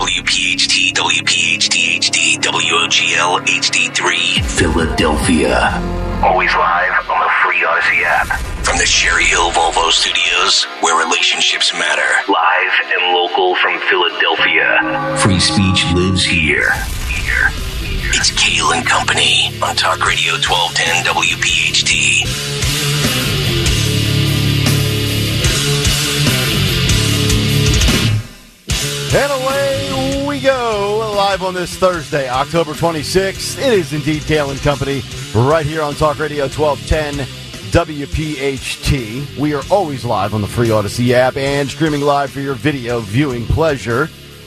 WPHT, WPHT HD, WOGL HD3, Philadelphia. Always live on the free Odyssey app. From the Cherry Hill Volvo Studios, where relationships matter. Live and local from Philadelphia. Free speech lives here. It's Kale and Company on Talk Radio 1210 WPHT. And away we go, live on this Thursday, October 26th. It is indeed Kale and Company right here on Talk Radio 1210 WPHT. We are always live on the free Odyssey app and streaming live for your video viewing pleasure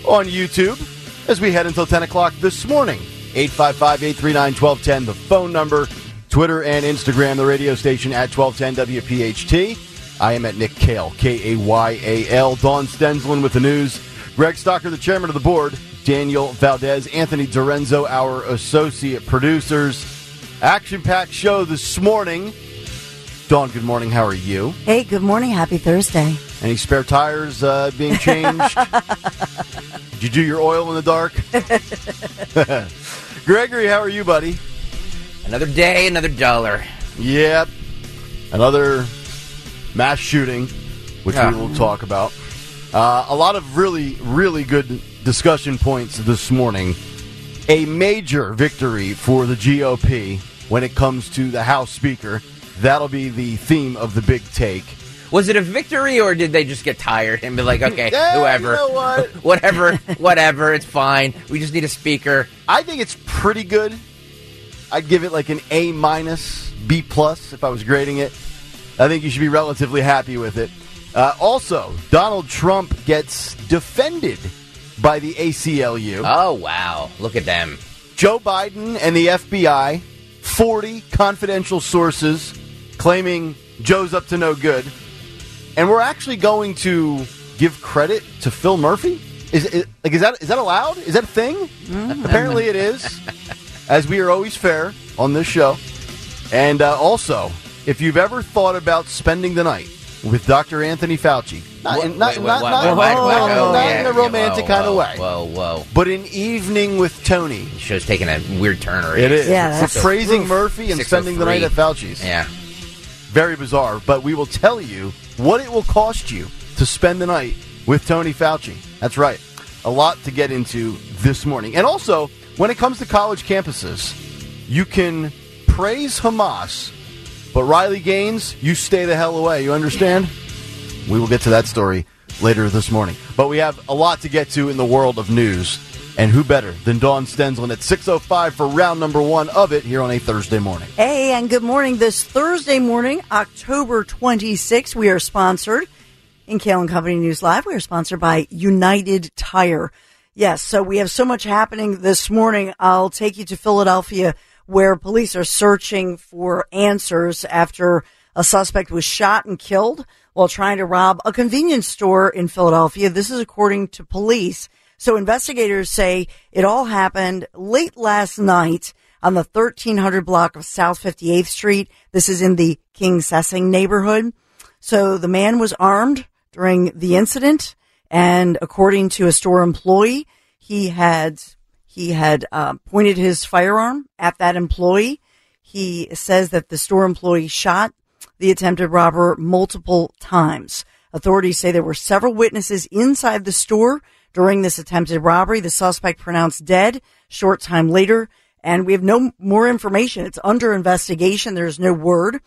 on YouTube as we head until 10 o'clock this morning. 855-839-1210, the phone number, Twitter and Instagram, the radio station at 1210 WPHT. I am at Nick Kale, K-A-Y-A-L. Dawn Stensland with the news. Greg Stocker, the chairman of the board. Daniel Valdez, Anthony Dorenzo, our associate producers. Action-packed show this morning. Dawn, good morning. How are you? Hey, good morning. Happy Thursday. Any spare tires being changed? Did you do your oil in the dark? Gregory, how are you, buddy? Another day, another dollar. Yep. Another mass shooting, which we will talk about. A lot of really, really good discussion points this morning. A major victory for the GOP when it comes to the House Speaker. That'll be the theme of the big take. Was it a victory, or did they just get tired and be like, okay, yeah, whoever, you know what? whatever, it's fine. We just need a speaker. I think it's pretty good. I'd give it like an A-, B+ if I was grading it. I think you should be relatively happy with it. Also, Donald Trump gets defended by the ACLU. Oh, wow. Look at them. Joe Biden and the FBI, 40 confidential sources claiming Joe's up to no good. And we're actually going to give credit to Phil Murphy? Is that allowed? Is that a thing? Mm-hmm. Apparently it is, as we are always fair on this show. And also, if you've ever thought about spending the night with Dr. Anthony Fauci, not in a romantic kind of way, but an evening with Tony. The show's taking a weird turn already. It is. Yeah, praising Murphy and spending the night at Fauci's. Yeah. Very bizarre, but we will tell you what it will cost you to spend the night with Tony Fauci. That's right. A lot to get into this morning. And also, when it comes to college campuses, you can praise Hamas, but Riley Gaines, you stay the hell away. You understand? We will get to that story later this morning. But we have a lot to get to in the world of news. And who better than Dawn Stensland at 6:05 for round number one of it here on a Thursday morning. Hey, and good morning. This Thursday morning, October 26th, we are sponsored in Kale & Company News Live. We are sponsored by United Tire. Yes, so we have so much happening this morning. I'll take you to Philadelphia, where police are searching for answers after a suspect was shot and killed while trying to rob a convenience store in Philadelphia. This is according to police. So investigators say it all happened late last night on the 1300 block of South 58th Street. This is in the King Sessing neighborhood. So the man was armed during the incident, and according to a store employee, he had pointed his firearm at that employee. He says that the store employee shot the attempted robber multiple times. Authorities say there were several witnesses inside the store during this attempted robbery. The suspect pronounced dead short time later, and we have no more information. It's under investigation. There's no word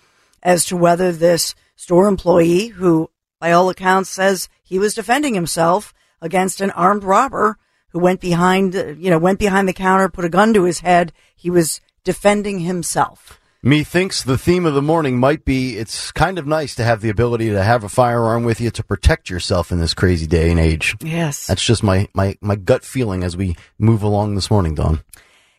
as to whether this store employee, who by all accounts says he was defending himself against an armed robber who went behind the counter, put a gun to his head. He was defending himself. Methinks the theme of the morning might be, it's kind of nice to have the ability to have a firearm with you to protect yourself in this crazy day and age. Yes. That's just my gut feeling as we move along this morning, Dawn.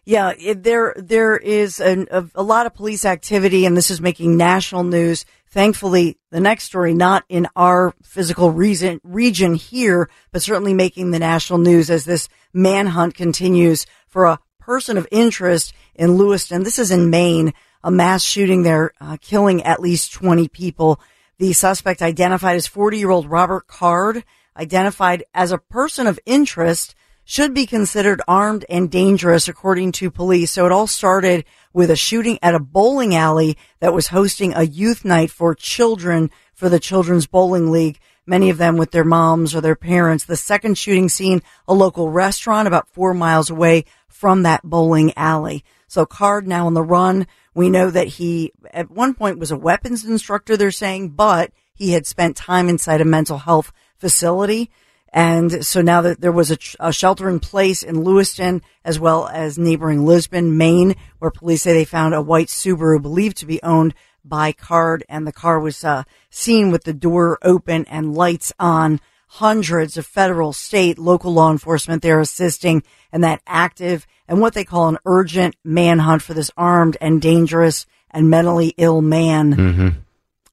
Yeah, there is a lot of police activity, and this is making national news. Thankfully, the next story, not in our physical region here, but certainly making the national news as this manhunt continues for a person of interest in Lewiston. This is in Maine. A mass shooting there, killing at least 20 people. The suspect, identified as 40-year-old Robert Card, identified as a person of interest, should be considered armed and dangerous, according to police. So it all started with a shooting at a bowling alley that was hosting a youth night for children for the Children's Bowling League, many of them with their moms or their parents. The second shooting scene, a local restaurant about 4 miles away from that bowling alley. So Card now on the run. We know that he at one point was a weapons instructor, they're saying, but he had spent time inside a mental health facility. And so now that there was a shelter in place in Lewiston, as well as neighboring Lisbon, Maine, where police say they found a white Subaru believed to be owned by Card, and the car was seen with the door open and lights on. Hundreds of federal, state, local law enforcement there assisting in that active and what they call an urgent manhunt for this armed and dangerous and mentally ill man. Mm-hmm.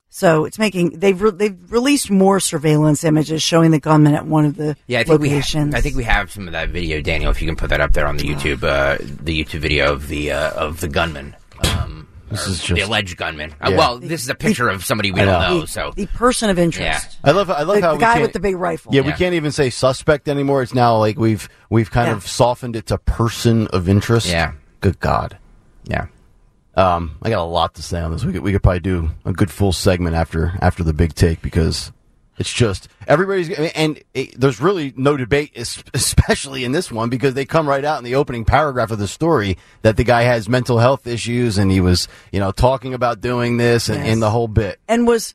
So it's making, they've released more surveillance images showing the gunman at one of the locations. I think we have some of that video, Daniel, if you can put that up there on the YouTube, the YouTube video of the gunman. This is just the alleged gunman. Yeah. Well, this is a picture of somebody we don't know. So the person of interest. Yeah. I love how the guy with the big rifle. Yeah, we can't even say suspect anymore. It's now like we've kind of softened it to person of interest. Yeah. Good God. Yeah. I got a lot to say on this. We could probably do a good full segment after the big take, because it's just everybody's, and there's really no debate, especially in this one, because they come right out in the opening paragraph of the story that the guy has mental health issues and he was, talking about doing this and the whole bit, and was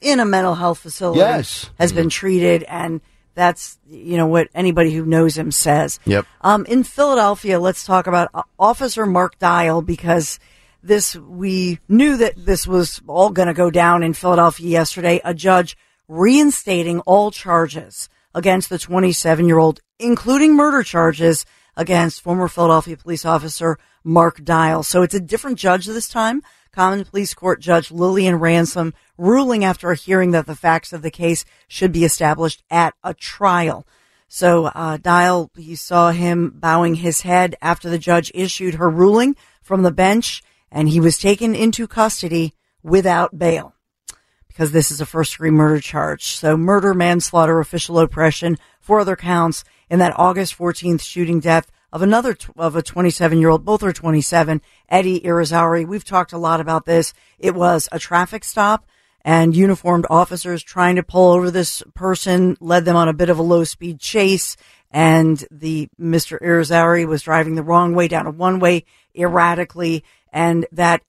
in a mental health facility. Yes, has been treated, and that's what anybody who knows him says. Yep. In Philadelphia, let's talk about Officer Mark Dial, because this, we knew that this was all going to go down in Philadelphia yesterday. A judge reinstating all charges against the 27-year-old, including murder charges against former Philadelphia police officer Mark Dial. So it's a different judge this time. Common Police Court Judge Lillian Ransom ruling after a hearing that the facts of the case should be established at a trial. So Dial, you saw him bowing his head after the judge issued her ruling from the bench, and he was taken into custody without bail, because this is a first-degree murder charge. So murder, manslaughter, official oppression, 4 other counts in that August 14th shooting death of a 27-year-old, both are 27, Eddie Irizarry. We've talked a lot about this. It was a traffic stop, and uniformed officers trying to pull over this person led them on a bit of a low-speed chase, and the Mr. Irizarry was driving the wrong way down a one-way erratically, and that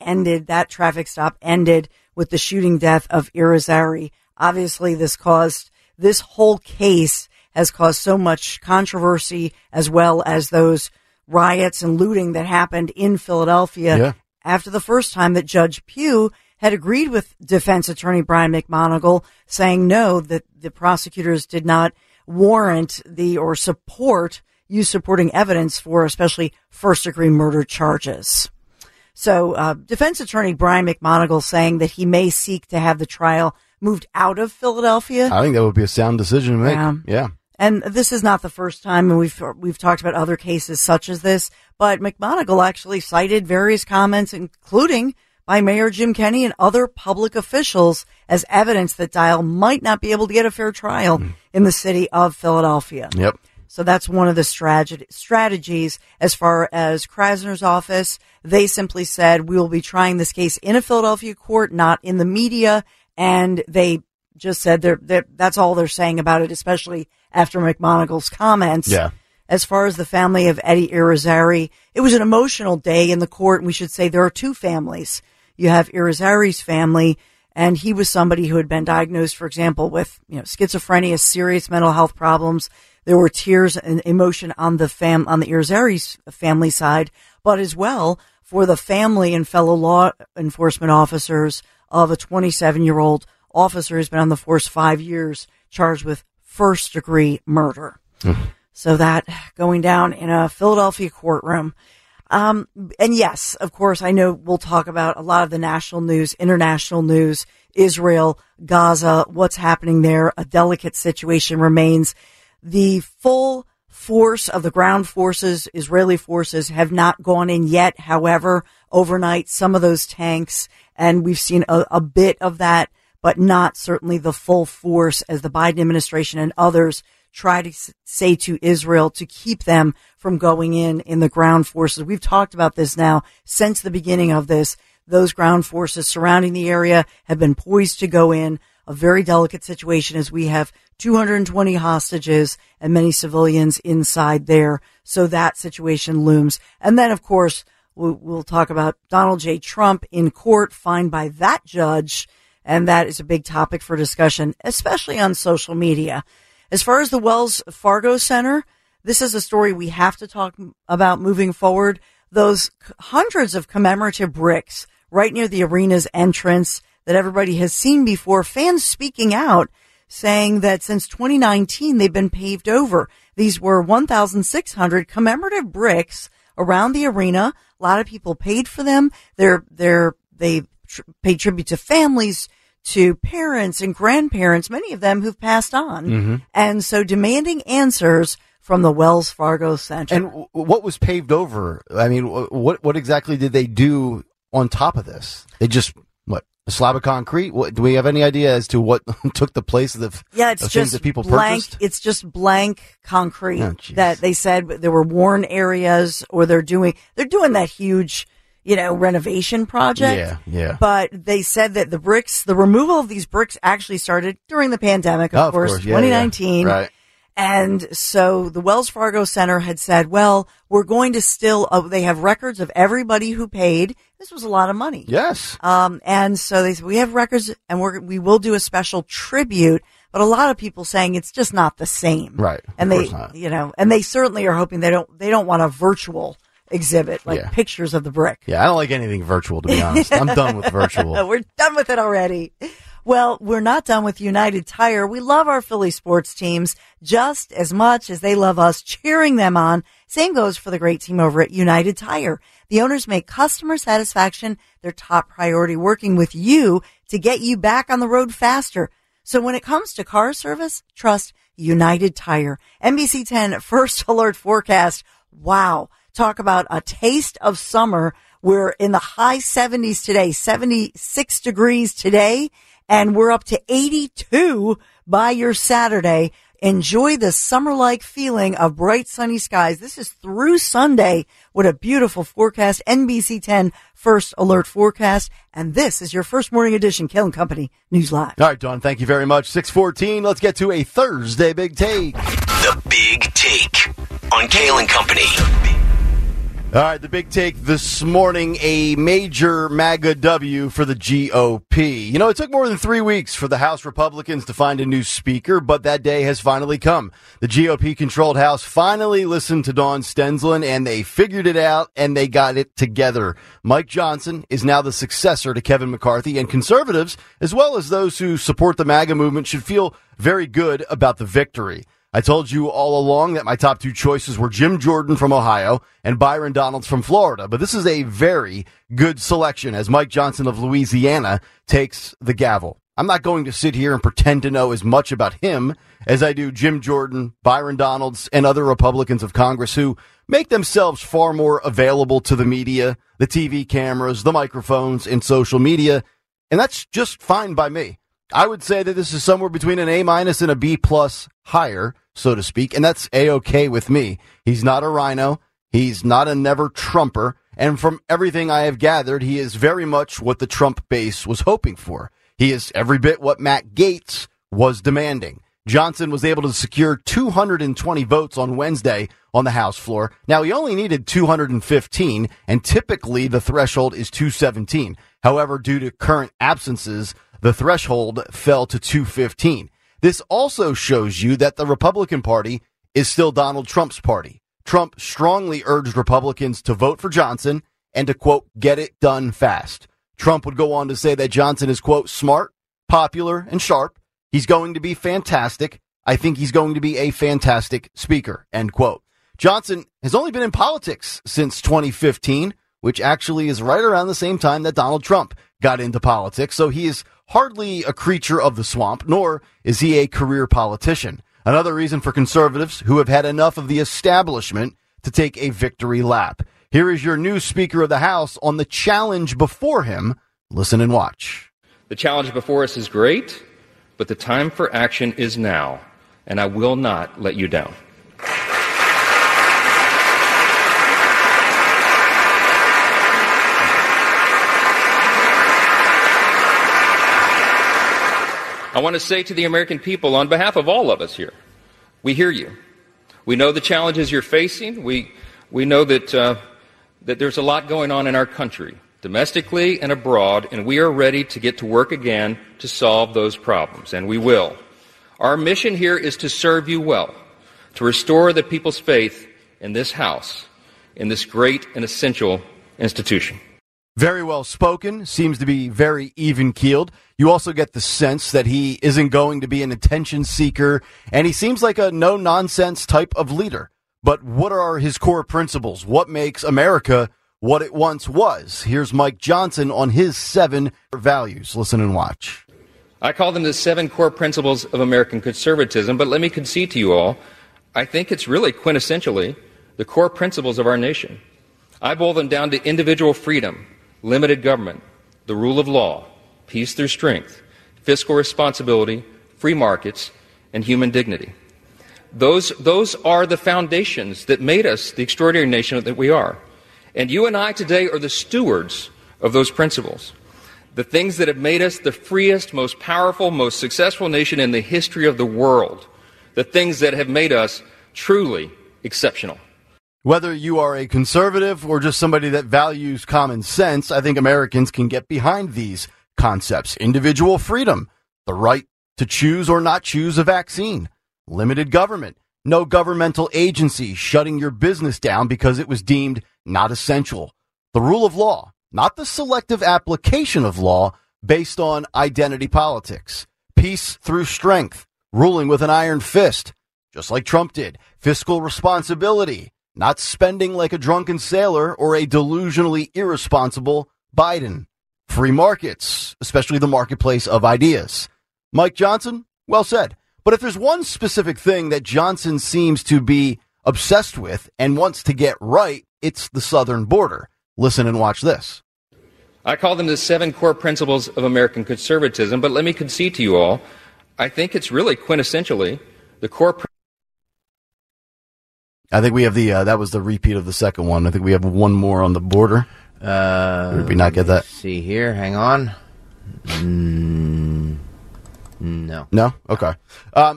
traffic stop ended with the shooting death of Irizarry. Obviously, this whole case has caused so much controversy, as well as those riots and looting that happened in Philadelphia after the first time that Judge Pugh had agreed with defense attorney Brian McMonagle, saying no, that the prosecutors did not warrant or support you supporting evidence for especially first-degree murder charges. So defense attorney Brian McMonagle saying that he may seek to have the trial moved out of Philadelphia. I think that would be a sound decision to make. Yeah. And this is not the first time, and we've talked about other cases such as this, but McMonagle actually cited various comments, including by Mayor Jim Kenney and other public officials, as evidence that Dial might not be able to get a fair trial in the city of Philadelphia. Yep. So that's one of the strategies. As far as Krasner's office, they simply said, we will be trying this case in a Philadelphia court, not in the media. And they just said that's all they're saying about it, especially after McMonagle's comments. Yeah. As far as the family of Eddie Irizarry, it was an emotional day in the court. And we should say there are 2 families. You have Irizarry's family, and he was somebody who had been diagnosed, for example, with schizophrenia, serious mental health problems. There were tears and emotion on the Irizarry's family side, but as well for the family and fellow law enforcement officers of a 27-year-old officer who's been on the force 5 years, charged with first-degree murder. So that going down in a Philadelphia courtroom. And yes, of course, I know we'll talk about a lot of the national news, international news, Israel, Gaza, what's happening there. A delicate situation remains. The full force of the ground forces, Israeli forces, have not gone in yet. However, overnight, some of those tanks, and we've seen a bit of that, but not certainly the full force, as the Biden administration and others try to say to Israel to keep them from going in the ground forces. We've talked about this now since the beginning of this. Those ground forces surrounding the area have been poised to go in. A very delicate situation as we have 220 hostages and many civilians inside there. So that situation looms. And then, of course, we'll talk about Donald J. Trump in court, fined by that judge. And that is a big topic for discussion, especially on social media. As far as the Wells Fargo Center, this is a story we have to talk about moving forward. Those hundreds of commemorative bricks right near the arena's entrance that everybody has seen before, fans speaking out, saying that since 2019, they've been paved over. These were 1,600 commemorative bricks around the arena. A lot of people paid for them. They pay tribute to families, to parents and grandparents, many of them who've passed on. Mm-hmm. And so demanding answers from the Wells Fargo Center. And what was paved over? I mean, what exactly did they do on top of this? They just, what, a slab of concrete? What, do we have any idea as to what took the place of the things that people purchased? It's just blank concrete that they said there were worn areas, or they're doing that huge, renovation project. Yeah. But they said that the removal of these bricks actually started during the pandemic, of course. 2019. Yeah. Right. And so the Wells Fargo Center had said, well, we're going to still, they have records of everybody who paid. This was a lot of money. Yes. And so they said, we have records and we will do a special tribute. But a lot of people saying it's just not the same. Right. And they certainly are hoping they don't want a virtual exhibit, pictures of the brick. Yeah, I don't like anything virtual, to be honest. I'm done with virtual. We're done with it already. Well, we're not done with United Tire. We love our Philly sports teams just as much as they love us cheering them on. Same goes for the great team over at United Tire. The owners make customer satisfaction their top priority, working with you to get you back on the road faster. So when it comes to car service, trust United Tire. NBC 10 First Alert Forecast. Wow. Talk about a taste of summer. We're in the high 70s today, 76 degrees today, and we're up to 82 by your Saturday. Enjoy the summer-like feeling of bright, sunny skies. This is through Sunday. What a beautiful forecast. NBC 10 First Alert Forecast. And this is your first morning edition, Kale & Company News Live. All right, Dawn, thank you very much. 6:14, let's get to a Thursday Big Take. The Big Take on Kale & Company. All right, the big take this morning, a major MAGA W for the GOP. It took more than 3 weeks for the House Republicans to find a new speaker, but that day has finally come. The GOP-controlled House finally listened to Dawn Stensland, and they figured it out, and they got it together. Mike Johnson is now the successor to Kevin McCarthy, and conservatives, as well as those who support the MAGA movement, should feel very good about the victory. I told you all along that my top two choices were Jim Jordan from Ohio and Byron Donalds from Florida, but this is a very good selection as Mike Johnson of Louisiana takes the gavel. I'm not going to sit here and pretend to know as much about him as I do Jim Jordan, Byron Donalds, and other Republicans of Congress who make themselves far more available to the media, the TV cameras, the microphones, and social media, and that's just fine by me. I would say that this is somewhere between an A- and a B+ higher, so to speak, and that's A-OK with me. He's not a rhino. He's not a never-Trumper. And from everything I have gathered, he is very much what the Trump base was hoping for. He is every bit what Matt Gaetz was demanding. Johnson was able to secure 220 votes on Wednesday on the House floor. Now, he only needed 215, and typically the threshold is 217. However, due to current absences, the threshold fell to 215. This also shows you that the Republican Party is still Donald Trump's party. Trump strongly urged Republicans to vote for Johnson and to, quote, get it done fast. Trump would go on to say that Johnson is, quote, smart, popular, and sharp. He's going to be fantastic. I think he's going to be a fantastic speaker, end quote. Johnson has only been in politics since 2015, which actually is right around the same time that Donald Trump got into politics, so he is hardly a creature of the swamp, nor is he a career politician. Another reason for conservatives who have had enough of the establishment to take a victory lap. Here is your new Speaker of the House on the challenge before him. Listen and watch. The challenge before us is great, but the time for action is now. and I will not let you down. I want to say to the American people, on behalf of all of us here, we hear you. We know the challenges you're facing. We know that there's a lot going on in our country, domestically and abroad, and we are ready to get to work again to solve those problems, and we will. Our mission here is to serve you well, to restore the people's faith in this House, in this great and essential institution. Very well spoken, seems to be very even-keeled. You also get the sense that he isn't going to be an attention seeker, and he seems like a no-nonsense type of leader. But what are his core principles? What makes America what it once was? Here's Mike Johnson on his 7 values. Listen and watch. I call them the 7 core principles of American conservatism, but let me concede to you all, I think it's really quintessentially the core principles of our nation. I boil them down to individual freedom, limited government, the rule of law, peace through strength, fiscal responsibility, free markets, and human dignity. Those are the foundations that made us the extraordinary nation that we are. And you and I today are the stewards of those principles, the things that have made us the freest, most powerful, most successful nation in the history of the world, the things that have made us truly exceptional. Whether you are a conservative or just somebody that values common sense, I think Americans can get behind these concepts. Individual freedom, the right to choose or not choose a vaccine, limited government, no governmental agency shutting your business down because it was deemed not essential, the rule of law, not the selective application of law based on identity politics, peace through strength, ruling with an iron fist, just like Trump did, fiscal responsibility, not spending like a drunken sailor or a delusionally irresponsible Biden. Free markets, especially the marketplace of ideas. Mike Johnson, well said. But if there's one specific thing that Johnson seems to be obsessed with and wants to get right, it's the southern border. Listen and watch this. I call them the 7 core principles of American conservatism, but let me concede to you all, I think it's really quintessentially the core principles. I think we have that was the repeat of the second one. I think we have one more on the border. Did we not get that? See here, hang on. No. No? Okay.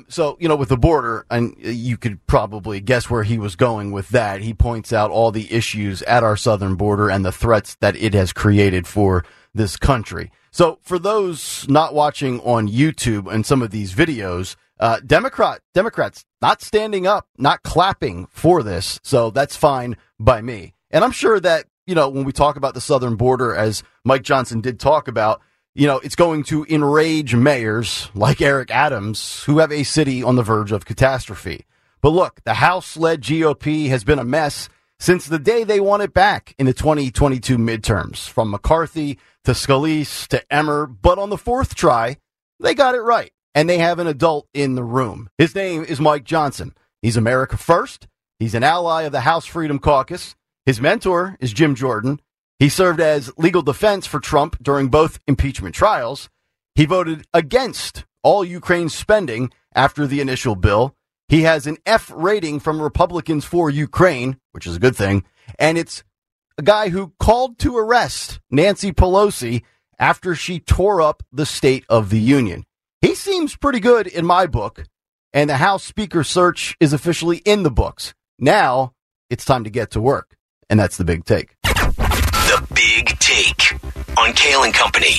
So, with the border, and you could probably guess where he was going with that. He points out all the issues at our southern border and the threats that it has created for this country. So for those not watching on YouTube and some of these videos, Democrats not standing up, not clapping for this. So that's fine by me. And I'm sure that, when we talk about the southern border, as Mike Johnson did talk about, it's going to enrage mayors like Eric Adams, who have a city on the verge of catastrophe. But look, the House-led GOP has been a mess since the day they won it back in the 2022 midterms, from McCarthy to Scalise to Emmer. But on the 4th try, they got it right. And they have an adult in the room. His name is Mike Johnson. He's America First. He's an ally of the House Freedom Caucus. His mentor is Jim Jordan. He served as legal defense for Trump during both impeachment trials. He voted against all Ukraine spending after the initial bill. He has an F rating from Republicans for Ukraine, which is a good thing. And it's a guy who called to arrest Nancy Pelosi after she tore up the State of the Union. He seems pretty good in my book, and the House Speaker search is officially in the books. Now, it's time to get to work, and that's the big take. The Big Take on Kale & Company.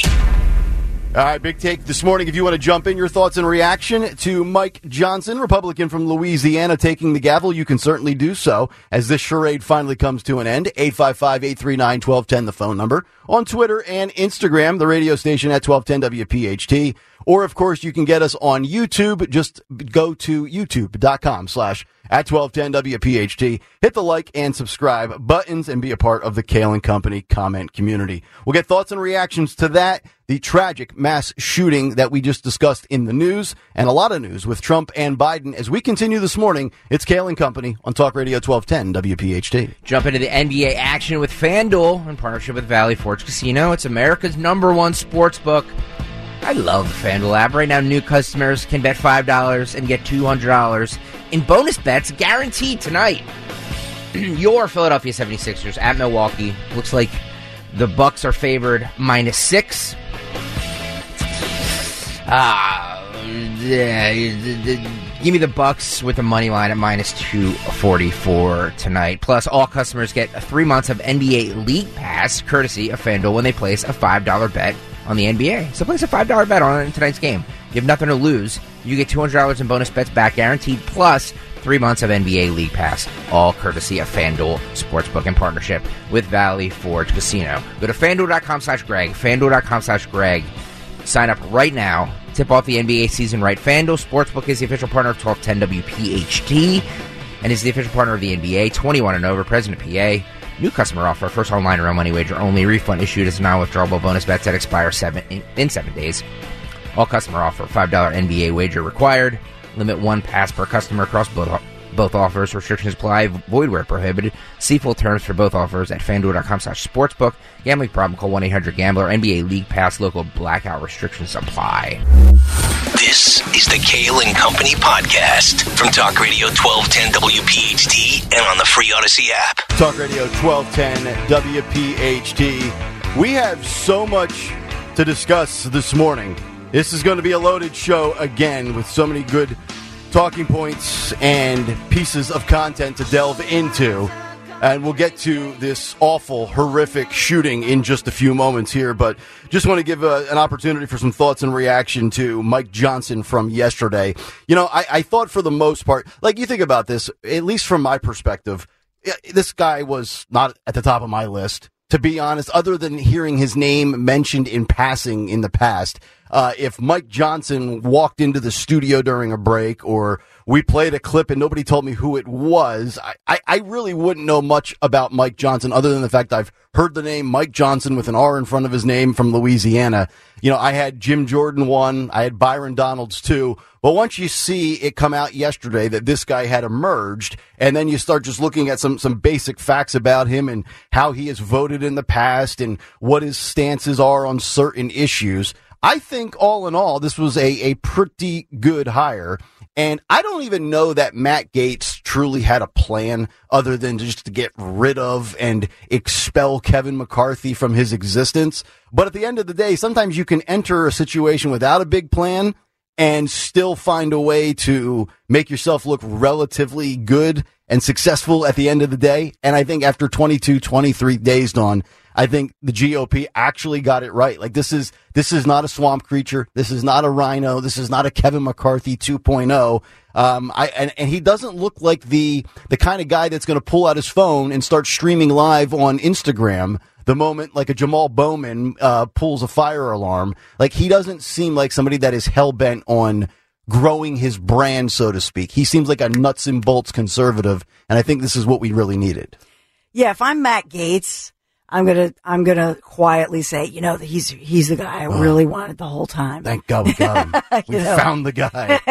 All right, Big Take this morning. If you want to jump in, your thoughts and reaction to Mike Johnson, Republican from Louisiana, taking the gavel, you can certainly do so as this charade finally comes to an end. 855-839-1210, the phone number. On Twitter and Instagram, the radio station at 1210 WPHT. Or, of course, you can get us on YouTube. Just go to youtube.com/at1210 WPHT. Hit the like and subscribe buttons and be a part of the Kale & Company comment community. We'll get thoughts and reactions to that, the tragic mass shooting that we just discussed in the news, and a lot of news with Trump and Biden. As we continue this morning, it's Kale & Company on Talk Radio 1210 WPHT. Jump into the NBA action with FanDuel in partnership with Valley Forge Casino. It's America's number 1 sports book. I love the FanDuel app. Right now, new customers can bet $5 and get $200 in bonus bets guaranteed tonight. Your Philadelphia 76ers at Milwaukee. Looks like the Bucks are favored -6. Give me the Bucks with the money line at -244 tonight. Plus, all customers get 3 months of NBA League Pass, courtesy of FanDuel, when they place a $5 bet on the NBA. So place a $5 bet on tonight's game. You have nothing to lose. You get $200 in bonus bets back guaranteed, plus 3 months of NBA League Pass, all courtesy of FanDuel Sportsbook in partnership with Valley Forge Casino. Go to FanDuel.com/Greg, FanDuel.com/Greg. Sign up right now. Tip off the NBA season right. FanDuel Sportsbook is the official partner of 1210 WPHT and is the official partner of the NBA. 21 and over, present PA. New customer offer, first online real money wager only. Refund issued as non-withdrawable bonus bets that expire in 7 days. All customer offer, $5 NBA wager required. Limit one pass per customer across both offers. Restrictions apply. Void where prohibited. See full terms for both offers at FanDuel.com/sportsbook. Gambling problem? Call 1-800-GAMBLER. NBA League Pass. Local blackout restrictions apply. This is the Kale and Company podcast from Talk Radio 1210 WPHT and on the free Odyssey app. Talk Radio 1210 WPHT. We have so much to discuss this morning. This is going to be a loaded show again with so many good talking points and pieces of content to delve into. And we'll get to this awful, horrific shooting in just a few moments here. But just want to give an opportunity for some thoughts and reaction to Mike Johnson from yesterday. You know, I thought for the most part, like you think about this, at least from my perspective, this guy was not at the top of my list. To be honest, other than hearing his name mentioned in passing in the past, if Mike Johnson walked into the studio during a break or we played a clip and nobody told me who it was, I really wouldn't know much about Mike Johnson other than the fact I've heard the name Mike Johnson with an R in front of his name from Louisiana. You know, I had Jim Jordan 1, I had Byron Donalds 2. But once you see it come out yesterday that this guy had emerged, and then you start just looking at some basic facts about him and how he has voted in the past and what his stances are on certain issues, I think all in all, this was a pretty good hire. And I don't even know that Matt Gaetz truly had a plan other than just to get rid of and expel Kevin McCarthy from his existence. But at the end of the day, sometimes you can enter a situation without a big plan and still find a way to make yourself look relatively good and successful at the end of the day. And I think after 22, 23 days, Dawn, I think the GOP actually got it right. Like, this is not a swamp creature. This is not a rhino. This is not a Kevin McCarthy 2.0. And he doesn't look like the kind of guy that's going to pull out his phone and start streaming live on Instagram the moment, like a Jamal Bowman pulls a fire alarm. Like, he doesn't seem like somebody that is hell-bent on growing his brand, so to speak. He seems like a nuts and bolts conservative, and I think this is what we really needed. Yeah, if I'm Matt Gaetz, I'm gonna quietly say, you know, he's the guy I really wanted the whole time. Thank God we got him. Found the guy.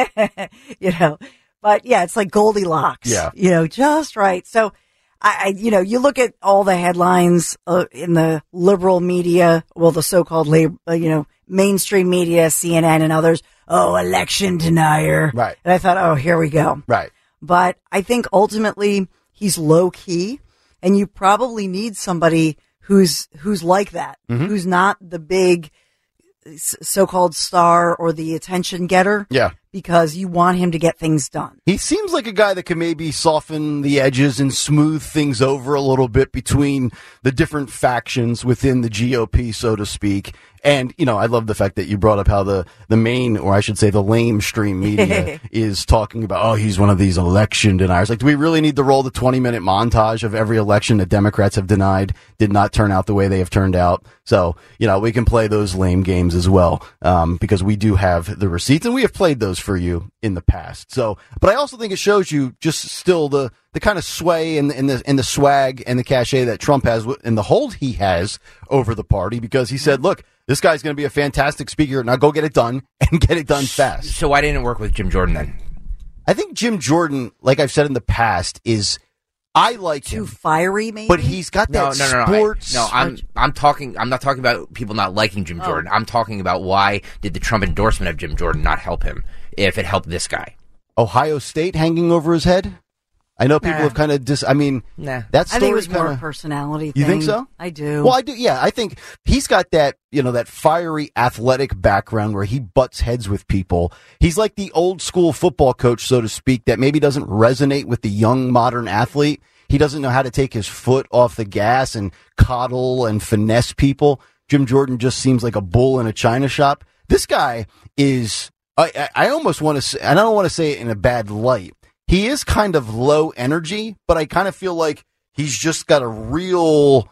You know, but yeah, it's like Goldilocks. Yeah, you know, just right. So you know, you look at all the headlines in the liberal media, well, the so-called, mainstream media, CNN and others. Oh, election denier. Right. And I thought, oh, here we go. Right. But I think ultimately he's low key, and you probably need somebody who's like that, who's not the big so-called star or the attention getter. Yeah. Because you want him to get things done. He seems like a guy that can maybe soften the edges and smooth things over a little bit between the different factions within the GOP, so to speak. And, you know, I love the fact that you brought up how the main, or I should say the lamestream media is talking about, oh, he's one of these election deniers. Like, do we really need to roll the 20-minute montage of every election that Democrats have denied, did not turn out the way they have turned out? So, you know, we can play those lame games as well, because we do have the receipts, and we have played those for you in the past. So, but I also think it shows you just still the kind of sway and the swag and the cachet that Trump has and the hold he has over the party, because he said, look, this guy's going to be a fantastic speaker. Now go get it done and get it done fast. So why didn't it work with Jim Jordan then? I think Jim Jordan, like I've said in the past, is I like him. Too fiery, maybe? But he's got that sports... I'm not talking about people not liking Jim Jordan. I'm talking about why did the Trump endorsement of Jim Jordan not help him if it helped this guy? Ohio State hanging over his head? I know people have kind of that's I think it was more a personality thing. You think so? I do. Well, I do. Yeah, I think he's got that, you know, that fiery athletic background where he butts heads with people. He's like the old school football coach, so to speak, that maybe doesn't resonate with the young modern athlete. He doesn't know how to take his foot off the gas and coddle and finesse people. Jim Jordan just seems like a bull in a china shop. This guy is I almost want to say, and I don't want to say it in a bad light, he is kind of low energy, but I kind of feel like he's just got a real,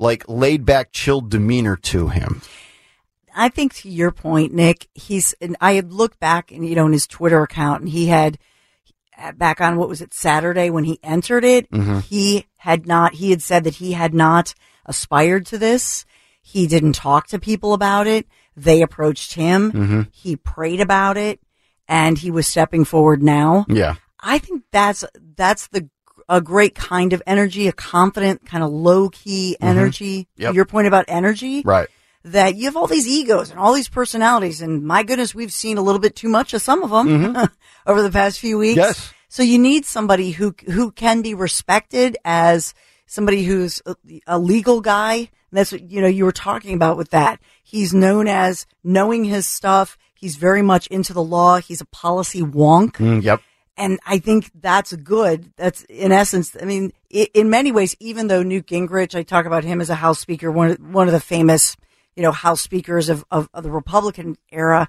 like, laid-back, chilled demeanor to him. I think to your point, Nick, I had looked back and, you know, in his Twitter account, and he had, back on, what was it, Saturday when he entered it, he had said that he had not aspired to this. He didn't talk to people about it. They approached him. Mm-hmm. He prayed about it, and he was stepping forward now. Yeah. I think that's a great kind of energy, a confident kind of low key energy. Mm-hmm. Yep. Your point about energy, right? That you have all these egos and all these personalities, and my goodness, we've seen a little bit too much of some of them over the past few weeks. Yes. So you need somebody who can be respected as somebody who's a legal guy. And that's what you were talking about with that. He's known as knowing his stuff. He's very much into the law. He's a policy wonk. Mm, yep. And I think that's good. That's, in essence, I mean, in many ways, even though Newt Gingrich, I talk about him as a House Speaker, one of the famous, House Speakers of the Republican era.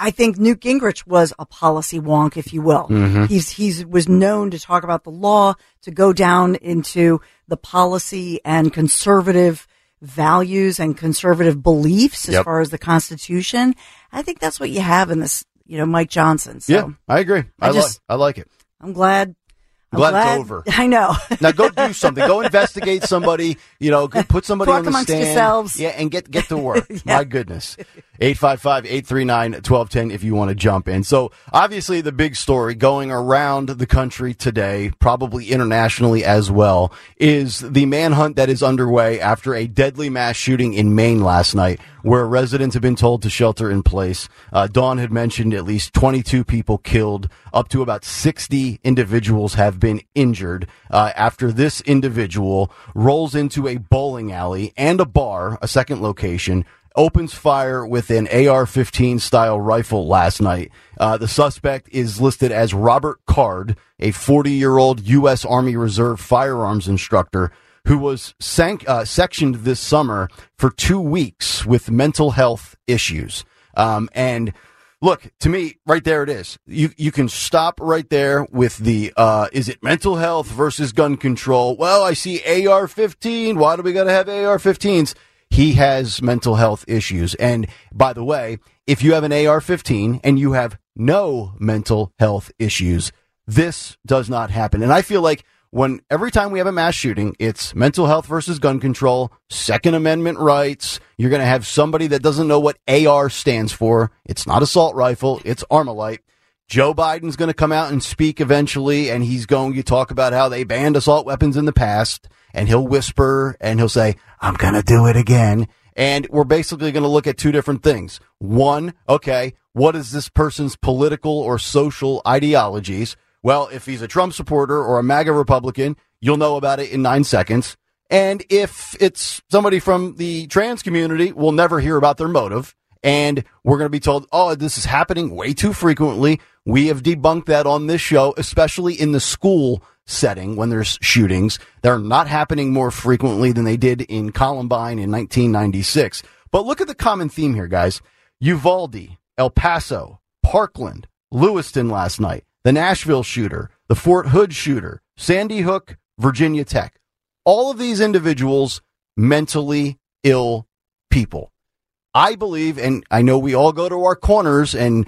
I think Newt Gingrich was a policy wonk, if you will. Mm-hmm. He was known to talk about the law, to go down into the policy and conservative values and conservative beliefs as far as the Constitution. I think that's what you have in this. Mike Johnson. So. Yeah, I agree. I like it. I'm glad it's over. I know. Now go do something. Go investigate somebody. Put somebody on the stand. Talk amongst yourselves. Yeah, and get to work. Yeah. My goodness. 855-839-1210 if you want to jump in. So obviously the big story going around the country today, probably internationally as well, is the manhunt that is underway after a deadly mass shooting in Maine last night where residents have been told to shelter in place. Dawn had mentioned at least 22 people killed. Up to about 60 individuals have been injured after this individual rolls into a bowling alley and a bar, a second location, opens fire with an AR-15 style rifle last night. The suspect is listed as Robert Card, a 40-year-old U.S. Army Reserve firearms instructor who was sectioned this summer for 2 weeks with mental health issues. And look, to me, right there it is. You can stop right there with the, is it mental health versus gun control? Well, I see AR-15. Why do we got to have AR-15s? He has mental health issues. And by the way, if you have an AR-15 and you have no mental health issues, this does not happen. And I feel like every time we have a mass shooting, it's mental health versus gun control, Second Amendment rights. You're going to have somebody that doesn't know what AR stands for. It's not assault rifle. It's Armalite. Joe Biden's going to come out and speak eventually, and he's going to talk about how they banned assault weapons in the past, and he'll whisper, and he'll say, I'm going to do it again. And we're basically going to look at two different things. One, okay, what is this person's political or social ideologies? Well, if he's a Trump supporter or a MAGA Republican, you'll know about it in 9 seconds. And if it's somebody from the trans community, we'll never hear about their motive. And we're going to be told, oh, this is happening way too frequently. We have debunked that on this show, especially in the school setting when there's shootings. They're not happening more frequently than they did in Columbine in 1996. But look at the common theme here, guys. Uvalde, El Paso, Parkland, Lewiston last night, the Nashville shooter, the Fort Hood shooter, Sandy Hook, Virginia Tech. All of these individuals, mentally ill people. I believe, and I know we all go to our corners and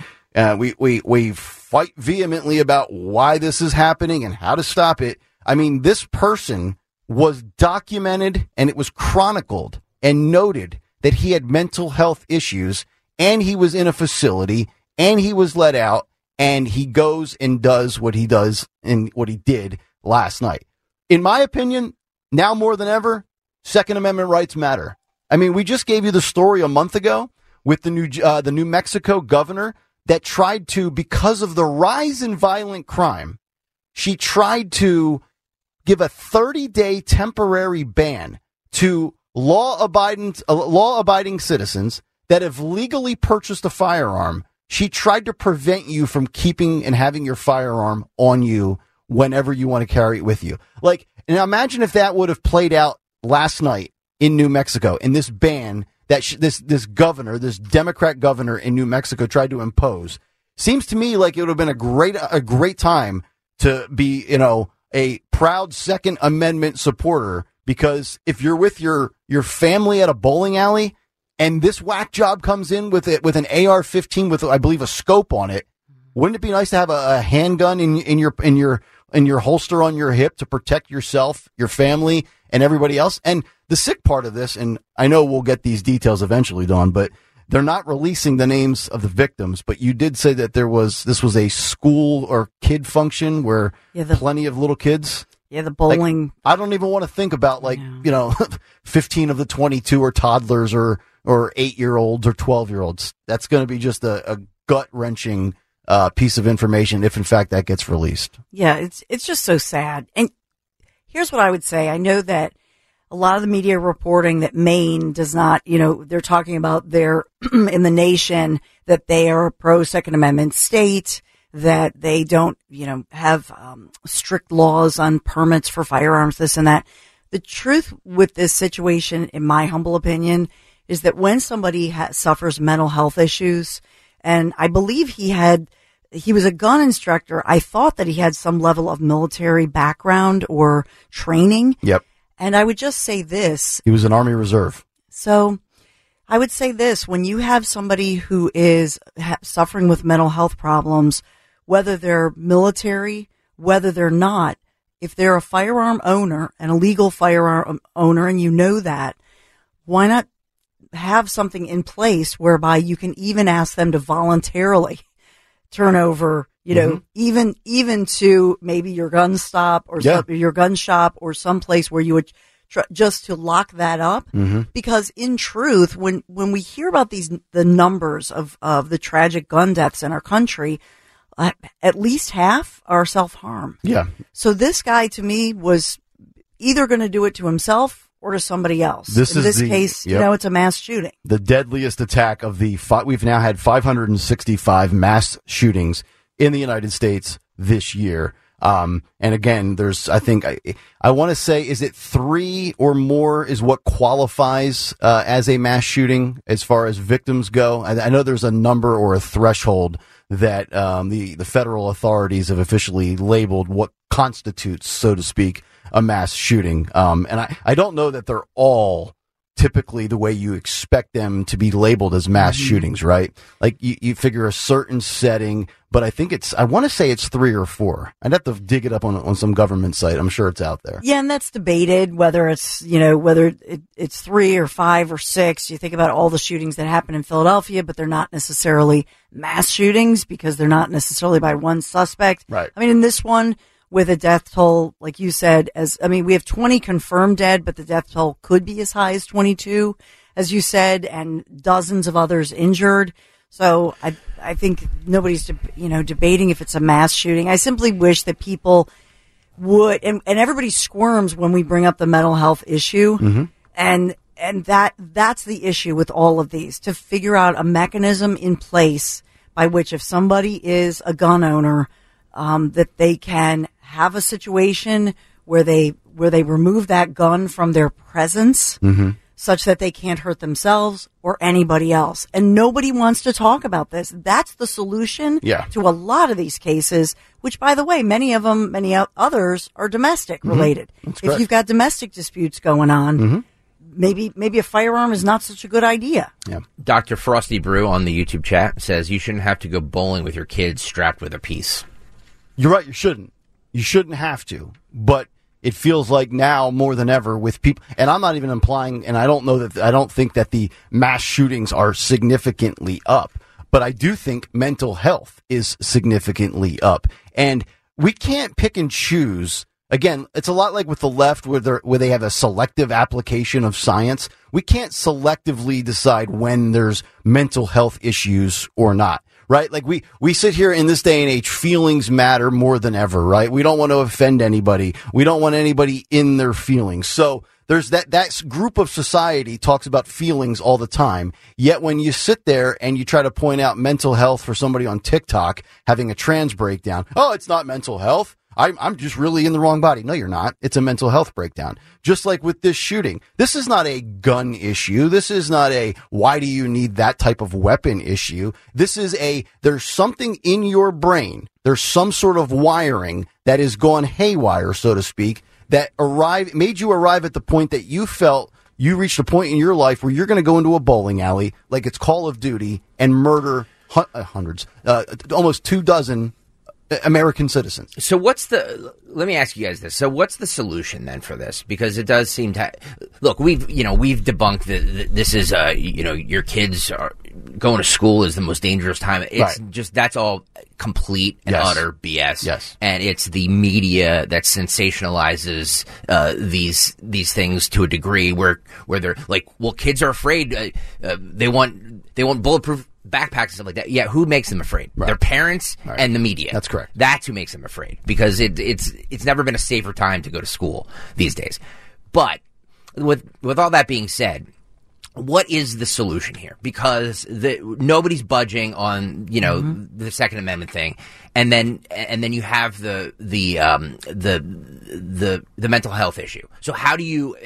we fight vehemently about why this is happening and how to stop it. I mean, this person was documented and it was chronicled and noted that he had mental health issues and he was in a facility and he was let out and he goes and does what he did last night. in my opinion, now more than ever, Second Amendment rights matter. I mean, we just gave you the story a month ago with the New Mexico governor that tried to, because of the rise in violent crime, she tried to give a 30-day temporary ban to law-abiding citizens that have legally purchased a firearm. She tried to prevent you from keeping and having your firearm on you whenever you want to carry it with you. Like, now imagine if that would have played out last night in New Mexico, in this ban that this governor, this Democrat governor in New Mexico tried to impose. Seems to me like it would have been a great time to be, you know, a proud Second Amendment supporter, because if you're with your family at a bowling alley, and this whack job comes in with an AR-15 with, I believe, a scope on it, wouldn't it be nice to have a handgun in your holster on your hip to protect yourself, your family, and everybody else? And the sick part of this, and I know we'll get these details eventually, Dawn, but they're not releasing the names of the victims. But you did say that this was a school or kid function where plenty of little kids. Yeah, the bowling. Like, I don't even want to think about, like, you know, 15 of the 22 are toddlers or 8-year-olds or 12-year-olds. That's going to be just a gut-wrenching piece of information if, in fact, that gets released. Yeah, it's just so sad. And here's what I would say. I know that a lot of the media reporting that Maine does not, you know, they're talking about their in the nation that they are a pro-Second Amendment state, that they don't, you know, have strict laws on permits for firearms, this and that. The truth with this situation, in my humble opinion, is that when somebody suffers mental health issues, and I believe he was a gun instructor. I thought that he had some level of military background or training. Yep. And I would just say this. He was an Army Reserve. So I would say this. When you have somebody who is suffering with mental health problems, whether they're military, whether they're not, if they're a firearm owner, an illegal firearm owner, and you know that, why not have something in place whereby you can even ask them to voluntarily turn over, you know, even to maybe your gun stop or your gun shop or some place where you would just to lock that up. Mm-hmm. Because in truth, when we hear about the numbers of the tragic gun deaths in our country, at least half are self-harm. Yeah. So this guy to me was either going to do it to himself or to somebody else. In this case, you know, it's a mass shooting. The deadliest attack of we've now had 565 mass shootings in the United States this year. And again, there's, I think, I want to say, is it 3 or more is what qualifies as a mass shooting as far as victims go? I know there's a number or a threshold that the federal authorities have officially labeled what constitutes, so to speak, a mass shooting. And I don't know that they're all typically the way you expect them to be labeled as mass shootings, right? Like you figure a certain setting, but I think I want to say it's 3 or 4. I'd have to dig it up on some government site. I'm sure it's out there. Yeah. And that's debated whether it's, you know, whether it's 3 or 5 or 6. You think about all the shootings that happen in Philadelphia, but they're not necessarily mass shootings because they're not necessarily by one suspect. Right. I mean, in this one, with a death toll, like you said, we have 20 confirmed dead, but the death toll could be as high as 22, as you said, and dozens of others injured. So I think nobody's, debating if it's a mass shooting. I simply wish that people would, and everybody squirms when we bring up the mental health issue. Mm-hmm. And that's the issue with all of these, to figure out a mechanism in place by which if somebody is a gun owner, that they can have a situation where they remove that gun from their presence, such that they can't hurt themselves or anybody else. And nobody wants to talk about this. That's the solution to a lot of these cases, which, by the way, many others are domestic related. If you've got domestic disputes going on, maybe a firearm is not such a good idea. Yeah. Dr. Frosty Brew on the YouTube chat says you shouldn't have to go bowling with your kids strapped with a piece. You're right, you shouldn't. You shouldn't have to. But it feels like now more than ever with people, and I'm not even implying, and I don't think that the mass shootings are significantly up, but I do think mental health is significantly up. And we can't pick and choose Again, it's a lot like with the left where they have a selective application of science. We can't selectively decide when there's mental health issues or not, right? Like we sit here in this day and age, feelings matter more than ever, right? We don't want to offend anybody. We don't want anybody in their feelings. So there's that group of society talks about feelings all the time. Yet when you sit there and you try to point out mental health for somebody on TikTok having a trans breakdown, oh, it's not mental health. I'm just really in the wrong body. No, you're not. It's a mental health breakdown. Just like with this shooting. This is not a gun issue. This is not a why do you need that type of weapon issue. This is there's something in your brain. There's some sort of wiring that has gone haywire, so to speak, that made you arrive at the point that you felt you reached a point in your life where you're going to go into a bowling alley like it's Call of Duty and murder hundreds, almost 24 American citizens. So let me ask you guys this. So what's the solution then for this? Because it does seem to, look, we've debunked that this is, your kids are going to school is the most dangerous time. It's right. Just, that's all complete and utter BS. Yes. And it's the media that sensationalizes, these things to a degree where they're like, well, kids are afraid. They want bulletproof backpacks and stuff like that. Yeah, who makes them afraid? Right. Their parents and the media. That's correct. That's who makes them afraid, because it's never been a safer time to go to school these days. But with all that being said, what is the solution here? Because nobody's budging on the Second Amendment thing, and then you have the mental health issue. So how do you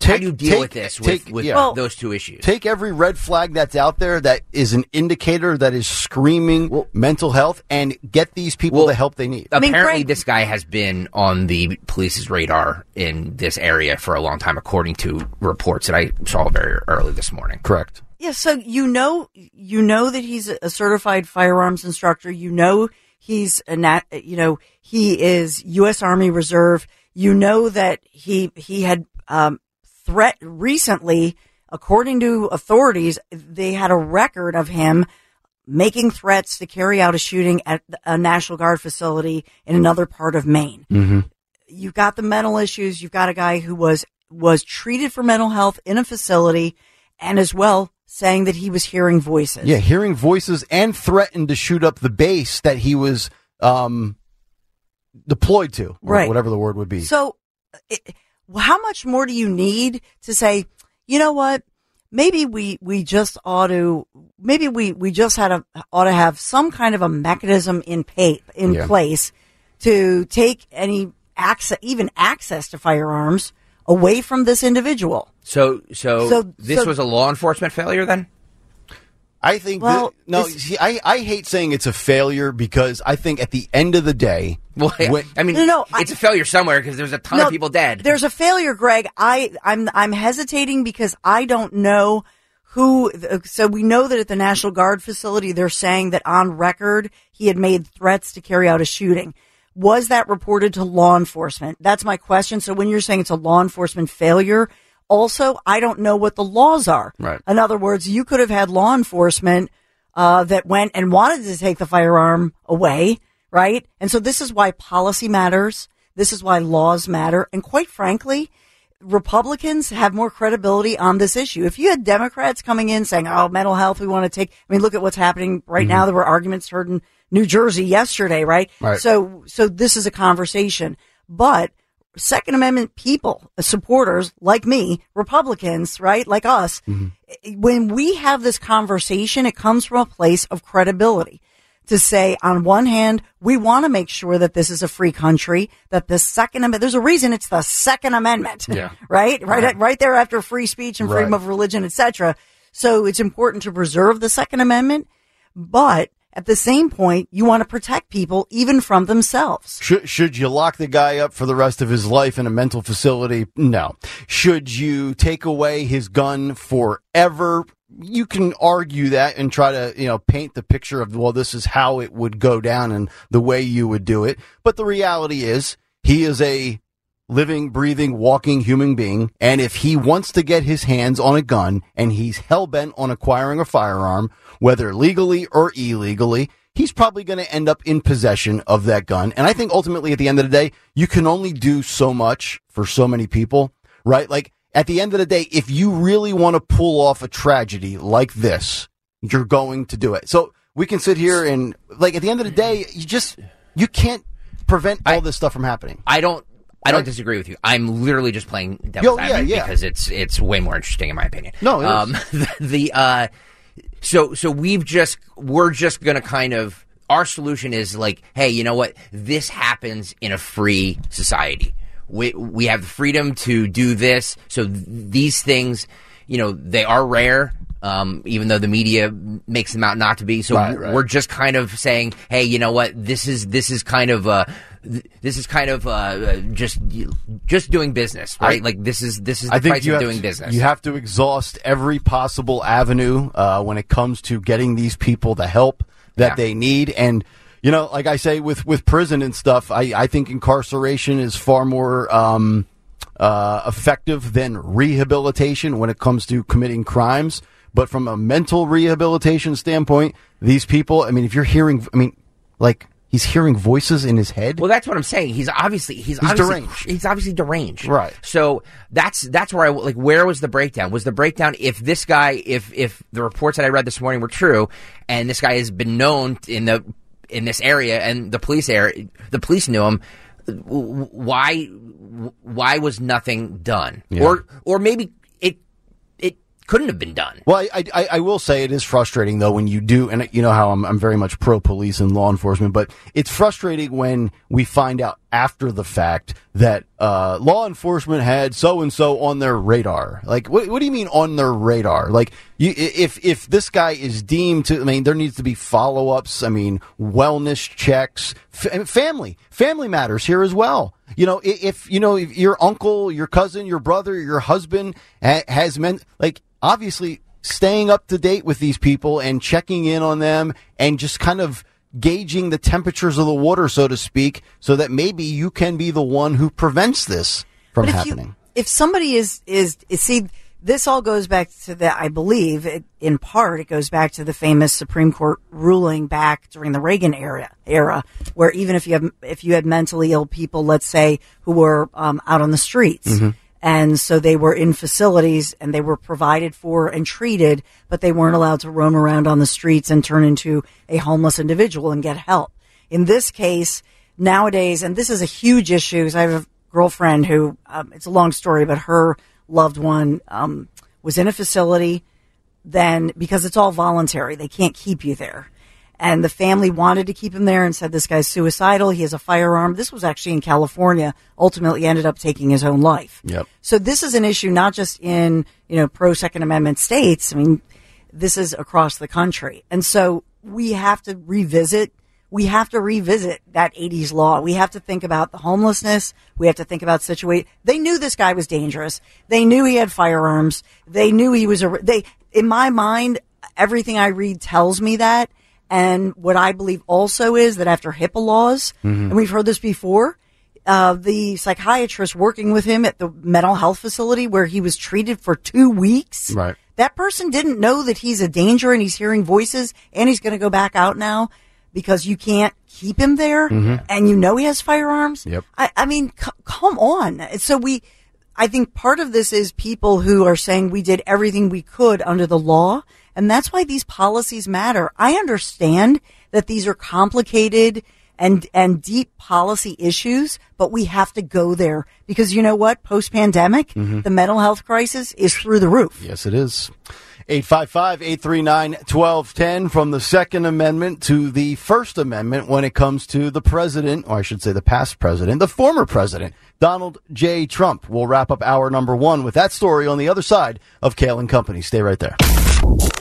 deal with those two issues? Take every red flag that's out there that is an indicator that is screaming mental health, and get these people the help they need. Apparently, this guy has been on the police's radar in this area for a long time, according to reports that I saw very early this morning. Correct. Yeah, so you know that he's a certified firearms instructor. You know he's he is U.S. Army Reserve. You know that he had threat recently, according to authorities, they had a record of him making threats to carry out a shooting at a National Guard facility in another part of Maine. Mm-hmm. You've got the mental issues. You've got a guy who was treated for mental health in a facility, and as well saying that he was hearing voices. Yeah, hearing voices, and threatened to shoot up the base that he was deployed to, whatever the word would be. So how much more do you need to say, you know what, maybe we just ought to have some kind of a mechanism in place to take any access to firearms away from this individual. So this was a law enforcement failure then? I think I hate saying it's a failure, because I think at the end of the day, it's a failure somewhere, because there's a ton of people dead. There's a failure, Greg. I'm hesitating because I don't know who. So we know that at the National Guard facility, they're saying that on record he had made threats to carry out a shooting. Was that reported to law enforcement? That's my question. So when you're saying it's a law enforcement failure, also, I don't know what the laws are. Right. In other words, you could have had law enforcement that went and wanted to take the firearm away, right? And so this is why policy matters. This is why laws matter. And quite frankly, Republicans have more credibility on this issue. If you had Democrats coming in saying, oh, mental health, we want to take. I mean, look at what's happening right now. There were arguments heard in New Jersey yesterday, right? So this is a conversation. But Second Amendment people, supporters like me, Republicans, right, like us, when we have this conversation, it comes from a place of credibility to say, on one hand, we want to make sure that this is a free country, that the Second Amendment, there's a reason it's the Second Amendment, right there after free speech and freedom of religion, etc. So it's important to preserve the Second Amendment, but at the same point, you want to protect people even from themselves. Should you lock the guy up for the rest of his life in a mental facility? No. Should you take away his gun forever? You can argue that and try to, paint the picture of, well, this is how it would go down and the way you would do it. But the reality is, he is a living, breathing, walking human being, and if he wants to get his hands on a gun and he's hell-bent on acquiring a firearm, whether legally or illegally, he's probably going to end up in possession of that gun. And I think ultimately at the end of the day, you can only do so much for so many people, right? Like at the end of the day, if you really want to pull off a tragedy like this, you're going to do it. So we can sit here and like at the end of the day, you can't prevent all this stuff from happening. I don't disagree with you. I'm literally just playing devil's advocate because it's way more interesting in my opinion. No, it is. So we're just going to kind of, our solution is like, hey, you know what? This happens in a free society. We have the freedom to do this. So these things, you know, they are rare. Even though the media makes them out not to be. So right. We're just kind of saying, hey, you know what? This is kind of just doing business, right? This is the price of doing business. You have to exhaust every possible avenue when it comes to getting these people the help that they need. And, you know, like I say with prison and stuff, I think incarceration is far more effective than rehabilitation when it comes to committing crimes. But from a mental rehabilitation standpoint, these people, I mean, if you're hearing, I mean, like, he's hearing voices in his head. Well, that's what I'm saying. He's obviously deranged. He's obviously deranged. Right. So that's where where was the breakdown? Was the breakdown if this guy, if the reports that I read this morning were true, and this guy has been known in this area and the police knew him, why was nothing done? Yeah. Or maybe couldn't have been done. Well, I will say it is frustrating, though, when you do, and you know how I'm very much pro-police and law enforcement, but it's frustrating when we find out after the fact that law enforcement had so-and-so on their radar. Like, what do you mean on their radar? Like, if this guy is deemed to, I mean, there needs to be follow-ups, I mean, wellness checks, family matters here as well. You know, if your uncle, your cousin, your brother, your husband has meant, like, obviously staying up to date with these people and checking in on them and just kind of gauging the temperatures of the water, so to speak, so that maybe you can be the one who prevents this from happening. If somebody is see, this all goes back to the, I believe, in part, it goes back to the famous Supreme Court ruling back during the Reagan era, where even if you had mentally ill people, let's say, who were out on the streets, mm-hmm. and so they were in facilities and they were provided for and treated, but they weren't allowed to roam around on the streets and turn into a homeless individual and get help. In this case, nowadays, and this is a huge issue, because I have a girlfriend who, it's a long story, but her loved one was in a facility, then because it's all voluntary, they can't keep you there. And the family wanted to keep him there and said, this guy's suicidal, he has a firearm. This was actually in California, ultimately ended up taking his own life. Yep. So this is an issue not just in, you know, pro-Second Amendment states. I mean, this is across the country. And so we have to revisit that 80s law. We have to think about the homelessness. We have to think about situation. They knew this guy was dangerous. They knew he had firearms. They knew he was in my mind, everything I read tells me that. And what I believe also is that after HIPAA laws, mm-hmm. and we've heard this before, the psychiatrist working with him at the mental health facility where he was treated for 2 weeks. Right. That person didn't know that he's a danger and he's hearing voices and he's going to go back out now, because you can't keep him there, mm-hmm. and you know he has firearms. Yep. I mean, come on. So I think part of this is people who are saying we did everything we could under the law, and that's why these policies matter. I understand that these are complicated and deep policy issues, but we have to go there because you know what? Post-pandemic, mm-hmm. the mental health crisis is through the roof. Yes, it is. 855-839-1210, from the Second Amendment to the First Amendment when it comes to the president, or I should say the past president, the former president, Donald J. Trump. We'll wrap up hour number one with that story on the other side of Kale & Company. Stay right there.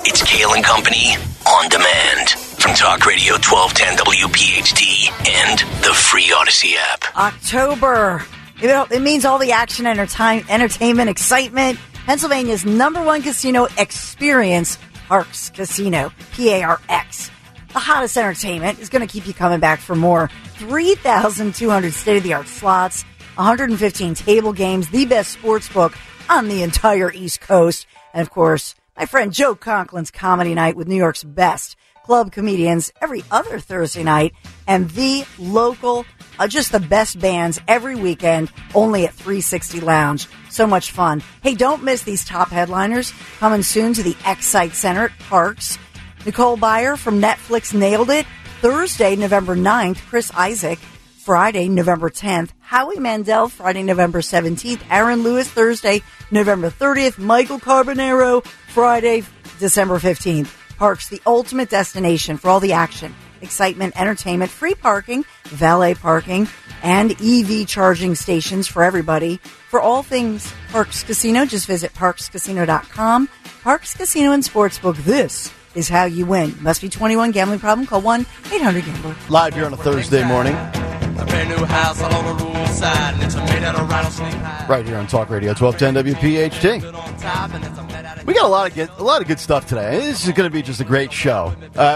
It's Kale & Company on demand from Talk Radio 1210 WPHT and the free Odyssey app. October. It means all the action, entertainment, excitement. Pennsylvania's number one casino experience, Parx Casino, P-A-R-X. The hottest entertainment is going to keep you coming back for more. 3,200 state-of-the-art slots, 115 table games, the best sports book on the entire East Coast. And, of course, my friend Joe Conklin's Comedy Night with New York's best Club comedians every other Thursday night, and the local, just the best bands every weekend, only at 360 Lounge. So much fun. Hey, don't miss these top headliners coming soon to the Excite Center at Parks. Nicole Byer from Netflix nailed it. Thursday, November 9th, Chris Isaac. Friday, November 10th, Howie Mandel. Friday, November 17th, Aaron Lewis. Thursday, November 30th, Michael Carbonaro. Friday, December 15th. Parks, the ultimate destination for all the action, excitement, entertainment, free parking, valet parking, and EV charging stations for everybody. For all things Parks Casino, just visit parkscasino.com. Parks Casino and Sportsbook, this is how you win. Must be 21, gambling problem, call 1-800-GAMBLER. Live here on a Thursday morning. A brand new house all on the rural side, and it's made out of rattlesnake hide. Right here on Talk Radio 1210 WPHT. We got a lot of good stuff today. This is going to be just a great show.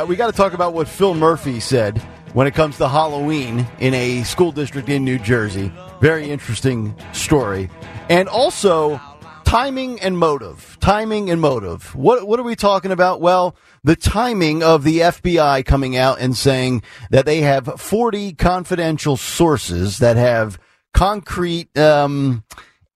We got to talk about what Phil Murphy said when it comes to Halloween in a school district in New Jersey. Very interesting story, and also timing and motive. Timing and motive. What are we talking about? Well, the timing of the FBI coming out and saying that they have 40 confidential sources that have concrete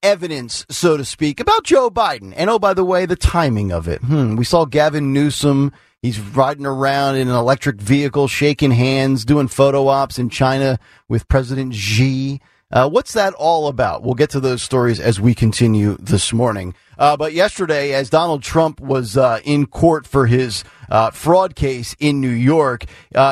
evidence, so to speak, about Joe Biden. And, oh, by the way, the timing of it. We saw Gavin Newsom. He's riding around in an electric vehicle, shaking hands, doing photo ops in China with President Xi. What's that all about? We'll get to those stories as we continue this morning. But yesterday, as Donald Trump was in court for his fraud case in New York,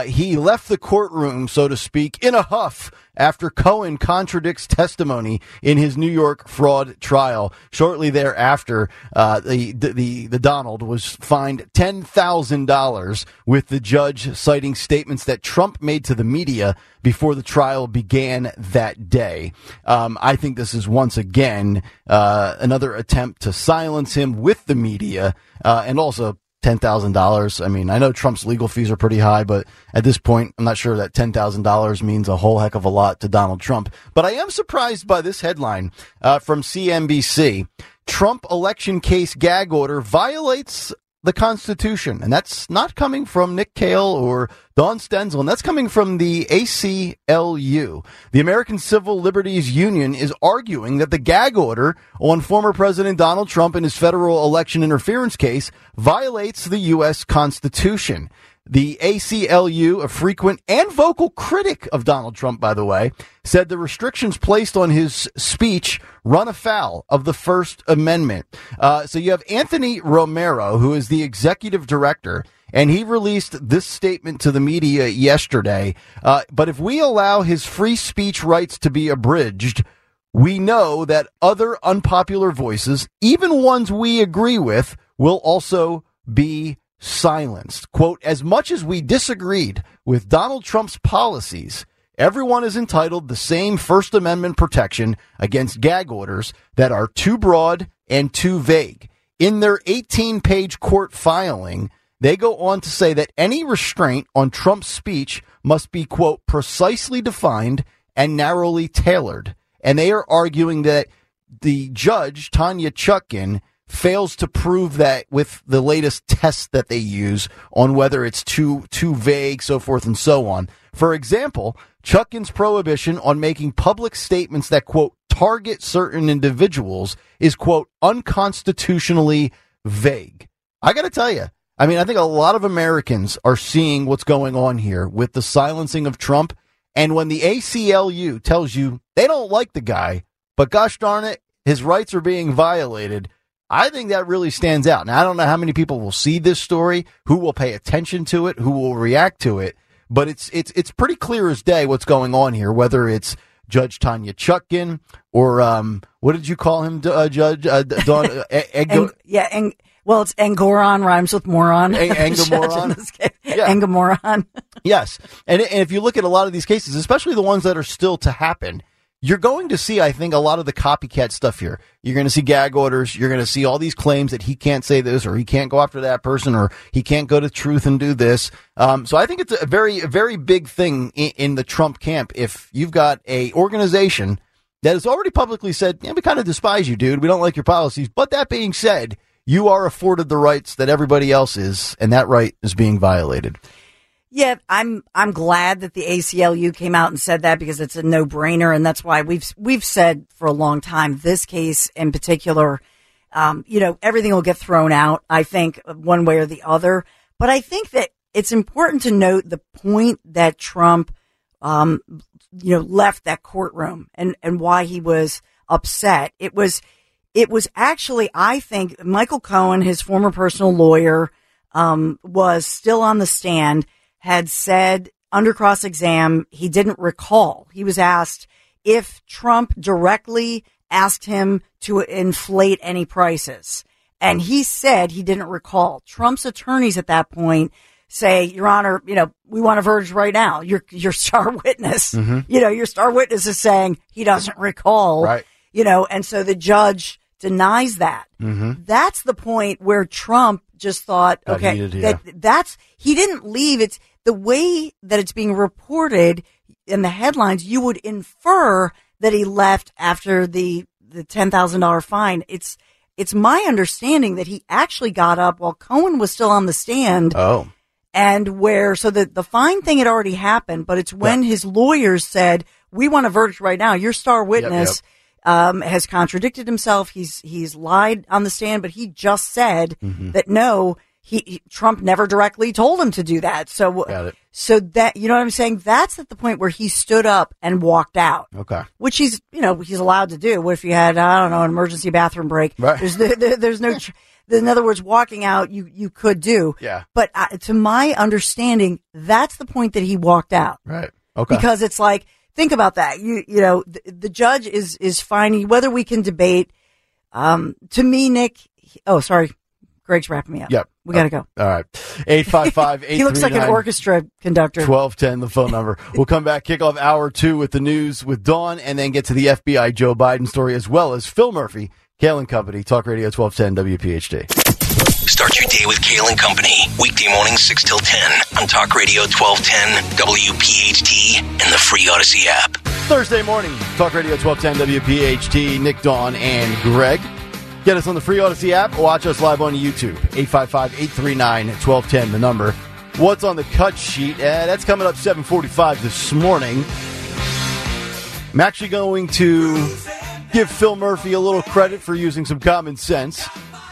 he left the courtroom, so to speak, in a huff after Cohen contradicts testimony in his New York fraud trial. Shortly thereafter, the Donald was fined $10,000 with the judge citing statements that Trump made to the media before the trial began that day. I think this is once again another attempt to silence him with the media, and also $10,000. I mean, I know Trump's legal fees are pretty high, but at this point, I'm not sure that $10,000 means a whole heck of a lot to Donald Trump. But I am surprised by this headline from CNBC. Trump election case gag order violates the Constitution. And that's not coming from Nick Kale or Dawn Stensland. That's coming from the ACLU. The American Civil Liberties Union is arguing that the gag order on former President Donald Trump in his federal election interference case violates the U.S. Constitution. The ACLU, a frequent and vocal critic of Donald Trump, by the way, said the restrictions placed on his speech run afoul of the First Amendment. So you have Anthony Romero, who is the executive director, and he released this statement to the media yesterday. But if we allow his free speech rights to be abridged, we know that other unpopular voices, even ones we agree with, will also be silenced. Quote, as much as we disagreed with Donald Trump's policies, everyone is entitled the same First Amendment protection against gag orders that are too broad and too vague. In their 18-page court filing, they go on to say that any restraint on Trump's speech must be, quote, precisely defined and narrowly tailored. And they are arguing that the judge, Tanya Chutkan, fails to prove that with the latest test that they use on whether it's too vague, so forth and so on. For example, Chutkan's prohibition on making public statements that, quote, target certain individuals is, quote, unconstitutionally vague. I got to tell you, I mean, I think a lot of Americans are seeing what's going on here with the silencing of Trump. And when the ACLU tells you they don't like the guy, but gosh darn it, his rights are being violated, I think that really stands out. Now, I don't know how many people will see this story, who will pay attention to it, who will react to it, but it's pretty clear as day what's going on here, whether it's Judge Tanya Chutkan or what did you call him, Judge? Don, yeah, and well, it's Angoron rhymes with moron. Angamoron. Yeah. Angamoron. Yes. And if you look at a lot of these cases, especially the ones that are still to happen, you're going to see, I think, a lot of the copycat stuff here. You're going to see gag orders. You're going to see all these claims that he can't say this, or he can't go after that person, or he can't go to truth and do this. So I think it's a very, very big thing in the Trump camp. If you've got a organization that has already publicly said, yeah, we kind of despise you, dude. We don't like your policies. But that being said, you are afforded the rights that everybody else is, and that right is being violated. Yeah, I'm glad that the ACLU came out and said that, because it's a no-brainer, and that's why we've said for a long time, this case in particular, you know, everything will get thrown out, I think, one way or the other. But I think that it's important to note the point that Trump, you know, left that courtroom and why he was upset. It was actually, I think, Michael Cohen, his former personal lawyer, was still on the stand, had said under cross-exam he didn't recall. He was asked if Trump directly asked him to inflate any prices, and he said he didn't recall. Trump's attorneys at that point say, Your Honor, you know, we want a verdict right now. Your star witness, you know, your star witness is saying he doesn't recall, right? You know, and so the judge denies that. That's the point where Trump just thought, okay, he didn't leave. It's the way that it's being reported in the headlines. You would infer that he left after the $10,000 fine. It's my understanding that he actually got up while Cohen was still on the stand. Oh. And where, so the fine thing had already happened, but it's when his lawyers said, we want a verdict right now. Your star witness has contradicted himself. He's lied on the stand, but he just said that no, Trump never directly told him to do that. So that, you know what I'm saying? That's at the point where he stood up and walked out. Okay. Which he's, you know, he's allowed to do. What if you had, I don't know, an emergency bathroom break? Right. There's no, in other words, walking out you could do. Yeah. But to my understanding, that's the point that he walked out. Right. Okay. Because it's like, think about that. You know, the judge is finding whether we can debate. To me, Nick. Oh, sorry. Greg's wrapping me up. Yep. We got to go. All right. 855-839. He looks like an orchestra conductor. 1210, the phone number. We'll come back, kick off hour two with the news with Dawn, and then get to the FBI Joe Biden story, as well as Phil Murphy, Kale and Company, Talk Radio 1210 WPHT. Start your day with Kale and Company, weekday mornings 6 till 10 on Talk Radio 1210 WPHT and the free Odyssey app. Thursday morning, Talk Radio 1210 WPHT, Nick, Dawn, and Greg. Get us on the free Odyssey app. Watch us live on YouTube. 855-839-1210, the number. What's on the cut sheet? That's coming up 7:45 this morning. I'm actually going to give Phil Murphy a little credit for using some common sense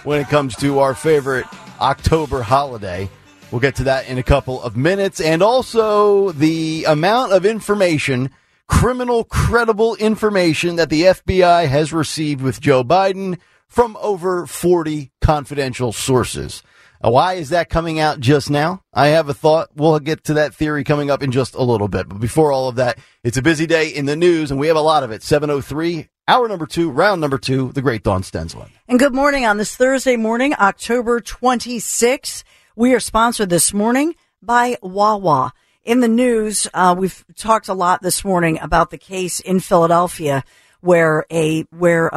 when it comes to our favorite October holiday. We'll get to that in a couple of minutes. And also the amount of information, criminal credible information, that the FBI has received with Joe Biden from over 40 confidential sources. Why is that coming out just now? I have a thought. We'll get to that theory coming up in just a little bit. But before all of that, it's a busy day in the news, and we have a lot of it. 7:03, hour number two, round number two, the great Dawn Stensland. And good morning on this Thursday morning, October 26th. We are sponsored this morning by Wawa. In the news, we've talked a lot this morning about the case in Philadelphia where a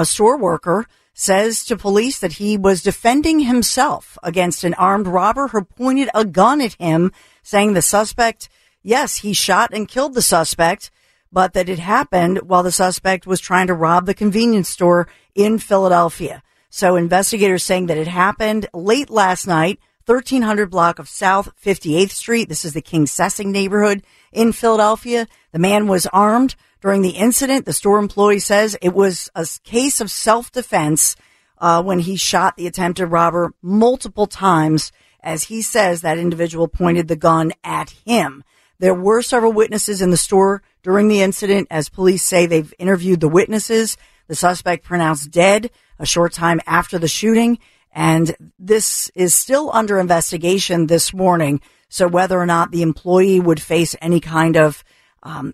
store worker says to police that he was defending himself against an armed robber who pointed a gun at him, saying the suspect, yes, he shot and killed the suspect, but that it happened while the suspect was trying to rob the convenience store in Philadelphia. So investigators saying that it happened late last night, 1300 block of South 58th Street. This is the King Sessing neighborhood in Philadelphia. The man was armed. During the incident, the store employee says it was a case of self-defense when he shot the attempted robber multiple times. As he says, that individual pointed the gun at him. There were several witnesses in the store during the incident. As police say, they've interviewed the witnesses. The suspect pronounced dead a short time after the shooting. And this is still under investigation this morning. So whether or not the employee would face any kind of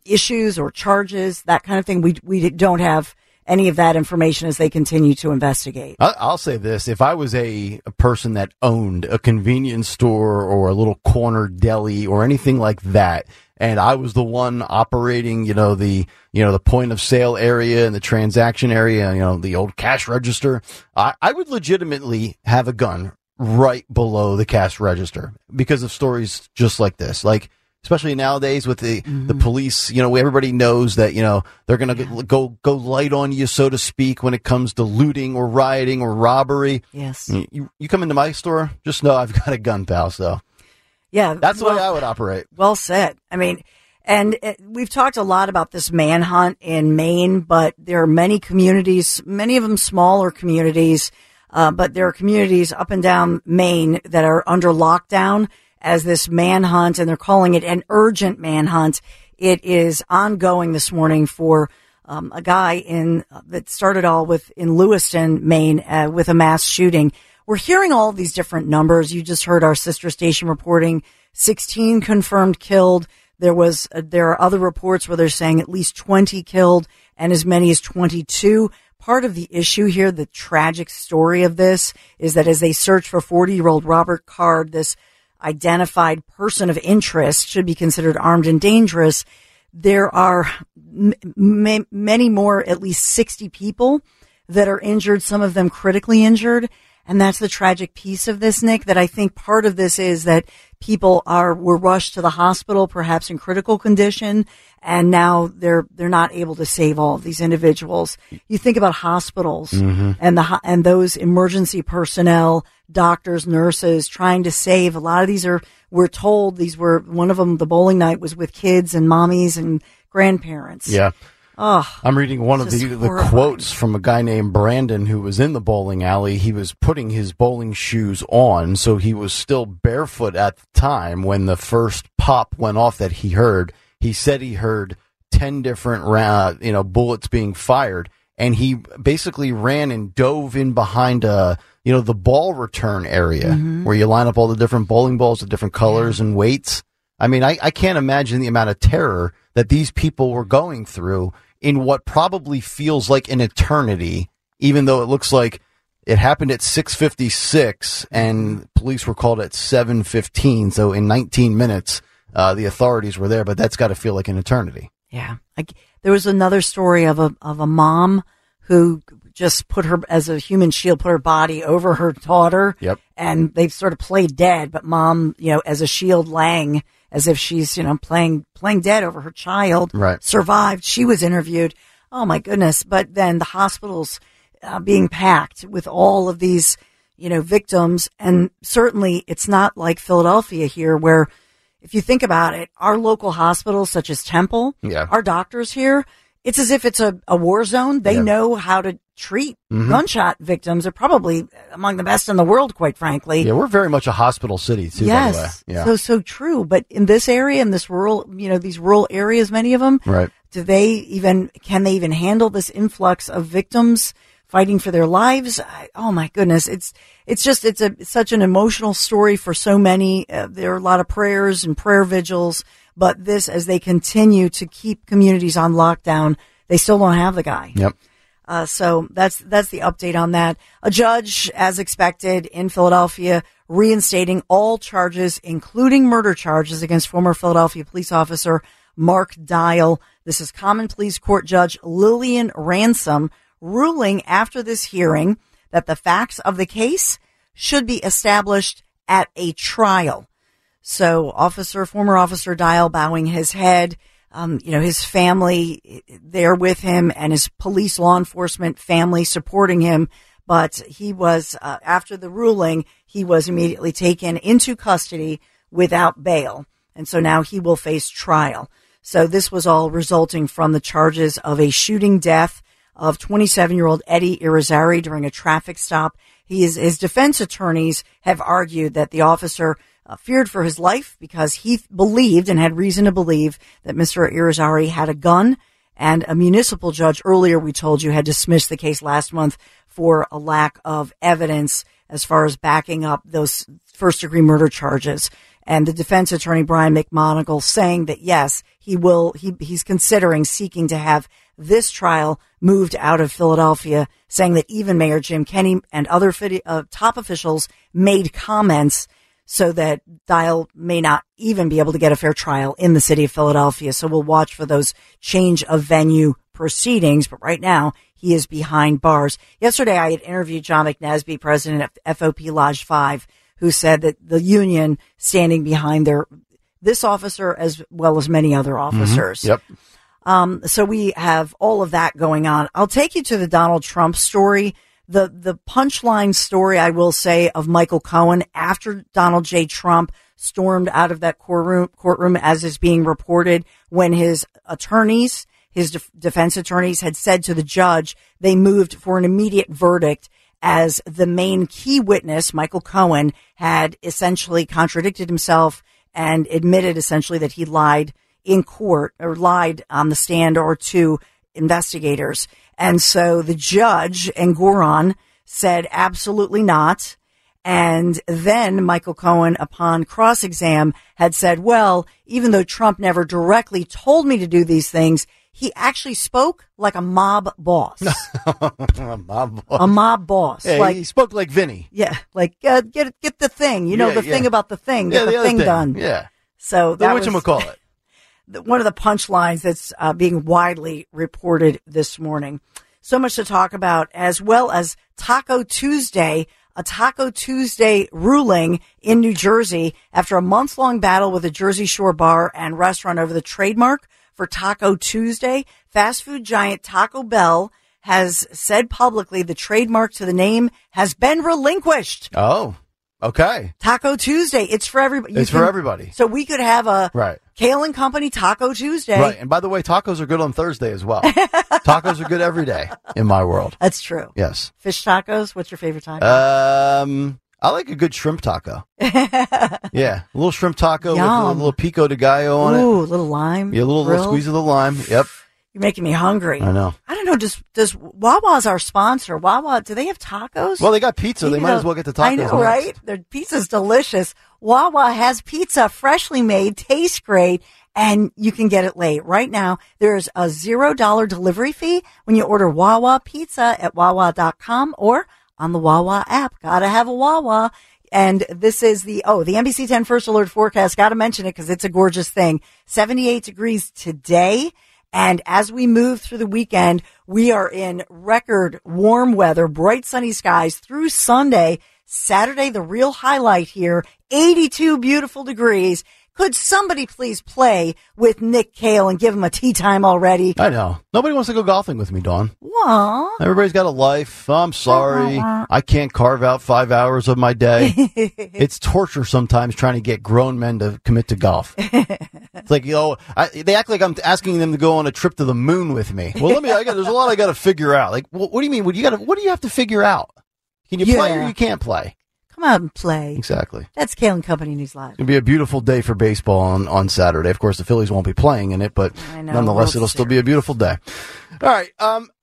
issues or charges, that kind of thing. We don't have any of that information as they continue to investigate. I'll say this. If I was a person that owned a convenience store or a little corner deli or anything like that, and I was the one operating, the point of sale area and the transaction area, the old cash register, I would legitimately have a gun right below the cash register because of stories just like this. Like, especially nowadays with the police. You know, everybody knows that, you know, they're going to go light on you, so to speak, when it comes to looting or rioting or robbery. Yes. You come into my store, just know I've got a gun, pal. So, yeah, that's the way I would operate. Well said. I mean, and we've talked a lot about this manhunt in Maine, but there are many communities, many of them smaller communities, but there are communities up and down Maine that are under lockdown as this manhunt, and they're calling it an urgent manhunt. It is ongoing this morning for a guy that started all with in Lewiston, Maine, with a mass shooting. We're hearing all these different numbers. You just heard our sister station reporting 16 confirmed killed. There are other reports where they're saying at least 20 killed and as many as 22. Part of the issue here, the tragic story of this, is that as they search for 40-year-old Robert Card, this identified person of interest should be considered armed and dangerous. There are many more, at least 60 people that are injured, some of them critically injured. And that's the tragic piece of this, Nick, that I think part of this is that people were rushed to the hospital, perhaps in critical condition, and now they're not able to save all of these individuals. You think about hospitals and those emergency personnel, doctors, nurses, trying to save. A lot of these we're told one of them, the bowling night, was with kids and mommies and grandparents. Yeah. Oh, I'm reading one of the quotes from a guy named Brandon who was in the bowling alley. He was putting his bowling shoes on, so he was still barefoot at the time when the first pop went off that he heard. He said he heard 10 different bullets being fired, and he basically ran and dove in behind the ball return area where you line up all the different bowling balls of different colors and weights. I mean, I can't imagine the amount of terror that these people were going through in what probably feels like an eternity, even though it looks like it happened at 6:56 and police were called at 7:15. So in 19 minutes, the authorities were there, but that's got to feel like an eternity. Yeah. There was another story of a mom who just put her body over her daughter. Yep. And they've sort of played dead, but mom, as a shield laying, as if she's, playing dead over her child. Right. Survived. She was interviewed. Oh my goodness. But then the hospitals being packed with all of these, victims. And certainly it's not like Philadelphia here, where if you think about it, our local hospitals such as Temple, our doctors here, it's as if it's a war zone. They know how to treat gunshot victims. Are probably among the best in the world, quite frankly. Yeah, we're very much a hospital city, too, by the way. Yeah. So true. But in this area, in this rural, these rural areas, many of them, right. Can they even handle this influx of victims fighting for their lives? Oh, my goodness. It's such an emotional story for so many. There are a lot of prayers and prayer vigils. But this, as they continue to keep communities on lockdown, they still don't have the guy. Yep. So that's the update on that. A judge, as expected, in Philadelphia, reinstating all charges, including murder charges, against former Philadelphia police officer Mark Dial. This is Common Pleas Court Judge Lillian Ransom ruling after this hearing that the facts of the case should be established at a trial. So former officer Dial bowing his head, his family there with him and his police law enforcement family supporting him. But he was, after the ruling, he was immediately taken into custody without bail. And so now he will face trial. So this was all resulting from the charges of a shooting death of 27-year-old Eddie Irizarry during a traffic stop. His defense attorneys have argued that the officer feared for his life because he believed and had reason to believe that Mr. Irizarry had a gun, and a municipal judge earlier, we told you, had dismissed the case last month for a lack of evidence as far as backing up those first-degree murder charges. And the defense attorney, Brian McMonagle, saying that, yes, he's considering seeking to have this trial moved out of Philadelphia, saying that even Mayor Jim Kenney and other top officials made comments so that Dial may not even be able to get a fair trial in the city of Philadelphia. So we'll watch for those change of venue proceedings. But right now, he is behind bars. Yesterday, I had interviewed John McNesby, president of FOP Lodge 5, who said that the union standing behind their this officer as well as many other officers. Mm-hmm. Yep. So we have all of that going on. I'll take you to the Donald Trump story. The punchline story, I will say, of Michael Cohen after Donald J. Trump stormed out of that courtroom as is being reported, when his attorneys, his defense attorneys, had said to the judge they moved for an immediate verdict, as the main key witness, Michael Cohen, had essentially contradicted himself and admitted essentially that he lied in court, or lied on the stand or to investigators. And so the judge, Engoron, said absolutely not. And then Michael Cohen, upon cross-exam, had said, well, even though Trump never directly told me to do these things, he actually spoke like a mob boss. A mob boss. A mob boss. Yeah, like, he spoke like Vinny. Yeah, like, get the thing. You know, the thing about the thing. Get the thing done. Yeah. So that was whatchamacallit. One of the punchlines that's being widely reported this morning. So much to talk about, as well as Taco Tuesday, a Taco Tuesday ruling in New Jersey after a month-long battle with a Jersey Shore bar and restaurant over the trademark for Taco Tuesday. Fast food giant Taco Bell has said publicly the trademark to the name has been relinquished. Oh, okay. Taco Tuesday. It's for everybody. For everybody. So we could have a Kale and Company Taco Tuesday. Right. And by the way, tacos are good on Thursday as well. Tacos are good every day in my world. That's true. Yes. Fish tacos. What's your favorite taco? I like a good shrimp taco. Yeah. A little shrimp taco with a little pico de gallo on it. Ooh, a little lime. Yeah, a little squeeze of the lime. Yep. You're making me hungry. I know. I don't know. Does Wawa's our sponsor? Wawa, do they have tacos? Well, they got pizza. They might as well get the tacos. I know, right? Their pizza's delicious. Wawa has pizza, freshly made, tastes great, and you can get it late. Right now, there's a $0 delivery fee when you order Wawa pizza at wawa.com or on the Wawa app. Gotta have a Wawa. And this is the NBC 10 First Alert forecast. Gotta mention it because it's a gorgeous thing. 78 degrees today. And as we move through the weekend, we are in record warm weather, bright sunny skies through Sunday. Saturday, the real highlight here, 82 beautiful degrees. Could somebody please play with Nick Kale and give him a tea time already? I know. Nobody wants to go golfing with me, Dawn. Well, everybody's got a life. I'm sorry. I can't carve out 5 hours of my day. It's torture sometimes trying to get grown men to commit to golf. It's like, they act like I'm asking them to go on a trip to the moon with me. Well, there's a lot I got to figure out. Like, what do you mean? What do you have to figure out? Can you play or you can't play? Come out and play. Exactly. That's Kale and Company News Live. It'll be a beautiful day for baseball on Saturday. Of course, the Phillies won't be playing in it, but nonetheless, it'll still be a beautiful day. All right.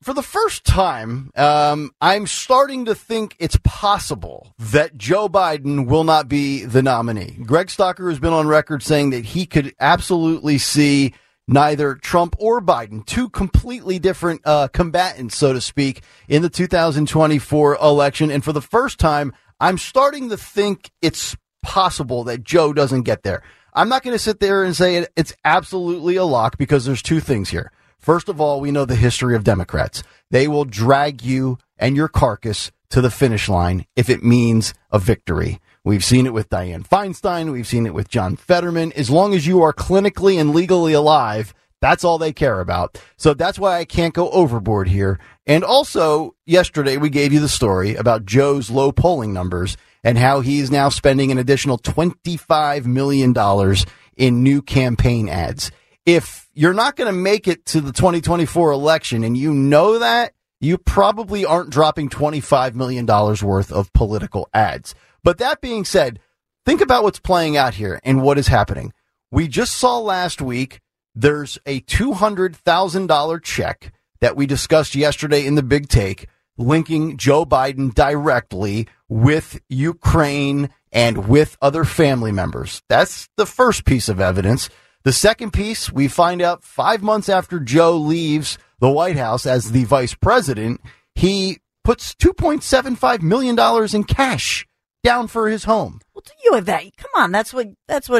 For the first time, I'm starting to think it's possible that Joe Biden will not be the nominee. Greg Stocker has been on record saying that he could absolutely see neither Trump or Biden, two completely different combatants, so to speak, in the 2024 election. And for the first time, I'm starting to think it's possible that Joe doesn't get there. I'm not going to sit there and say it's absolutely a lock, because there's two things here. First of all, we know the history of Democrats. They will drag you and your carcass to the finish line if it means a victory. We've seen it with Dianne Feinstein. We've seen it with John Fetterman. As long as you are clinically and legally alive, that's all they care about. So that's why I can't go overboard here. And also, yesterday we gave you the story about Joe's low polling numbers and how he's now spending an additional $25 million in new campaign ads. If you're not going to make it to the 2024 election, and you know that, you probably aren't dropping $25 million worth of political ads. But that being said, think about what's playing out here and what is happening. We just saw last week, there's a $200,000 check that we discussed yesterday in the Big Take, linking Joe Biden directly with Ukraine and with other family members. That's the first piece of evidence. The second piece, we find out 5 months after Joe leaves the White House as the vice president, he puts $2.75 million in cash down for his home. Well, do you have that? Come on, that's what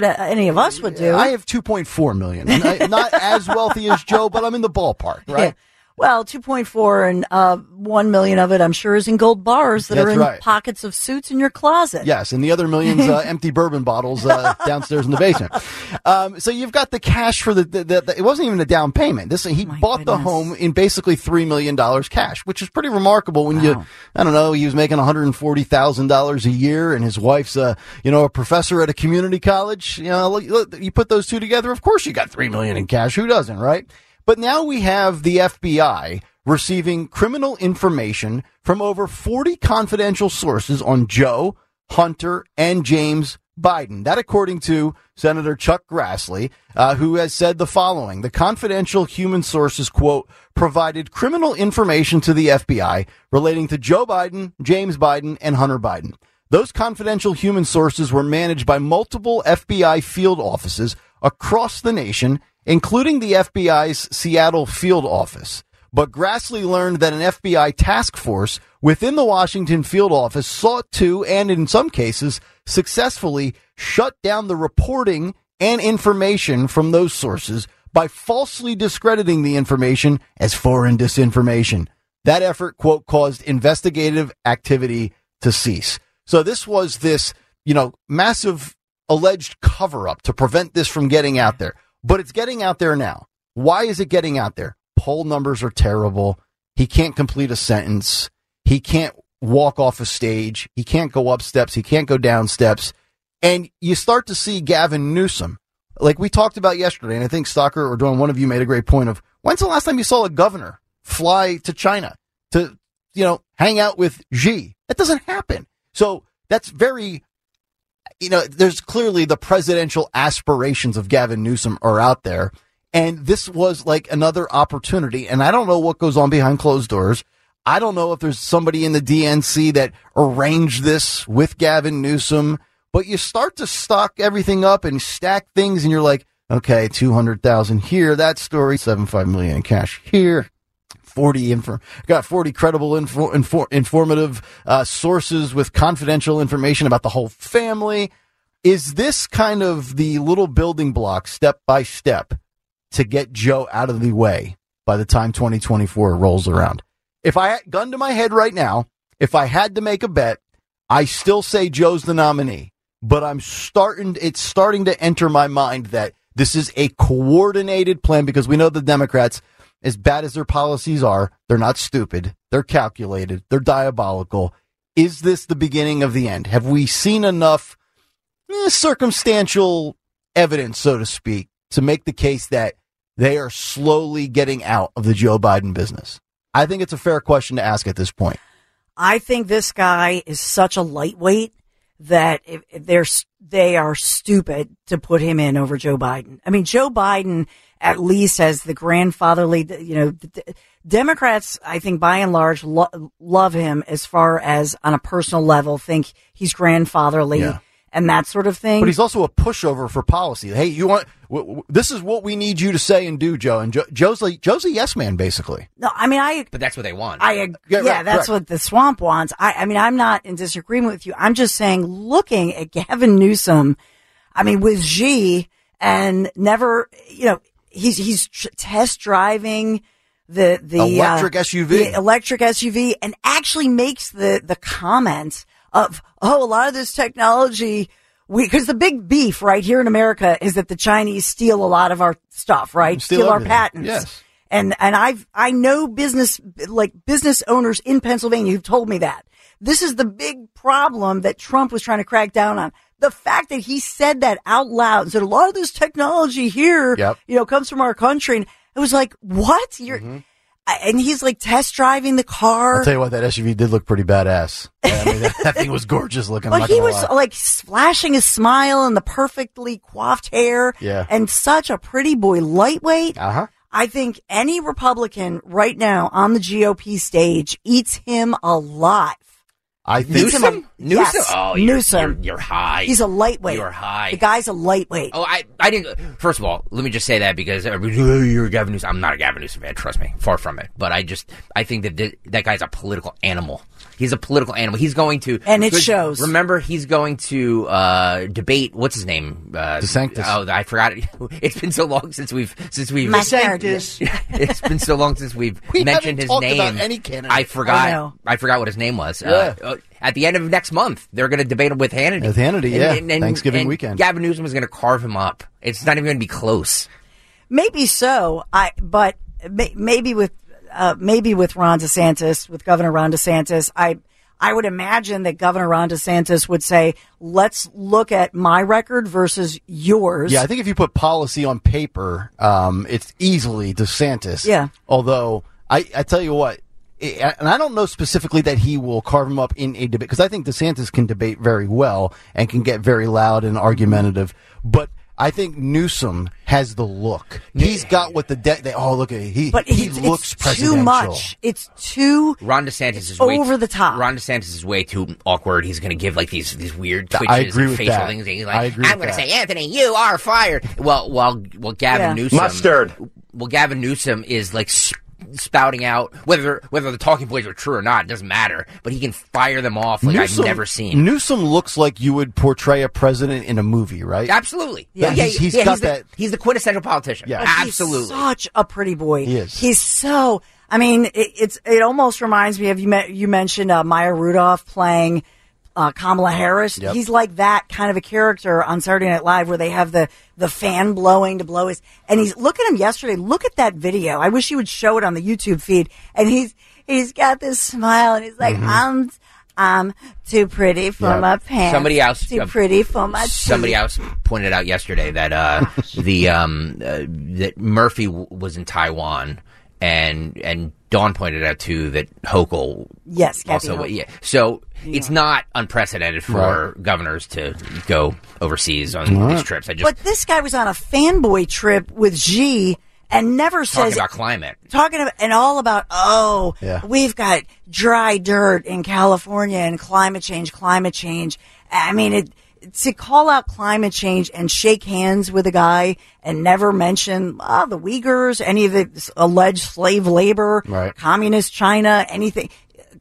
any of us would do. I have $2.4 million. I'm not as wealthy as Joe, but I'm in the ballpark, right? Yeah. Well, 2.4 and 1 million of it, I'm sure, is in gold bars that are in pockets of suits in your closet. Yes, and the other millions empty bourbon bottles downstairs in the basement. So you've got the cash for the it wasn't even a down payment. He bought the home in basically $3 million cash, which is pretty remarkable when he was making $140,000 a year and his wife's a professor at a community college. You know, you put those two together, of course you got $3 million in cash. Who doesn't, right? But now we have the FBI receiving criminal information from over 40 confidential sources on Joe, Hunter, and James Biden. That according to Senator Chuck Grassley, who has said the following. The confidential human sources, quote, provided criminal information to the FBI relating to Joe Biden, James Biden, and Hunter Biden. Those confidential human sources were managed by multiple FBI field offices across the nation, including the FBI's Seattle field office. But Grassley learned that an FBI task force within the Washington field office sought to, and in some cases, successfully shut down the reporting and information from those sources by falsely discrediting the information as foreign disinformation. That effort, quote, caused investigative activity to cease. So this was this massive alleged cover-up to prevent this from getting out there. But it's getting out there now. Why is it getting out there? Poll numbers are terrible. He can't complete a sentence. He can't walk off a stage. He can't go up steps. He can't go down steps. And you start to see Gavin Newsom, like we talked about yesterday, and I think Stocker or Dawn, one of you made a great point of, when's the last time you saw a governor fly to China to, hang out with Xi? That doesn't happen. So that's very... there's clearly the presidential aspirations of Gavin Newsom are out there. And this was like another opportunity. And I don't know what goes on behind closed doors. I don't know if there's somebody in the DNC that arranged this with Gavin Newsom. But you start to stock everything up and stack things. And you're like, okay, 200,000 here. That story, 75 million in cash here. 40 credible informative sources with confidential information about the whole family. Is this kind of the little building block step by step to get Joe out of the way by the time 2024 rolls around? If I had gun to my head right now, if I had to make a bet, I still say Joe's the nominee, but it's starting to enter my mind that this is a coordinated plan, because we know the Democrats, as bad as their policies are, they're not stupid. They're calculated. They're diabolical. Is this the beginning of the end? Have we seen enough circumstantial evidence, so to speak, to make the case that they are slowly getting out of the Joe Biden business? I think it's a fair question to ask at this point. I think this guy is such a lightweight that they are stupid to put him in over Joe Biden. I mean, Joe Biden at least as the grandfatherly, Democrats, I think, by and large, love him as far as on a personal level, think he's grandfatherly and that sort of thing. But he's also a pushover for policy. Hey, you want this is what we need you to say and do, Joe. And Joe's a yes man, basically. No, I mean, but that's what they want. That's correct. What the swamp wants. I mean, I'm not in disagreement with you. I'm just saying, looking at Gavin Newsom, I mean, with Xi and never, He's test driving the electric SUV, and actually makes the comment of, a lot of this technology, because the big beef right here in America is that the Chinese steal a lot of our stuff, right? Steal our patents. Yes. And I know business owners in Pennsylvania who've told me that this is the big problem that Trump was trying to crack down on. The fact that he said that out loud and said a lot of this technology here, comes from our country. And it was like, what? And he's like test driving the car. I'll tell you what, that SUV did look pretty badass. Yeah, I mean, that thing was gorgeous looking. But he was like flashing a smile and the perfectly coiffed hair and such a pretty boy, lightweight. Uh-huh. I think any Republican right now on the GOP stage eats him alive. I think Newsom? Yes. Oh, you're high. He's a lightweight. You're high. The guy's a lightweight. Oh, I didn't. First of all, let me just say that because you're a Gavin Newsom. I'm not a Gavin Newsom fan. Trust me, far from it. But I think that that guy's a political animal. He's a political animal. He's going to... And it shows. Remember, he's going to debate... What's his name? DeSantis. Oh, I forgot. It's been so long since we've DeSantis. It's been so long since we've mentioned his name. About any candidate. I forgot what his name was. Yeah. At the end of next month, they're going to debate him with Hannity. With Hannity, yeah. And Thanksgiving weekend. Gavin Newsom is going to carve him up. It's not even going to be close. Maybe so. Maybe with Ron DeSantis, with Governor Ron DeSantis, I would imagine that Governor Ron DeSantis would say, let's look at my record versus yours. Yeah, I think if you put policy on paper, it's easily DeSantis. Yeah. Although, I tell you what, and I don't know specifically that he will carve him up in a debate, because I think DeSantis can debate very well and can get very loud and argumentative, but... I think Newsom has the look. He's got what look at him. He looks presidential. Too much. It's too Ron DeSantis is over the top. Ron DeSantis is way too awkward. He's going to give like these weird twitches and facial things. He's like, I'm going to say, Anthony, you are fired. Well, while Gavin Newsom mustard. Well, Gavin Newsom is like spouting out whether the talking points are true or not, it doesn't matter, but he can fire them off like I've never seen. Newsom looks like you would portray a president in a movie, right? Absolutely. Yeah. He's the quintessential politician. Yeah. Absolutely. He's such a pretty boy. He is. He's so, I mean, it almost reminds me of, you mentioned Maya Rudolph playing Kamala Harris. Yep. He's like that kind of a character on Saturday Night Live where they have the fan blowing to blow his, and he's, look at him yesterday. Look at that video. I wish you would show it on the YouTube feed. And he's got this smile and he's like, I'm too pretty for my pants. Somebody else pointed out yesterday that, that Murphy was in Taiwan and Dawn pointed out too that Hochul, So it's not unprecedented for governors to go overseas on these trips. But this guy was on a fanboy trip with Xi and never says about climate, we've got dry dirt in California and climate change. I mean to call out climate change and shake hands with a guy and never mention the Uyghurs, any of the alleged slave labor, communist China, anything.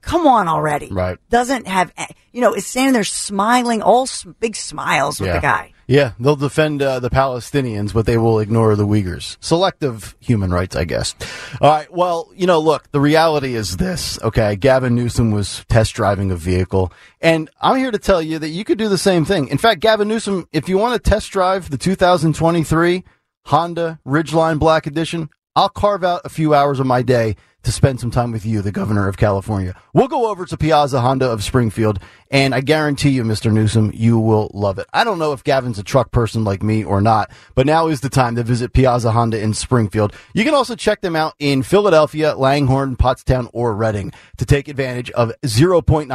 Come on already. Right. Doesn't have, it's standing there smiling, all big smiles with the guy. Yeah, they'll defend the Palestinians, but they will ignore the Uyghurs. Selective human rights, I guess. All right, well, look, the reality is this, okay? Gavin Newsom was test driving a vehicle, and I'm here to tell you that you could do the same thing. In fact, Gavin Newsom, if you want to test drive the 2023 Honda Ridgeline Black Edition, I'll carve out a few hours of my day to spend some time with you, the governor of California. We'll go over to Piazza Honda of Springfield, and I guarantee you, Mr. Newsom, you will love it. I don't know if Gavin's a truck person like me or not, but now is the time to visit Piazza Honda in Springfield. You can also check them out in Philadelphia, Langhorne, Pottstown, or Reading to take advantage of 0.9%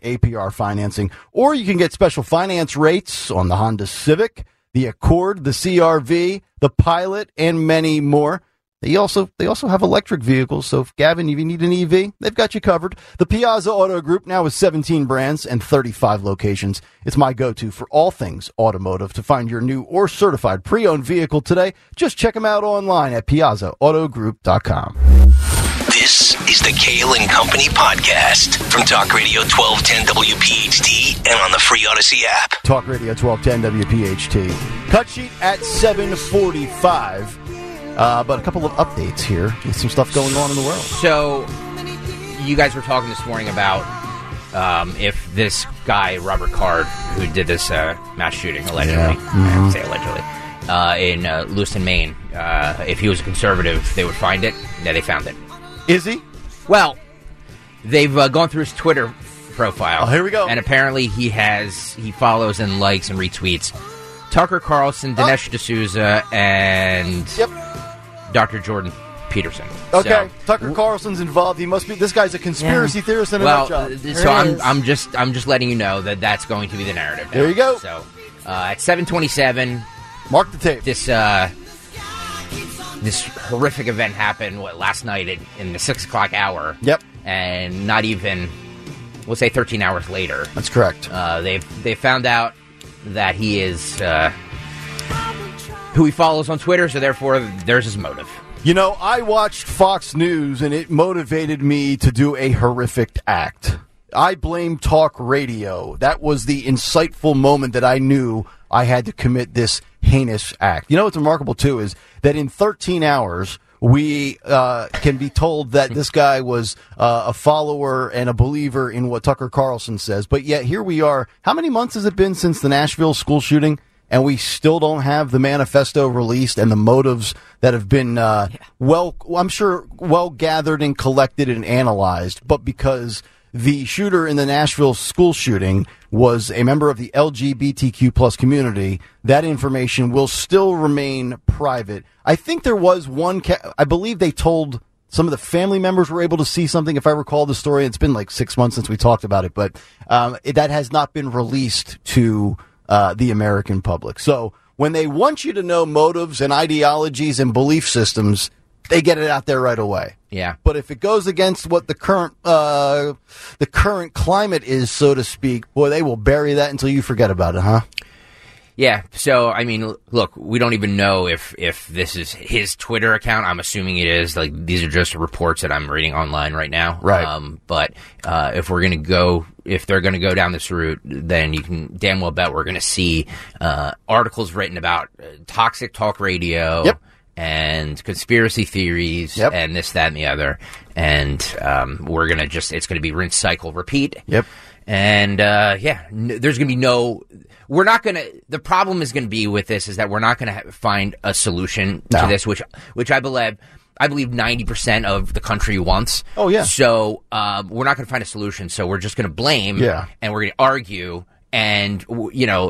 APR financing, or you can get special finance rates on the Honda Civic, the Accord, the CR-V, the Pilot, and many more. They also have electric vehicles, so if Gavin, if you need an EV, they've got you covered. The Piazza Auto Group now with 17 brands and 35 locations. It's my go-to for all things automotive. To find your new or certified pre-owned vehicle today, just check them out online at piazzaautogroup.com. This is the Kale and Company podcast from Talk Radio 1210 WPHT and on the free Odyssey app. Talk Radio 1210 WPHT. Cut sheet at 7:45. But a couple of updates here with some stuff going on in the world. So, you guys were talking this morning about if this guy, Robert Card, who did this mass shooting, allegedly, I would say allegedly, in Lewiston, Maine, if he was a conservative, they would find it. Yeah, they found it. Is he? Well, they've gone through his Twitter profile. Oh, here we go. And apparently he follows and likes and retweets Tucker Carlson, Dinesh D'Souza, and... Yep. Dr. Jordan Peterson. Okay, so, Tucker Carlson's involved. He must be. This guy's a conspiracy theorist and a nut job. So I'm just letting you know that that's going to be the narrative. Now. There you go. So at 7:27, mark the tape. This horrific event happened last night in the 6 o'clock hour. Yep, and not even we'll say 13 hours later. That's correct. They found out that he is. Who he follows on Twitter, so therefore there's his motive. I watched Fox News, and it motivated me to do a horrific act. I blame talk radio. That was the insightful moment that I knew I had to commit this heinous act. You know what's remarkable, too, is that in 13 hours, we can be told that this guy was a follower and a believer in what Tucker Carlson says. But yet here we are. How many months has it been since the Nashville school shooting? And we still don't have the manifesto released and the motives that have been, well gathered and collected and analyzed. But because the shooter in the Nashville school shooting was a member of the LGBTQ plus community, that information will still remain private. I think there was one, I believe they told some of the family members were able to see something. If I recall the story, it's been like 6 months since we talked about it, but that has not been released to the American public. So when they want you to know motives and ideologies and belief systems, they get it out there right away. Yeah. But if it goes against what the current climate is, so to speak, boy, they will bury that until you forget about it, huh? Yeah. So, I mean, look, we don't even know if this is his Twitter account. I'm assuming it is. Like, these are just reports that I'm reading online right now. Right. But if we're going to go... If they're going to go down this route, then you can damn well bet we're going to see articles written about toxic talk radio, yep, and conspiracy theories, yep, and this, that, and the other. And we're going to it's going to be rinse, cycle, repeat. Yep. And there's going to be the problem is going to be with this is that we're not going to find a solution to this, which I believe 90% of the country wants. Oh, yeah. So we're not going to find a solution. So we're just going to blame, and we're going to argue. And, you know,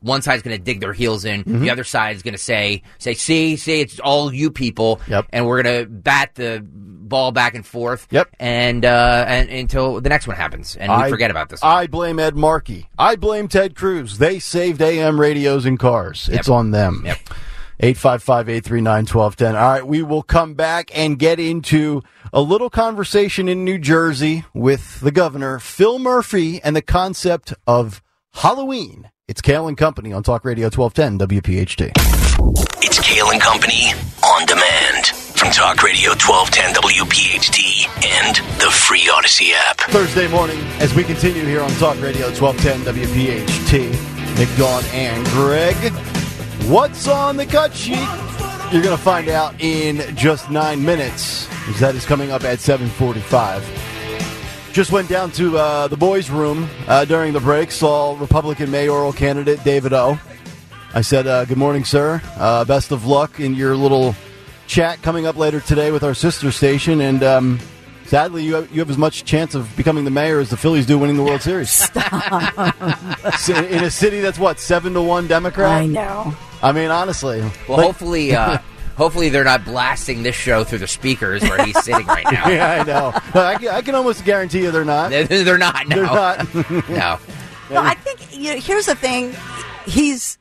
one side's going to dig their heels in. Mm-hmm. The other side's going to say, see, it's all you people. Yep. And we're going to bat the ball back and forth. Yep. And until the next one happens. And we forget about this one. I blame Ed Markey. I blame Ted Cruz. They saved AM radios and cars. Yep. It's on them. Yep. 855-839-1210. All right, we will come back and get into a little conversation in New Jersey with the governor, Phil Murphy, and the concept of Halloween. It's Kale and Company on Talk Radio 1210 WPHT. It's Kale and Company on demand from Talk Radio 1210 WPHT and the free Odyssey app. Thursday morning, as we continue here on Talk Radio 1210 WPHT, Nick, Dawn, and Greg. What's on the cut sheet? You're going to find out in just 9 minutes, because that is coming up at 7:45. Just went down to the boys' room during the break, saw Republican mayoral candidate David O. I said, good morning, sir. Best of luck in your little chat coming up later today with our sister station. And sadly, you have as much chance of becoming the mayor as the Phillies do winning the World Series. Stop. So in a city that's, 7-1 Democrat? I know. I mean, honestly. Well, hopefully they're not blasting this show through the speakers where he's sitting right now. Yeah, I know. I can almost guarantee you they're not. They're not, no. They're not. No. Well, I think, here's the thing. He's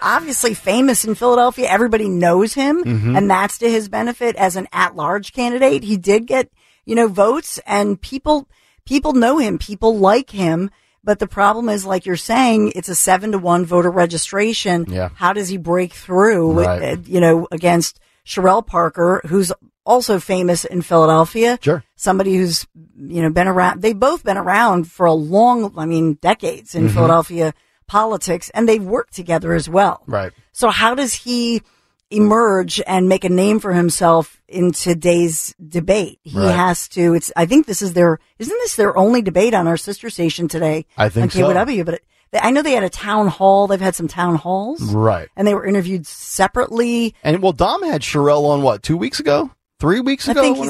obviously famous in Philadelphia. Everybody knows him, mm-hmm, and that's to his benefit as an at-large candidate. He did get, votes, and people know him. People like him. But the problem is, like you're saying, it's a 7-1 voter registration. Yeah. How does he break through, right, against Sherelle Parker, who's also famous in Philadelphia? Sure. Somebody who's, been around. They've both been around for decades in, mm-hmm, Philadelphia politics, and they've worked together as well. Right. So how does he emerge and make a name for himself in today's debate? He has to. Isn't this their only debate on our sister station today? I think so. KW, but I know they had a town hall. They've had some town halls. Right. And they were interviewed separately. And Dom had Sherelle on 2 weeks ago? 3 weeks ago? I think I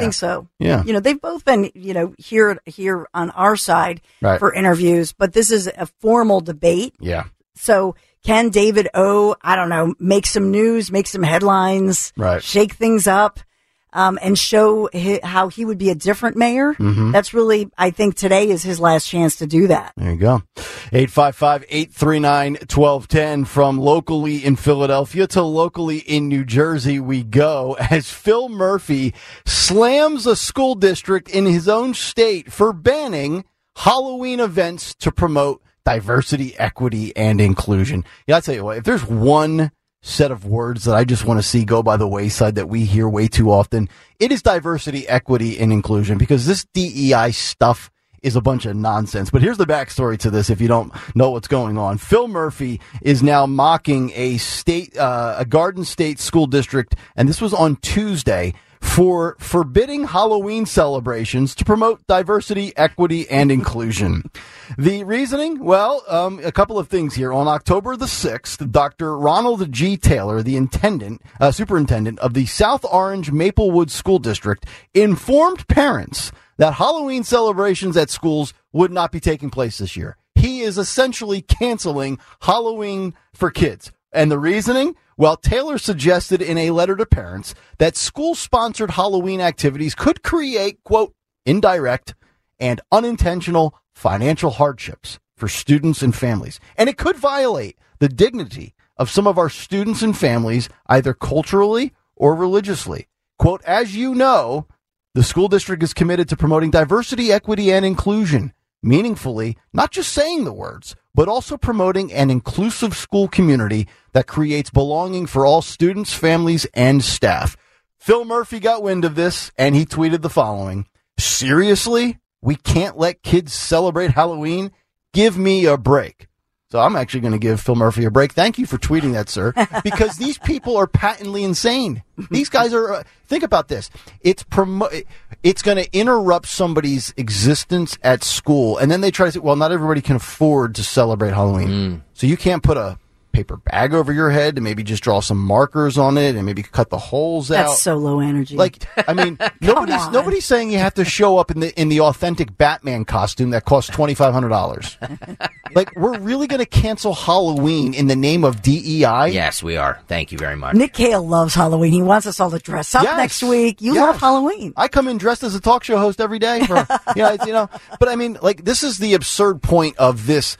think so. Yeah. They've both been, here on our side, right, for interviews, but this is a formal debate. Yeah. So can David O, I don't know, make some news, make some headlines, right, shake things up, and show how he would be a different mayor? Mm-hmm. That's really, I think today is his last chance to do that. There you go. 855-839-1210. From locally in Philadelphia to locally in New Jersey we go, as Phil Murphy slams a school district in his own state for banning Halloween events to promote diversity, equity, and inclusion. Yeah, I'll tell you what, if there's one set of words that I just want to see go by the wayside that we hear way too often. It is diversity, equity, and inclusion, because this DEI stuff is a bunch of nonsense. But here's the backstory to this if you don't know what's going on. Phil Murphy is now mocking a Garden State school district, and this was on Tuesday, for forbidding Halloween celebrations to promote diversity, equity, and inclusion. The reasoning? Well, a couple of things here. On October the 6th, Dr. Ronald G. Taylor, the superintendent of the South Orange Maplewood School District, informed parents that Halloween celebrations at schools would not be taking place this year. He is essentially canceling Halloween for kids. And the reasoning? Well, Taylor suggested in a letter to parents that school-sponsored Halloween activities could create, quote, indirect and unintentional financial hardships for students and families. And it could violate the dignity of some of our students and families, either culturally or religiously. Quote, as you know, the school district is committed to promoting diversity, equity, and inclusion meaningfully, not just saying the words, but also promoting an inclusive school community that creates belonging for all students, families, and staff. Phil Murphy got wind of this, and he tweeted the following. Seriously? We can't let kids celebrate Halloween? Give me a break. So I'm actually going to give Phil Murphy a break. Thank you for tweeting that, sir, because these people are patently insane. These guys are, think about this. It's going to interrupt somebody's existence at school. And then they try to say, well, not everybody can afford to celebrate Halloween. So you can't put a paper bag over your head and maybe just draw some markers on it and maybe cut the holes out. That's so low energy. Like, I mean, nobody's saying you have to show up in the authentic Batman costume that costs $2,500. Like, we're really going to cancel Halloween in the name of DEI? Yes, we are. Thank you very much. Nick Kale loves Halloween. He wants us all to dress up next week. You love Halloween. I come in dressed as a talk show host every day. But I mean, like, this is the absurd point of this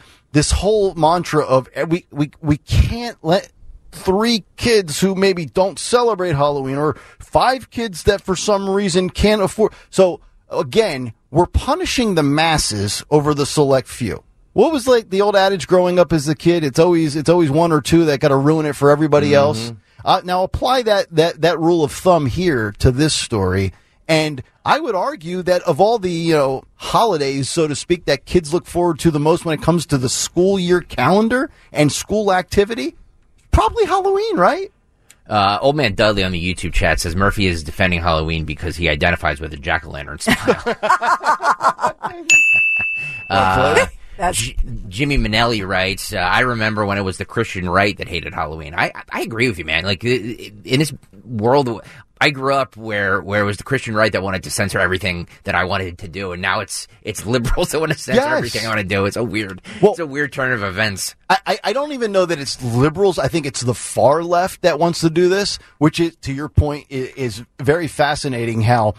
whole mantra of we can't let 3 kids who maybe don't celebrate Halloween or 5 kids that for some reason can't afford. So, again, we're punishing the masses over the select few. What was like the old adage growing up as a kid? It's always 1 or 2 that got to ruin it for everybody else. Now apply that rule of thumb here to this story. And I would argue that of all the, holidays, so to speak, that kids look forward to the most when it comes to the school year calendar and school activity, probably Halloween, right? Old Man Dudley on the YouTube chat says Murphy is defending Halloween because he identifies with a jack-o'-lantern smile. Jimmy Minnelli writes, I remember when it was the Christian right that hated Halloween. I agree with you, man. Like, in this world, I grew up where it was the Christian right that wanted to censor everything that I wanted to do, and now it's liberals that want to censor everything I want to do. It's a weird turn of events. I don't even know that it's liberals. I think it's the far left that wants to do this, which is, to your point, is very fascinating how,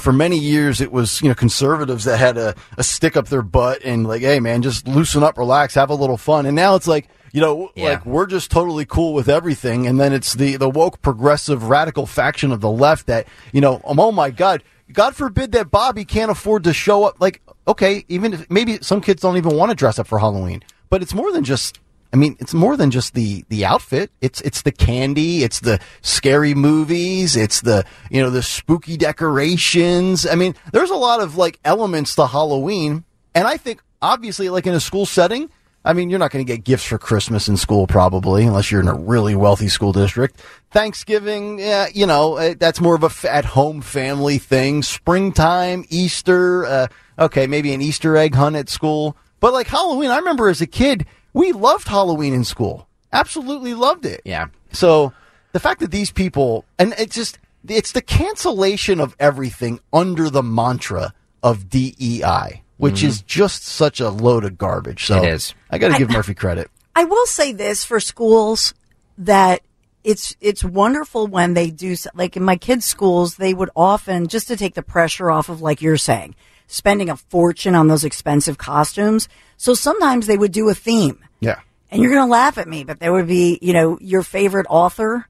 for many years it was, conservatives that had a stick up their butt and like, hey, man, just loosen up, relax, have a little fun. And now it's like, like, we're just totally cool with everything. And then it's the woke, progressive, radical faction of the left that, oh, my God, God forbid that Bobby can't afford to show up. Like, okay, even if maybe some kids don't even want to dress up for Halloween. But it's more than just, the outfit. It's the candy. It's the scary movies. It's the, the spooky decorations. I mean, there's a lot of, elements to Halloween. And I think, obviously, in a school setting, you're not going to get gifts for Christmas in school, probably, unless you're in a really wealthy school district. Thanksgiving, that's more of a at-home family thing. Springtime, Easter, maybe an Easter egg hunt at school. But Halloween, I remember as a kid, we loved Halloween in school. Absolutely loved it. Yeah. So the fact that these people, and it's the cancellation of everything under the mantra of DEI. Which is just such a load of garbage. So it is. I got to give Murphy credit. I will say this for schools, that it's wonderful when they do, in my kids' schools, they would often, just to take the pressure off of, you're saying, spending a fortune on those expensive costumes. So sometimes they would do a theme. Yeah. And you're going to laugh at me, but there would be, your favorite author,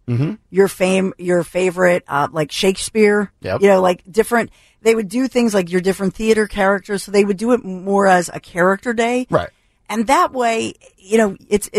your favorite, Shakespeare, different. They would do things like your different theater characters. So they would do it more as a character day. Right. And that way, it's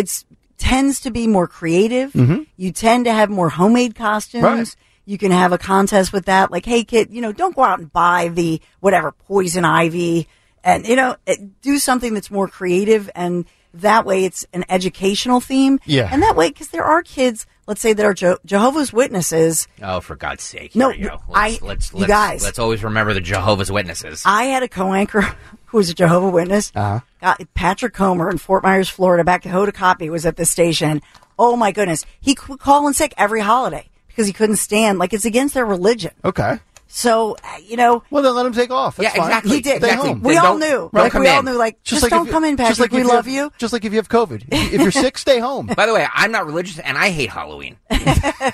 tends to be more creative. Mm-hmm. You tend to have more homemade costumes. Right. You can have a contest with that. Like, hey, kid, you know, don't go out and buy the whatever poison ivy, and, you know, do something that's more creative. And that way it's an educational theme. Yeah. And that way, because there are kids, let's say, that are Jehovah's Witnesses. Oh, for God's sake. Here let's always remember the Jehovah's Witnesses. I had a co-anchor who was a Jehovah's Witness. Uh-huh. Patrick Comer in Fort Myers, Florida, back to Hoda Kotb was at this station. Oh, my goodness. He would call in sick every holiday because he couldn't stand. Like, it's against their religion. Okay. So, you know. Well, then let him take off. That's fine. Exactly. He did. Stay home. We all knew. Like, we all knew, like, just don't come in, Patrick. We love you. Just like if you have COVID. If you're sick, stay home. By the way, I'm not religious, and I hate Halloween. But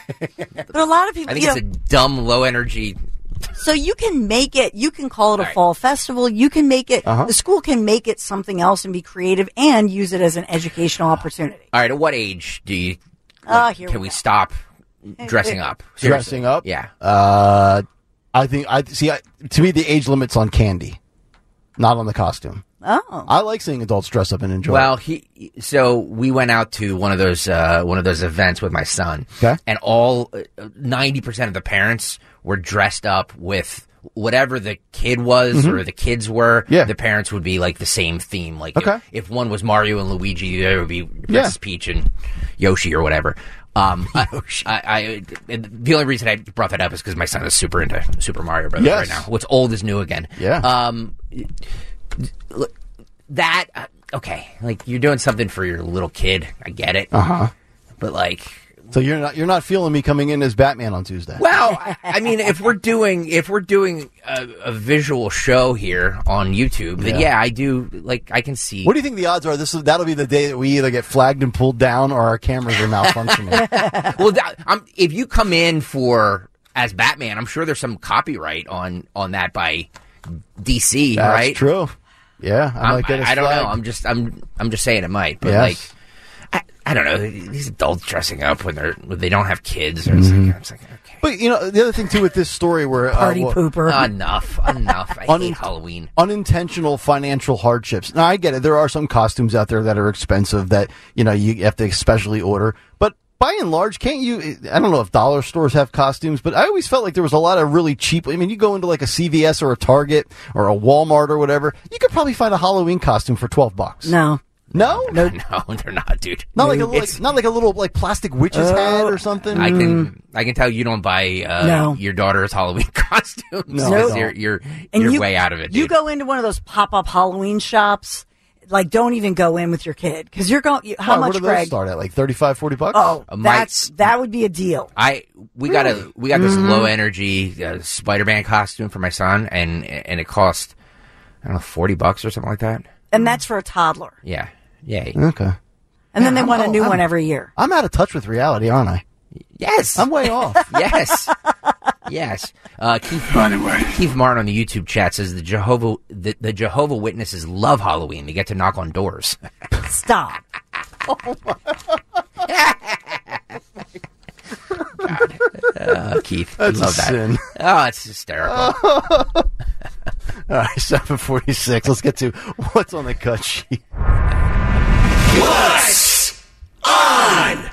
a lot of people, I think it's a dumb, low-energy. So you can make it. You can call it a fall festival. You can make it. Uh-huh. The school can make it something else and be creative and use it as an educational opportunity. All right. At what age do you, can we stop dressing up? Seriously. Dressing up? Yeah. I think to me the age limit's on candy, not on the costume. Oh, I like seeing adults dress up and enjoy. Well, so we went out to one of those events with my son, and all 90% of the parents were dressed up with whatever the kid was or the kids were. Yeah. The parents would be like the same theme. Like if one was Mario and Luigi, there would be Princess Peach and Yoshi or whatever. The only reason I brought that up is because my son is super into Super Mario Brothers right now. What's old is new again. Yeah. Like you're doing something for your little kid. I get it. Uh huh. But like, so you're not feeling me coming in as Batman on Tuesday. Well, I mean, if we're doing a visual show here on YouTube, then I do. Like, I can see. What do you think the odds are? That'll be the day that we either get flagged and pulled down, or our cameras are malfunctioning. Well, if you come in as Batman, I'm sure there's some copyright on that by DC. That's right? True. Yeah, I don't know. I'm just saying it might, but like. I don't know, these adults dressing up when they don't have kids. Or it's like, okay. But, you know, the other thing, too, with this story where... Party pooper. Enough. I hate Halloween. Unintentional financial hardships. Now, I get it. There are some costumes out there that are expensive that, you know, you have to specially order. But by and large, can't you... I don't know if dollar stores have costumes, but I always felt like there was a lot of really cheap... I mean, you go into like a CVS or a Target or a Walmart or whatever, you could probably find a Halloween costume for $12. No. No? No, they're not, dude. Not like a little plastic witch's hat or something. I can tell you don't buy your daughter's Halloween costumes. No, you're way out of it, dude. You go into one of those pop-up Halloween shops, like don't even go in with your kid because you're going. How much? Where do those start at? Like $35, $40? Oh, that would be a deal. We got this low energy Spider-Man costume for my son, and it cost I don't know $40 or something like that. And that's for a toddler. Yeah. Yay. Okay. And then they want a new one every year. I'm out of touch with reality, aren't I? Yes. I'm way off. Yes. Keith Martin on the YouTube chat says the Jehovah Witnesses love Halloween. They get to knock on doors. Stop. Oh my God. Keith. I love that. Sin. Oh, it's hysterical. All right, 7:46. Let's get to what's on the cut sheet. What's on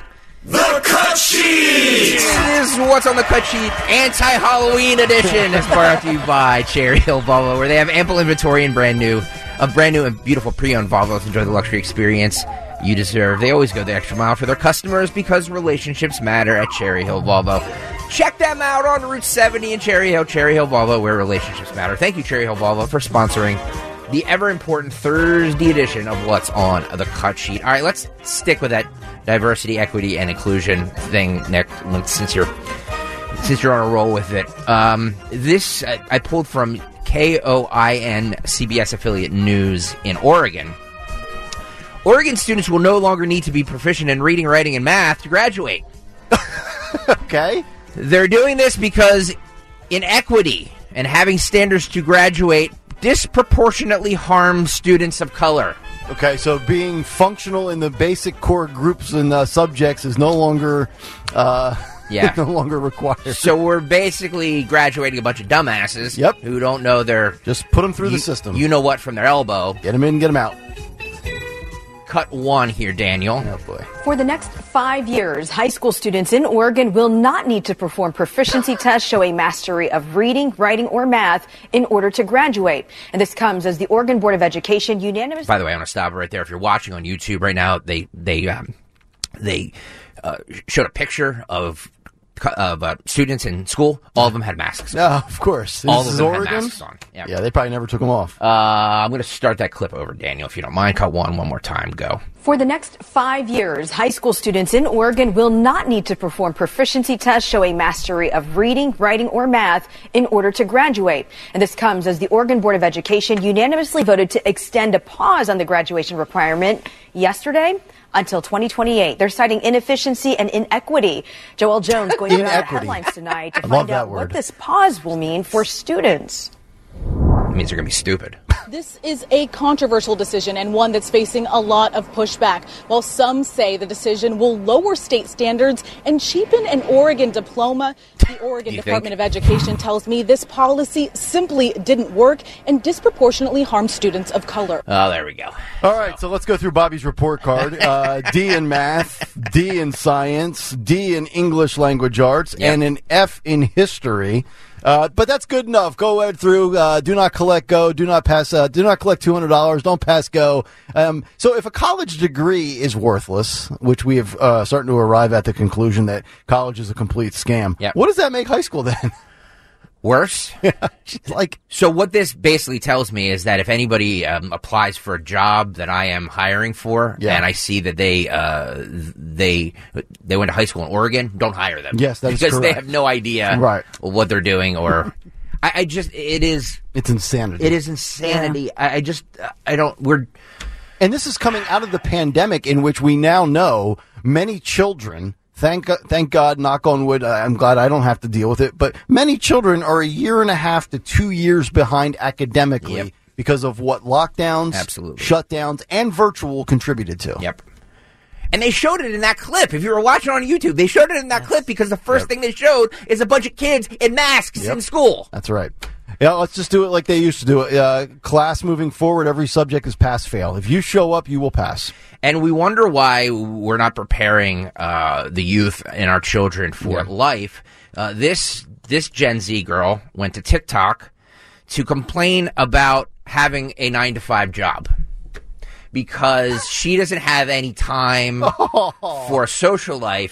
the cut sheet? This is what's on the cut sheet, anti-Halloween edition, is brought to you by Cherry Hill Volvo, where they have ample inventory and brand new and beautiful pre-owned Volvos. Enjoy the luxury experience you deserve. They always go the extra mile for their customers because relationships matter at Cherry Hill Volvo. Check them out on Route 70 in Cherry Hill Volvo, where relationships matter. Thank you, Cherry Hill Volvo, for sponsoring the ever-important Thursday edition of What's on the Cut Sheet. All right, let's stick with that diversity, equity, and inclusion thing, Nick, since you're on a roll with it. This I pulled from KOIN CBS affiliate news in Oregon. Oregon students will no longer need to be proficient in reading, writing, and math to graduate. Okay. They're doing this because inequity and having standards to graduate disproportionately harms students of color. Okay, so being functional in the basic core groups and subjects is no longer required. So we're basically graduating a bunch of dumbasses who don't know their... Just put them through the system. You know what from their elbow. Get them in, get them out. cut one here, Daniel. Oh, boy. For the next 5 years, high school students in Oregon will not need to perform proficiency tests showing mastery of reading, writing, or math in order to graduate. And this comes as the Oregon Board of Education unanimously... By the way, I want to stop right there. If you're watching on YouTube right now, they showed a picture of students in school. All of them had masks on. No, of course. All of them Oregon? Had masks on. Yeah. Yeah, they probably never took them off. I'm going to start that clip over, Daniel, if you don't mind. Cut one more time. Go. For the next 5 years, high school students in Oregon will not need to perform proficiency tests showing mastery of reading, writing, or math in order to graduate. And this comes as the Oregon Board of Education unanimously voted to extend a pause on the graduation requirement yesterday until 2028. They're citing inefficiency and inequity. Joel Jones going to the headlines tonight to find out what this pause will mean for students. It means they're going to be stupid. This is a controversial decision and one that's facing a lot of pushback. While some say the decision will lower state standards and cheapen an Oregon diploma, the Oregon Department of Education tells me this policy simply didn't work and disproportionately harmed students of color. Oh, there we go. All right, so let's go through Bobby's report card. D in math, D in science, D in English language arts, and an F in history. But that's good enough. Go ahead through. Do not collect go. Do not pass. Do not collect $200. Don't pass go. So if a college degree is worthless, which we have starting to arrive at the conclusion that college is a complete scam, what does that make high school then? Worse? So what this basically tells me is that if anybody applies for a job that I am hiring for, and I see that they went to high school in Oregon, don't hire them. Yes, that's correct. Because they have no idea what they're doing, or it's insanity. It is insanity. Yeah. And this is coming out of the pandemic, in which we now know many children. Thank God, knock on wood, I'm glad I don't have to deal with it. But many children are a year and a half to 2 years behind academically because of what lockdowns, shutdowns, and virtual contributed to. Yep. And they showed it in that clip. If you were watching on YouTube, they showed it in that clip because the first thing they showed is a bunch of kids in masks in school. That's right. Yeah, let's just do it like they used to do it. Class moving forward, every subject is pass-fail. If you show up, you will pass. And we wonder why we're not preparing the youth and our children for life. This Gen Z girl went to TikTok to complain about having a 9-to-5 job because she doesn't have any time for a social life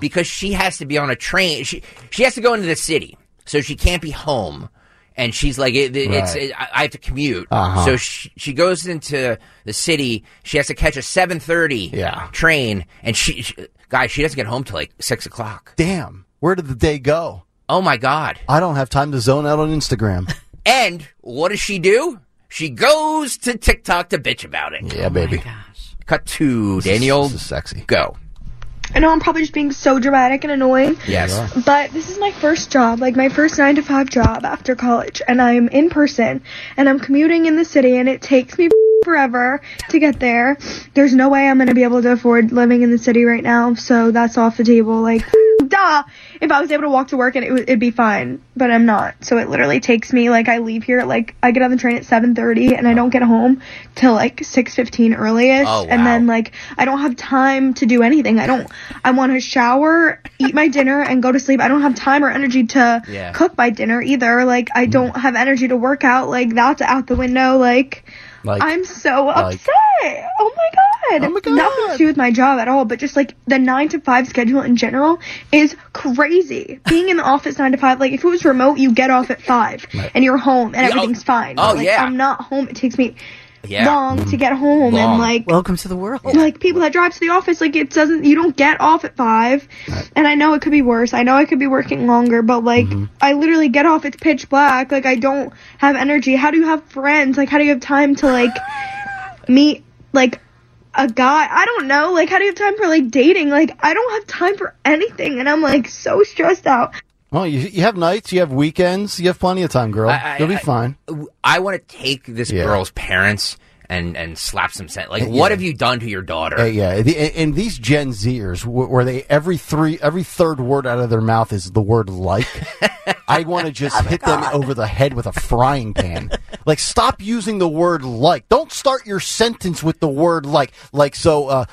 because she has to be on a train. She has to go into the city, so she can't be home. And she's like, I have to commute. Uh-huh. So she goes into the city. She has to catch a 7:30 train. And she doesn't get home till like 6 o'clock. Damn. Where did the day go? Oh, my God. I don't have time to zone out on Instagram. And what does she do? She goes to TikTok to bitch about it. Yeah, baby. My gosh. Cut to Daniel. This is sexy. Go. I know I'm probably just being so dramatic and annoying. Yes. But this is my first job, like my first 9-to-5 job after college, and I'm in person, and I'm commuting in the city, and it takes me forever to get there. There's no way I'm going to be able to afford living in the city right now, so that's off the table. Like, duh. If I was able to walk to work, and it'd be fine, but I'm not. So it literally takes me, like, I leave here, like, I get on the train at 7:30, and I don't get home till, like, 6:15 earliest. Oh, wow. And then, like, I don't have time to do anything. I want to shower, eat my dinner, and go to sleep. I don't have time or energy to cook my dinner either. Like, I don't have energy to work out. Like, that's out the window. Like I'm so upset. Oh my god. Nothing to do with my job at all, but just like the 9-to-5 schedule in general is crazy. Being in the office 9-to-5, like if it was remote, you get off at 5 and you're home and everything's fine. Oh, like, I'm not home. It takes me long to get home and like welcome to the world. Like people that drive to the office, like it doesn't. You don't get off at 5, and I know it could be worse. I know I could be working longer, but like I literally get off. It's pitch black. Like I don't have energy. How do you have friends? Like how do you have time to like meet like a guy? I don't know. Like how do you have time for like dating? Like I don't have time for anything, and I'm like so stressed out. Well, you have nights, you have weekends, you have plenty of time, girl. You'll be fine. I want to take this girl's parents and slap some sense. Like, what have you done to your daughter? And these Gen Zers, where they every third word out of their mouth is the word like. I want to just hit them over the head with a frying pan. Like, stop using the word like. Don't start your sentence with the word like. No.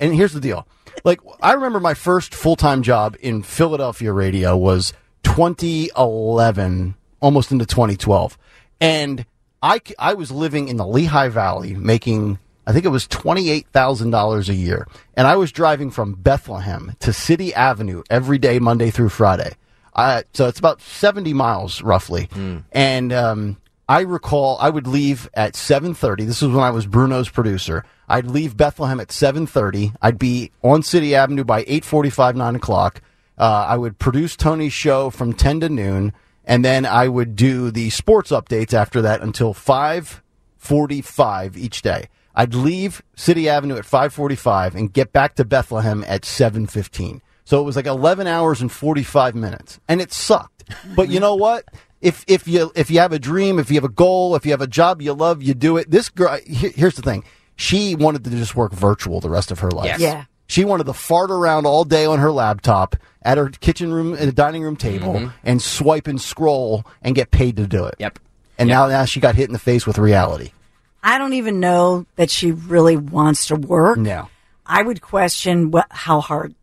And here's the deal. Like, I remember my first full-time job in Philadelphia radio was 2011, almost into 2012. And I was living in the Lehigh Valley making, I think it was $28,000 a year. And I was driving from Bethlehem to City Avenue every day, Monday through Friday. So it's about 70 miles, roughly. Mm. And I recall I would leave at 7:30. This was when I was Bruno's producer. I'd leave Bethlehem at 7:30. I'd be on City Avenue by 8:45, 9 o'clock. I would produce Tony's show from 10 to noon, and then I would do the sports updates after that until 5:45 each day. I'd leave City Avenue at 5:45 and get back to Bethlehem at 7:15. So it was like 11 hours and 45 minutes, and it sucked. But you know what? If you have a dream, if you have a goal, if you have a job you love, you do it. This girl, here's the thing. She wanted to just work virtual the rest of her life. Yes. Yeah. She wanted to fart around all day on her laptop at her kitchen room, at the dining room table, mm-hmm. and swipe and scroll and get paid to do it. Yep. And now she got hit in the face with reality. I don't even know that she really wants to work. No. I would question how hard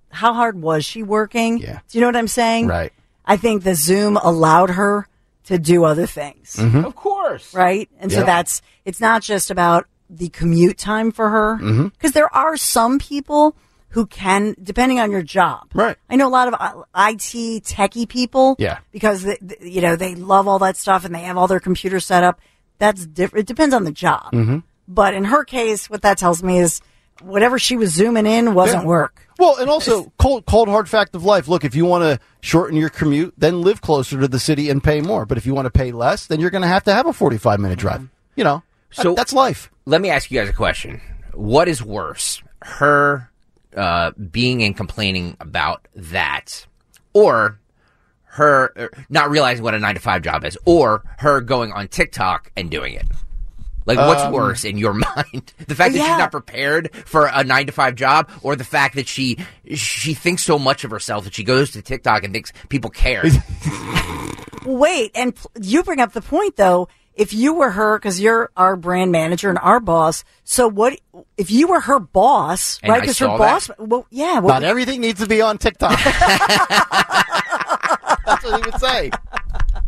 was she working? Yeah. Do you know what I'm saying? Right. I think the Zoom allowed her to do other things. Mm-hmm. Of course. Right? And so it's not just about the commute time for her. Because mm-hmm. there are some people who can, depending on your job. Right. I know a lot of IT techie people. Yeah. Because, they love all that stuff and they have all their computers set up. That's different. It depends on the job. Mm-hmm. But in her case, what that tells me is whatever she was zooming in wasn't work. Well, and also, cold, hard fact of life. Look, if you want to shorten your commute, then live closer to the city and pay more. But if you want to pay less, then you're going to have a 45-minute drive. You know, so that's life. Let me ask you guys a question. What is worse, her being and complaining about that, or her not realizing what a 9-to-5 job is, or her going on TikTok and doing it? Like, what's worse in your mind? The fact that she's not prepared for a 9-to-5 job, or the fact that she thinks so much of herself that she goes to TikTok and thinks people care? Wait, and you bring up the point, though. If you were her, because you're our brand manager and our boss, so what if you were her boss, and right? Because her boss, not everything needs to be on TikTok. That's what he would say.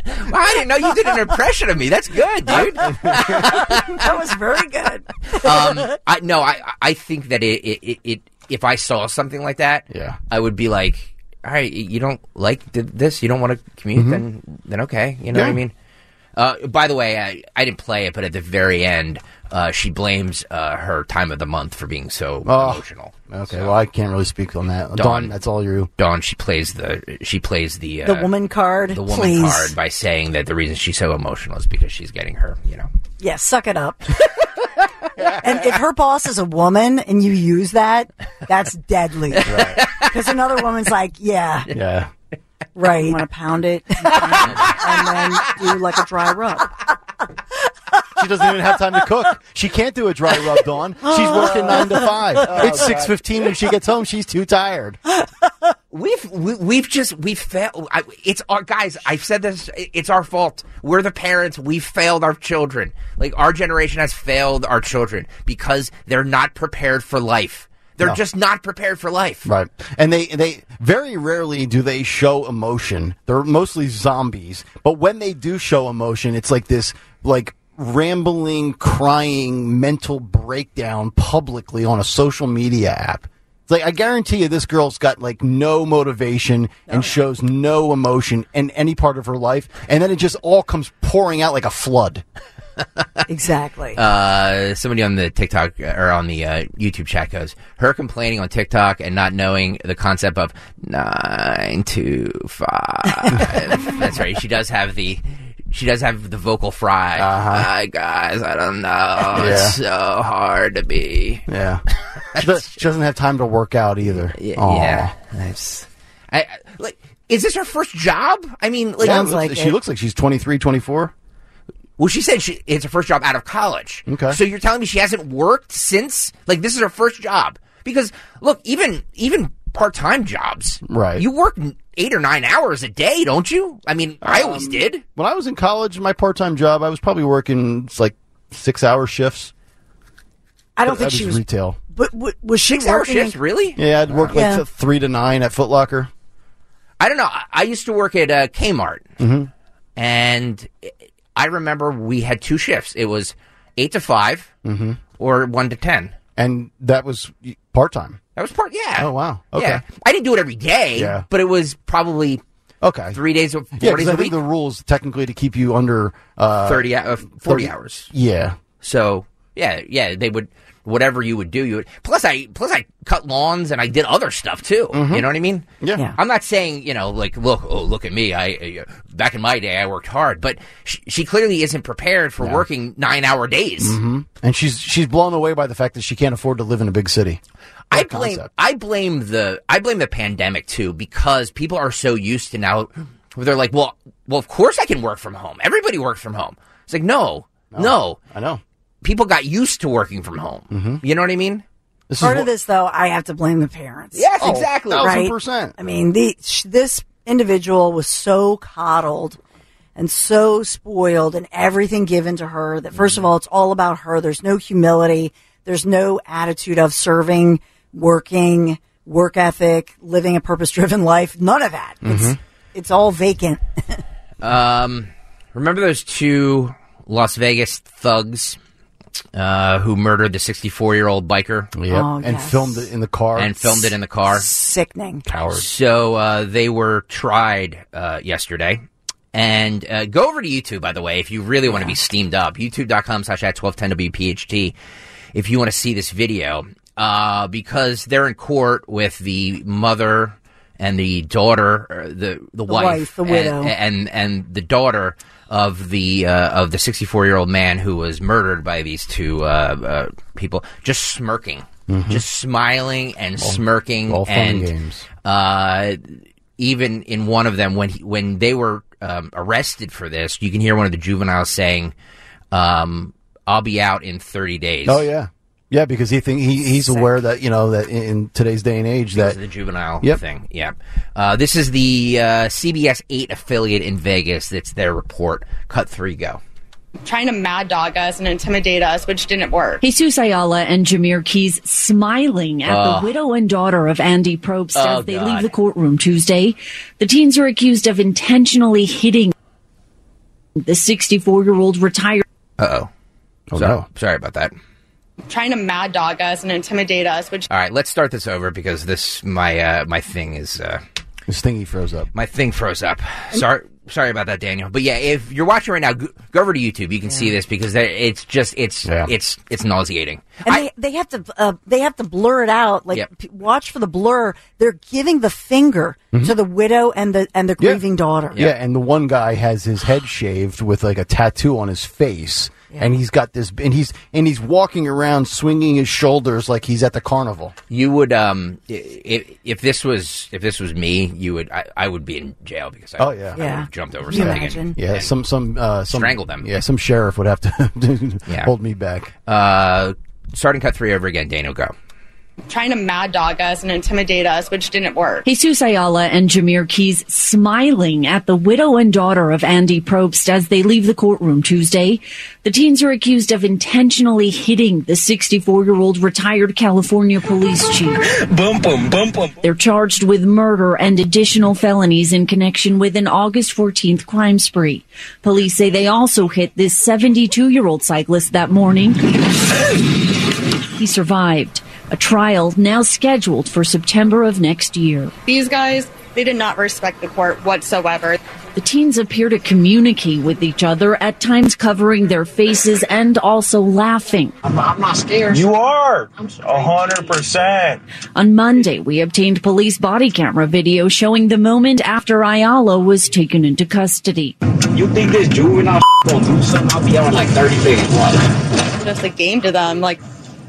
Well, I didn't know you did an impression of me. That's good, dude. That was very good. I think that it if I saw something like that, I would be like, all right, you don't like this, you don't want to commute, mm-hmm. then okay, you know what I mean? By the way, I didn't play it, but at the very end, she blames her time of the month for being so emotional. Okay, so, well, I can't really speak on that. Dawn, that's all you. Dawn, she plays the woman card. The woman card by saying that the reason she's so emotional is because she's getting her, Yeah, suck it up. And if her boss is a woman and you use that, that's deadly. Because another woman's like, yeah. Right. You want to pound it and then do like a dry rub. She doesn't even have time to cook. She can't do a dry rub, Dawn. She's working 9 to 5. It's 6:15 when she gets home. She's too tired. We've failed. It's our guys. I've said this. It's our fault. We're the parents. We failed our children. Like, our generation has failed our children because they're not prepared for life. They're just not prepared for life. Right. And they very rarely do they show emotion. They're mostly zombies. But when they do show emotion, it's like this rambling, crying, mental breakdown publicly on a social media app. It's like, I guarantee you this girl's got no motivation and shows no emotion in any part of her life. And then it just all comes pouring out like a flood. Exactly. Somebody on the TikTok or on the YouTube chat goes, her complaining on TikTok and not knowing the concept of 9 to 5. That's right. She does have the vocal fry. Uh-huh. Guys, I don't know. Yeah. It's so hard to be. Yeah. She doesn't have time to work out either. Yeah. Nice. Is this her first job? I mean, sounds like she looks like she's 23, 24. Well, she said it's her first job out of college. Okay. So you're telling me she hasn't worked since? Like, this is her first job. Because, look, even part-time jobs. Right. You work 8 or 9 hours a day, don't you? I mean, I always did. When I was in college, my part-time job, I was probably working, like, 6-hour shifts. I don't think she was retail. But was she 6-hour shifts, really? Yeah, I'd work, like, 3 to 9 at Foot Locker. I don't know. I used to work at Kmart. Mm-hmm. And I remember we had two shifts. It was 8 to 5 mm-hmm. or 1 to 10. And that was part-time? That was part, yeah. Oh, wow. Okay. Yeah. I didn't do it every day, but it was probably 3 days or 4 days a week. Yeah, I think the rules technically to keep you under 40 hours. Yeah. So, yeah, they would, whatever you would do, you would. Plus I cut lawns and I did other stuff too. Mm-hmm. You know what I mean? Yeah. I'm not saying, like, look at me. Back in my day, I worked hard, but she clearly isn't prepared for working 9-hour days. Mm-hmm. And she's blown away by the fact that she can't afford to live in a big city. I blame the pandemic too, because people are so used to now. They're like, well, of course I can work from home. Everybody works from home. It's like, no. I know. People got used to working from home. Mm-hmm. You know what I mean? Part of this, though, I have to blame the parents. Yes, exactly. 1,000%. Right? I mean, this individual was so coddled and so spoiled and everything given to her that, first of all, it's all about her. There's no humility. There's no attitude of serving, working, work ethic, living a purpose-driven life. None of that. Mm-hmm. It's all vacant. Remember those two Las Vegas thugs? Who murdered the 64-year-old biker? Yep. Oh, yes. And filmed it in the car. Sickening. Coward. So they were tried yesterday. And go over to YouTube, by the way, if you really want to be steamed up. YouTube.com/@1210WPHT if you want to see this video. Because they're in court with the mother and the daughter, the wife, the widow, and the daughter of the 64-year-old man who was murdered by these two people, just smirking, mm-hmm. just smiling and smirking, all fun and games. Even in one of them, when they were arrested for this, you can hear one of the juveniles saying, "I'll be out in 30 days." Oh yeah. Yeah, because he's aware that that in today's day and age that the juvenile thing. Yeah, this is the CBS 8 affiliate in Vegas. That's their report. Cut 3, go. Trying to mad dog us and intimidate us, which didn't work. Jesus Ayala and Jameer Keyes smiling at the widow and daughter of Andy Probst as they leave the courtroom Tuesday. The teens are accused of intentionally hitting the 64-year-old retired. Sorry about that. Trying to mad dog us and intimidate us. All right, let's start this over because my thing is... This thingy froze up. My thing froze up. Sorry about that, Daniel. But yeah, if you're watching right now, go over to YouTube. You can see this because it's just, it's nauseating. And they have to blur it out. Like, watch for the blur. They're giving the finger to the widow and the grieving daughter. Yeah, and the one guy has his head shaved with like a tattoo on his face. Yeah. And he's got this, and he's walking around swinging his shoulders like he's at the carnival. You would, if this was me, you would, I would be in jail because I would have jumped over something. And some strangle them. Yeah, some sheriff would have to hold me back. Starting cut 3 over again, Dano, go. Trying to mad dog us and intimidate us, which didn't work. Jesus Ayala and Jameer Keyes smiling at the widow and daughter of Andy Probst as they leave the courtroom Tuesday. The teens are accused of intentionally hitting the 64-year-old retired California police chief. Boom, boom, boom, boom. They're charged with murder and additional felonies in connection with an August 14th crime spree. Police say they also hit this 72-year-old cyclist that morning. He survived. A trial now scheduled for September of next year. These guys, they did not respect the court whatsoever. The teens appear to communicate with each other, at times covering their faces and also laughing. I'm not scared. You are. 100%. On Monday, we obtained police body camera video showing the moment after Ayala was taken into custody. You think this juvenile gonna do something? I'll be out in like 30 days. Just a game to them, like...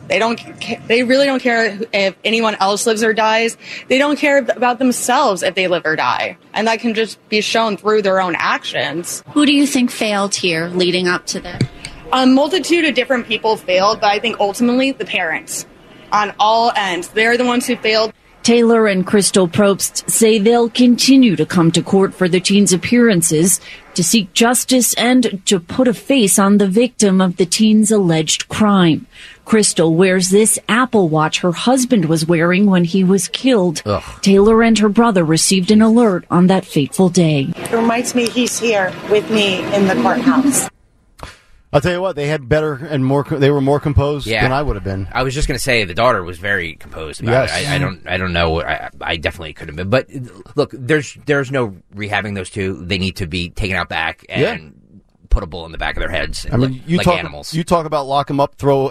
They don't. They really don't care if anyone else lives or dies. They don't care about themselves if they live or die. And that can just be shown through their own actions. Who do you think failed here leading up to this? A multitude of different people failed, but I think ultimately the parents on all ends. They're the ones who failed. Taylor and Crystal Probst say they'll continue to come to court for the teens' appearances to seek justice and to put a face on the victim of the teens' alleged crime. Crystal wears this Apple Watch her husband was wearing when he was killed. Ugh. Taylor and her brother received an alert on that fateful day. It reminds me he's here with me in the courthouse. I'll tell you what, they had better and more. They were more composed than I would have been. I was just going to say the daughter was very composed about it. I don't know. I definitely could have been. But look, there's no rehabbing those two. They need to be taken out back and put a bull in the back of their heads. And I mean, like animals. You talk about lock them up, throw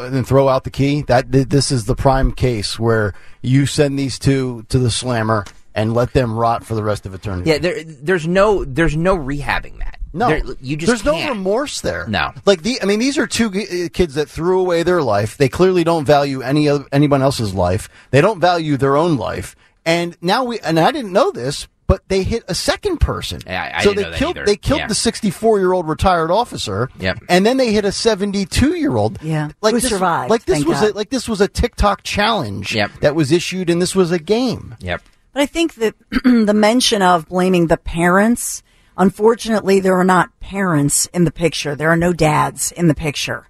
out the key. This is the prime case where you send these two to the slammer and let them rot for the rest of eternity. Yeah, there's no rehabbing that. No, there's no remorse there. No, these are two kids that threw away their life. They clearly don't value anyone else's life. They don't value their own life. And now I didn't know this, but they hit a second person. Yeah, I didn't know that either. They killed the 64-year-old retired officer. Yep. And then they hit a 72-year-old. Yeah, who survived. This was a TikTok challenge. Yep. That was issued, and this was a game. Yep. But I think that the mention of blaming the parents. Unfortunately, there are not parents in the picture. There are no dads in the picture.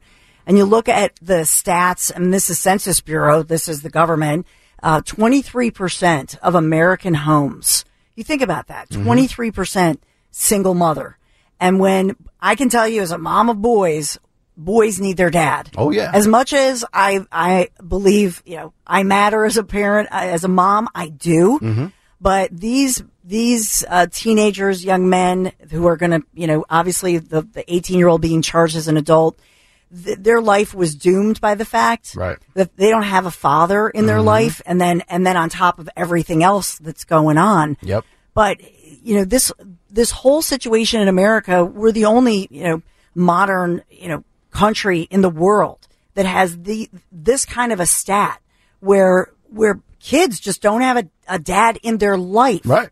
And you look at the stats, and this is Census Bureau, this is the government, 23% of American homes. You think about that, 23% single mother. And when I can tell you as a mom of boys need their dad. Oh, yeah. As much as I believe, I matter as a parent, as a mom, I do. Mm-hmm. But these teenagers, young men who are going to, obviously the 18-year-old being charged as an adult, their life was doomed by the fact that they don't have a father in their life. And then on top of everything else that's going on. Yep. But, this whole situation in America, we're the only, modern, country in the world that has this kind of a stat where kids just don't have a dad in their life. Right.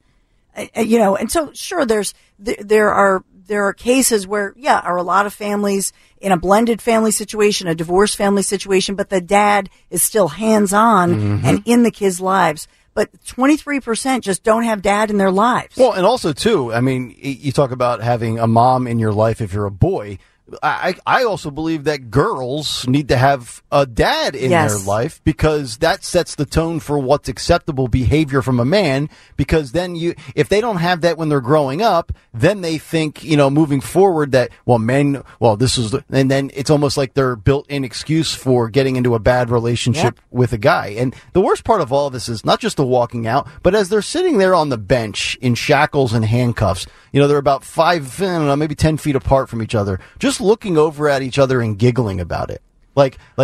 And so sure, there are cases where, are a lot of families in a blended family situation, a divorced family situation, but the dad is still hands-on and in the kids' lives. But 23% just don't have dad in their lives. Well, and also too, I mean, you talk about having a mom in your life if you're a boy. I also believe that girls need to have a dad in their life because that sets the tone for what's acceptable behavior from a man, because then if they don't have that when they're growing up, then they think, moving forward that, and then it's almost like their built-in excuse for getting into a bad relationship with a guy. And the worst part of all of this is not just the walking out, but as they're sitting there on the bench in shackles and handcuffs, they're about 10 feet apart from each other, just looking over at each other and giggling about it,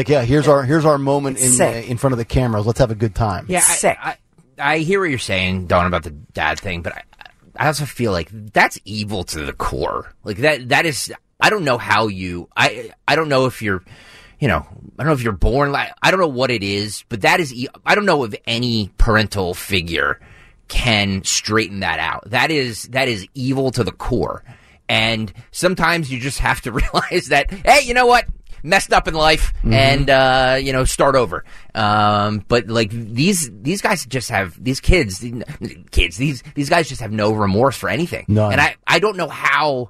here's our moment in front of the cameras. Let's have a good time. Sick. I hear what you're saying, Dawn, about the dad thing, but I also feel like that's evil to the core. Like that is. I don't know how you. I don't know if you're. I don't know if you're born. I don't know what it is, but that is. I don't know if any parental figure can straighten that out. That is evil to the core. And sometimes you just have to realize that, hey, you know what? Messed up in life and, start over. But these guys just have, these guys just have no remorse for anything. None. And I don't know how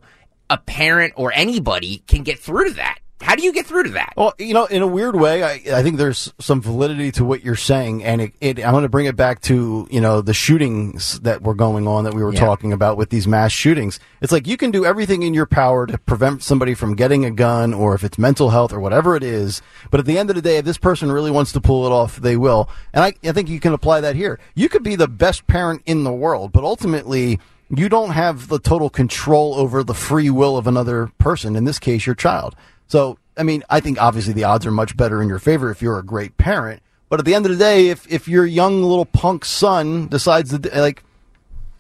a parent or anybody can get through to that. How do you get through to that? Well, in a weird way, I think there's some validity to what you're saying, and I'm going to bring it back to, the shootings that were going on that we were talking about with these mass shootings. It's like you can do everything in your power to prevent somebody from getting a gun, or if it's mental health or whatever it is, but at the end of the day, if this person really wants to pull it off, they will. And I think you can apply that here. You could be the best parent in the world, but ultimately you don't have the total control over the free will of another person, in this case, your child. So, I mean, I think obviously the odds are much better in your favor if you're a great parent. But at the end of the day, if your young little punk son decides to,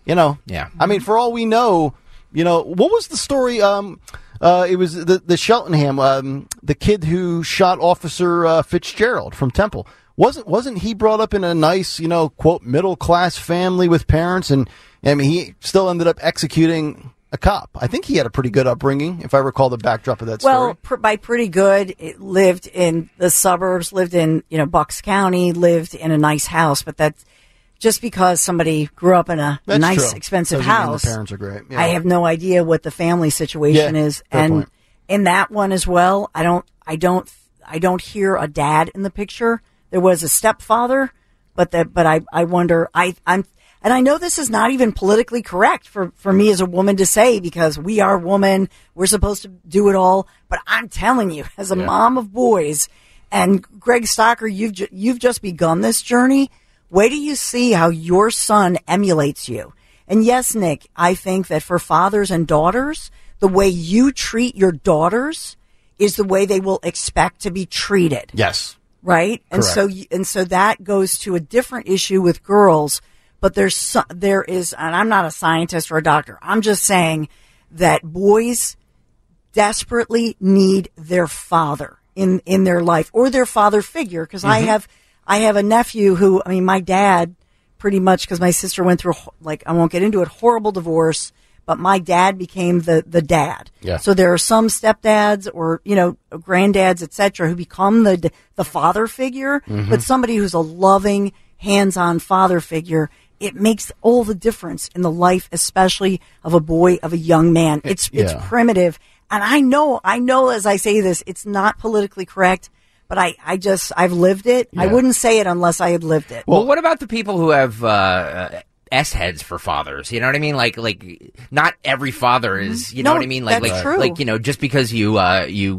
I mean, for all we know, what was the story? It was the Cheltenham, the kid who shot Officer Fitzgerald from Temple. Wasn't he brought up in a nice, you know, quote, middle class family with parents? And I mean, he still ended up executing a cop. I think he had a pretty good upbringing, if I recall the backdrop of that story. Well, by pretty good, it lived in the suburbs, lived in, you know, Bucks County, lived in a nice house. But that's just because somebody grew up in a nice, expensive house. The parents are great. Yeah. I have no idea what the family situation is. And in that one as well, I don't hear a dad in the picture. There was a stepfather, but I wonder. And I know this is not even politically correct for me as a woman to say, because we are women. We're supposed to do it all. But I'm telling you, as a mom of boys, and Greg Stocker, you've just begun this journey. Wait till you see how your son emulates you. And yes, Nick, I think that for fathers and daughters, the way you treat your daughters is the way they will expect to be treated. Yes. Right? Correct. And so that goes to a different issue with girls. But there is, and I'm not a scientist or a doctor. I'm just saying that boys desperately need their father in their life, or their father figure. Because I have a nephew who, I mean, my dad pretty much, because my sister went through, like, I won't get into it, horrible divorce. But my dad became the dad. Yeah. So there are some stepdads or, you know, granddads, et cetera, who become the father figure. Mm-hmm. But somebody who's a loving, hands-on father figure, it makes all the difference in the life, especially of a boy, of a young man. It's primitive. And I know as I say this, it's not politically correct, but I've lived it. Yeah. I wouldn't say it unless I had lived it. Well, what about the people who have S-heads for fathers? You know what I mean? Like not every father is, you know what I mean? Like, you know, just because you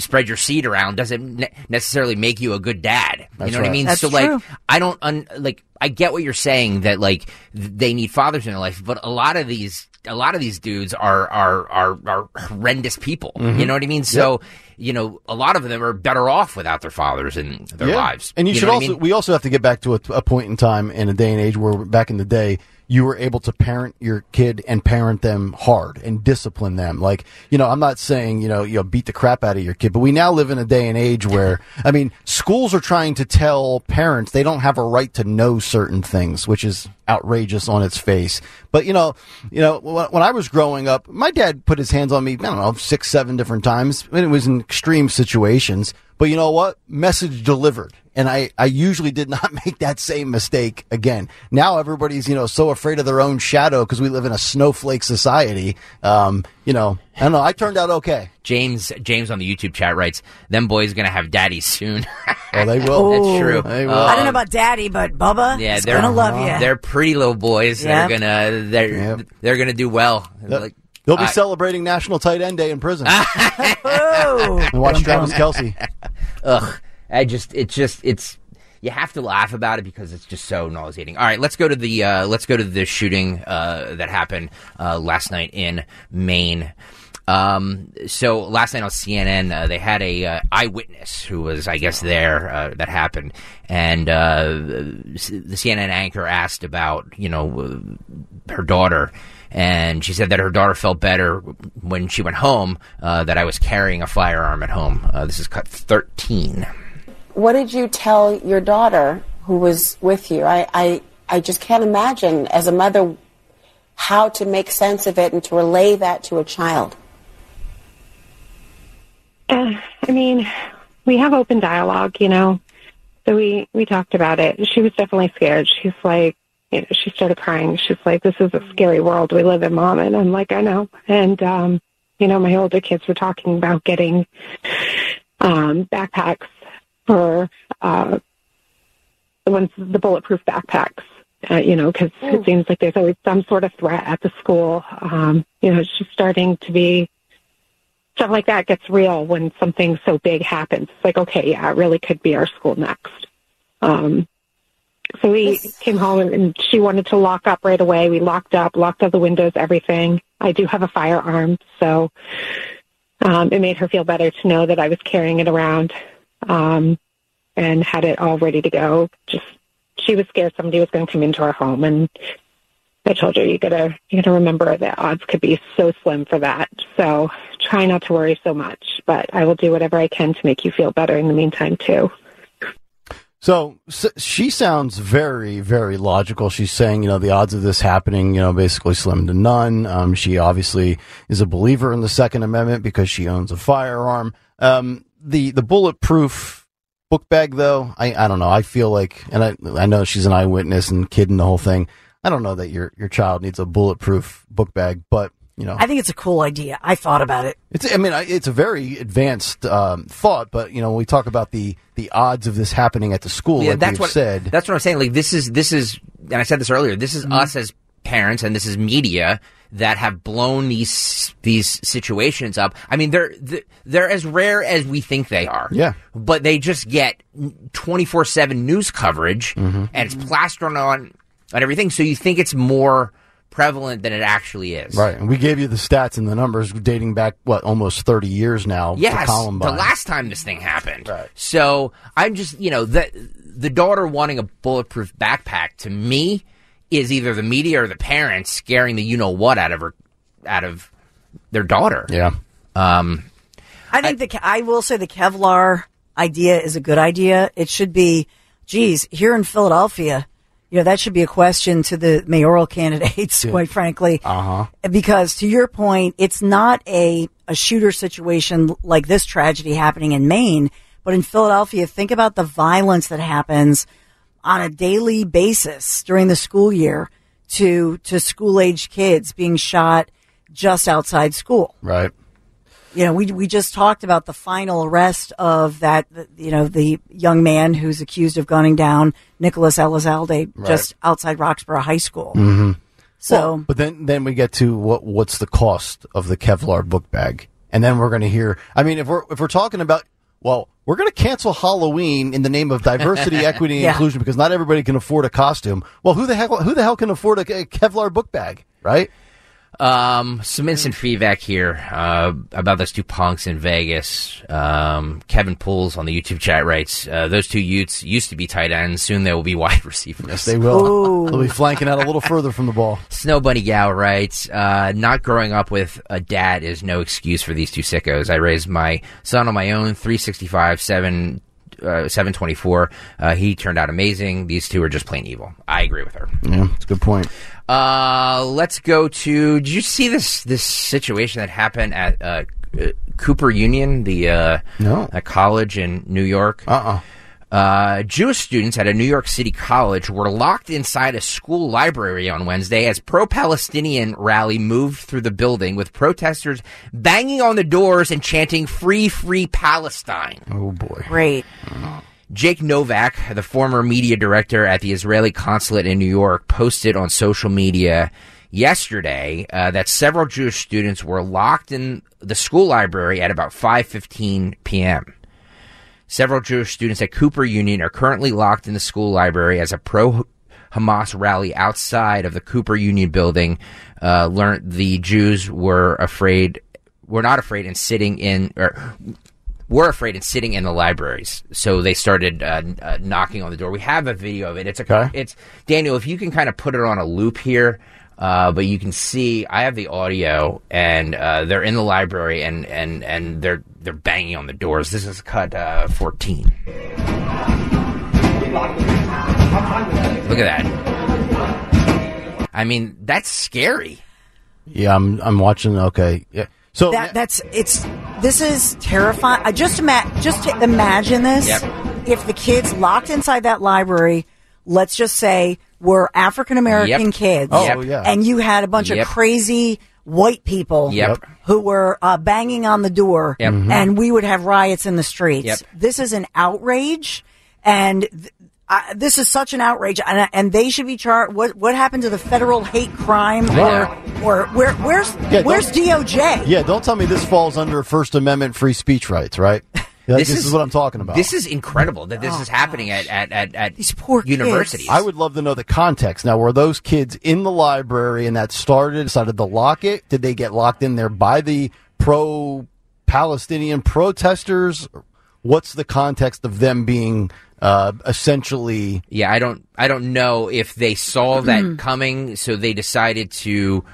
spread your seed around doesn't necessarily make you a good dad. That's you know what I mean? That's so true. Like, I don't, I get what you're saying, that like they need fathers in their life, but a lot of these dudes are horrendous people. Mm-hmm. You know what I mean? So, you know, a lot of them are better off without their fathers in their lives. And you should also, we also have to get back to a point in time in a day and age where back in the day, you were able to parent your kid and parent them hard and discipline them. Like, you know, I'm not saying, you know, beat the crap out of your kid, but we now live in a day and age where, I mean, schools are trying to tell parents they don't have a right to know certain things, which is outrageous on its face. But, you know, when I was growing up, my dad put his hands on me, I don't know, 6, 7 different times. I mean, it was in extreme situations. But you know what? Message delivered. And I usually did not make that same mistake again. Now everybody's, you know, so afraid of their own shadow because we live in a snowflake society. You know, I don't know. I turned out okay. James on the YouTube chat writes, them boys going to have daddy soon. Well, they will. That's true. They will. I don't know about daddy, but Bubba is going to love you. They're pretty little boys. Yep. They're going to do well. Like, they'll be celebrating National Tight End Day in prison. And watch Travis Kelce. Ugh. You have to laugh about it because it's just so nauseating. All right, let's go to the shooting that happened last night in Maine. So last night on CNN, they had a eyewitness who was, I guess, there that happened, and the CNN anchor asked about, you know, her daughter. And she said that her daughter felt better when she went home, that I was carrying a firearm at home. This is cut 13. What did you tell your daughter who was with you? I just can't imagine as a mother how to make sense of it and to relay that to a child. I mean, we have open dialogue, you know, so we talked about it. She was definitely scared. She's like, you know, she started crying. She's like, this is a scary world we live in, Mom. And I'm like, I know. And, you know, my older kids were talking about getting backpacks for the bulletproof backpacks, you know, because it seems like there's always some sort of threat at the school. You know, it's just starting to be stuff like that gets real when something so big happens. It's like, okay, yeah, it really could be our school next. So we came home and she wanted to lock up right away. We locked up the windows, everything. I do have a firearm, so it made her feel better to know that I was carrying it around. And had it all ready to go. Just, she was scared somebody was going to come into our home and I told you, you gotta remember that odds could be so slim for that. So try not to worry so much, but I will do whatever I can to make you feel better in the meantime, too. So she sounds very, very logical. She's saying, the odds of this happening, basically slim to none. She obviously is a believer in the Second Amendment because she owns a firearm. The bulletproof book bag, though, I don't know. I feel like, and I know she's an eyewitness and kid and the whole thing. I don't know that your child needs a bulletproof book bag, but I think it's a cool idea. I thought about it. It's a very advanced thought, but when we talk about the odds of this happening at the school, that's what I'm saying. Like this is, and I said this earlier. This is us as parents, and this is media that have blown these situations up. I mean, they're as rare as we think they are. Yeah, but they just get 24/7 news coverage, and it's plastered on everything, so you think it's more prevalent than it actually is. Right, and we gave you the stats and the numbers dating back, almost 30 years now? Yes, the last time this thing happened. Right. So I'm just, the daughter wanting a bulletproof backpack, to me, is either the media or the parents scaring the you-know-what out of their daughter. Yeah. I will say the Kevlar idea is a good idea. It should be, geez, here in Philadelphia, that should be a question to the mayoral candidates, quite frankly, because to your point, it's not a shooter situation like this tragedy happening in Maine, but in Philadelphia, think about the violence that happens on a daily basis during the school year to school-aged kids being shot just outside school. Right. We just talked about the final arrest of that, the young man who's accused of gunning down Nicholas Elizalde just outside Roxborough High School. Mm-hmm. So, but then we get to what's the cost of the Kevlar book bag, and then we're going to hear. I mean, if we're talking about, we're going to cancel Halloween in the name of diversity, equity, and inclusion because not everybody can afford a costume. Well, who the hell can afford a Kevlar book bag, right? Some instant feedback here about those two punks in Vegas. Kevin Pools on the YouTube chat writes, those two Utes used to be tight ends. Soon they will be wide receivers. Yes, they will. They'll be flanking out a little further from the ball. Snow Bunny Gal writes, not growing up with a dad is no excuse for these two sickos. I raised my son on my own, 365, 724. He turned out amazing. These two are just plain evil. I agree with her. Yeah, that's a good point. Let's go to, did you see this situation that happened at Cooper Union, a college in New York? Jewish students at a New York City college were locked inside a school library on Wednesday as pro-Palestinian rally moved through the building with protesters banging on the doors and chanting "Free, Free Palestine." Oh boy! Great. Jake Novak, the former media director at the Israeli consulate in New York, posted on social media yesterday that several Jewish students were locked in the school library at about 5:15 p.m. Several Jewish students at Cooper Union are currently locked in the school library as a pro-Hamas rally outside of the Cooper Union building learned the Jews were afraid and sitting in the libraries. So they started knocking on the door. We have a video of it. It's Daniel, if you can kind of put it on a loop here, but you can see I have the audio, and they're in the library and they're banging on the doors. This is cut 14. Look at that. I mean, that's scary. Yeah, I'm watching. Okay, yeah. So this is terrifying. Just imagine this. Yep. If the kids locked inside that library, let's just say were African American kids, and you had a bunch of crazy white people who were banging on the door, and we would have riots in the streets. Yep. This is an outrage, and this is such an outrage, and they should be charged. What happened to the federal hate crime, or where's DOJ? Yeah, don't tell me this falls under First Amendment free speech rights, right? This is what I'm talking about. This is incredible that this is happening at these poor universities. Kids. I would love to know the context. Now, were those kids in the library and that decided to lock it? Did they get locked in there by the pro-Palestinian protesters? what's the context of them being essentially? Yeah, I don't know if they saw that coming, so they decided to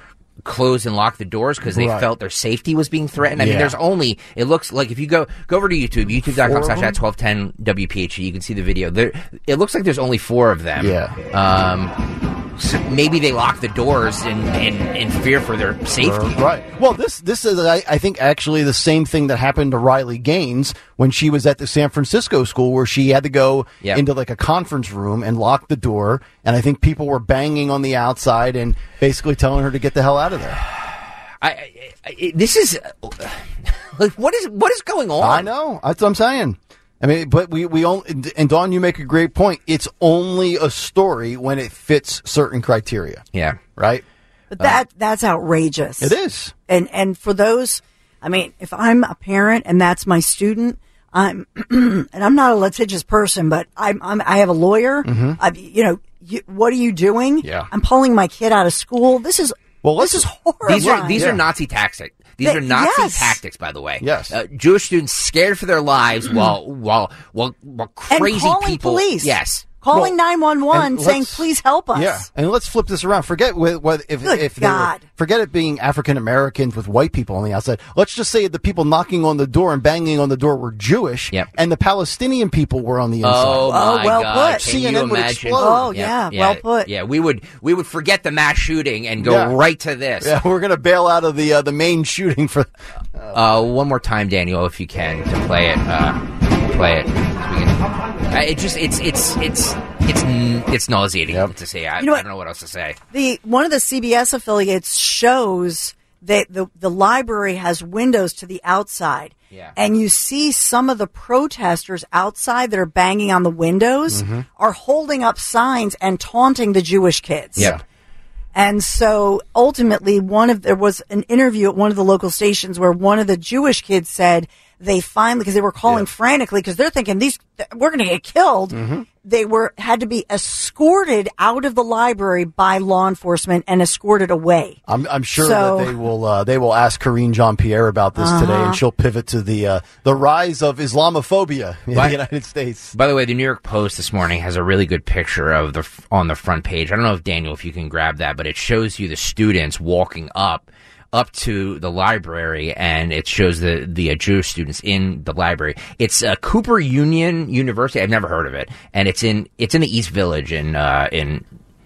close and lock the doors because they felt their safety was being threatened. I mean, there's only, it looks like if you go over to YouTube, youtube.com/@1210 WPHT, you can see the video. There, it looks like there's only four of them. Yeah. So maybe they locked the doors in fear for their safety. Right. Well, this is, I think, actually the same thing that happened to Riley Gaines when she was at the San Francisco school, where she had to go into like a conference room and lock the door. And I think people were banging on the outside and basically telling her to get the hell out of there. This is like, what is going on? I know. That's what I'm saying. I mean, but we only, and Dawn, you make a great point. It's only a story when it fits certain criteria. Yeah. Right? But that's outrageous. It is. And for those, I mean, if I'm a parent and that's my student, and I'm not a litigious person, but I have a lawyer. Mm-hmm. What are you doing? Yeah. I'm pulling my kid out of school. This is horrible. These are Nazi tactics. These are Nazi tactics, by the way. Yes. Jewish students scared for their lives while crazy and calling people. Police. Yes. Calling 911 saying, please help us. Yeah. And let's flip this around. Forget forget it being African Americans with white people on the outside. Let's just say the people knocking on the door and banging on the door were Jewish, and the Palestinian people were on the inside. Oh my God. Can CNN you imagine? Would explode. Oh, yeah. Well put. Yeah, we would forget the mass shooting and go right to this. Yeah, we're going to bail out of the main shooting for... one more time, Daniel, if you can, to play it. Play it. It's nauseating to say. I don't know what else to say. One of the CBS affiliates shows that the library has windows to the outside, and you see some of the protesters outside that are banging on the windows are holding up signs and taunting the Jewish kids. Yeah. And so ultimately, there was an interview at one of the local stations where one of the Jewish kids said. They finally, because they were calling frantically, because they're thinking we're going to get killed. Mm-hmm. They had to be escorted out of the library by law enforcement and escorted away. I'm sure that they will ask Karine Jean-Pierre about this today, and she'll pivot to the rise of Islamophobia in the United States. By the way, the New York Post this morning has a really good picture of on the front page. I don't know if Daniel, if you can grab that, but it shows you the students walking up to the library, and it shows the Jewish students in the library. It's Cooper Union University. I've never heard of it, and it's in the East Village in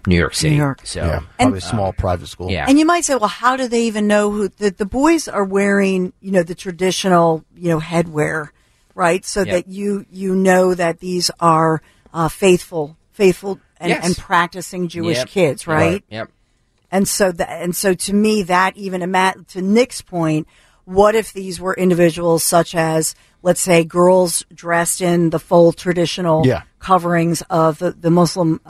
New York City. New York. So probably a small private school. Yeah. And you might say, well, how do they even know who the boys are wearing? The traditional headwear, right? So that you know that these are faithful and practicing Jewish kids, right? Yep. And so, to me, that to Nick's point, what if these were individuals such as, let's say, girls dressed in the full traditional coverings of the Muslim,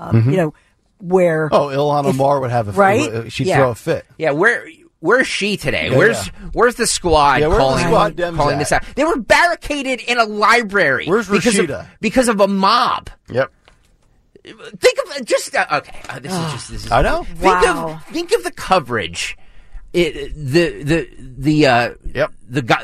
wear? Oh, Ilhan Omar would have a fit. Right? She'd throw a fit. Yeah, where's she today? Yeah, where's the squad calling this out? They were barricaded in a library. Where's Rashida? Because of a mob. Yep. Think of just okay. This is. I know. Think of the coverage. The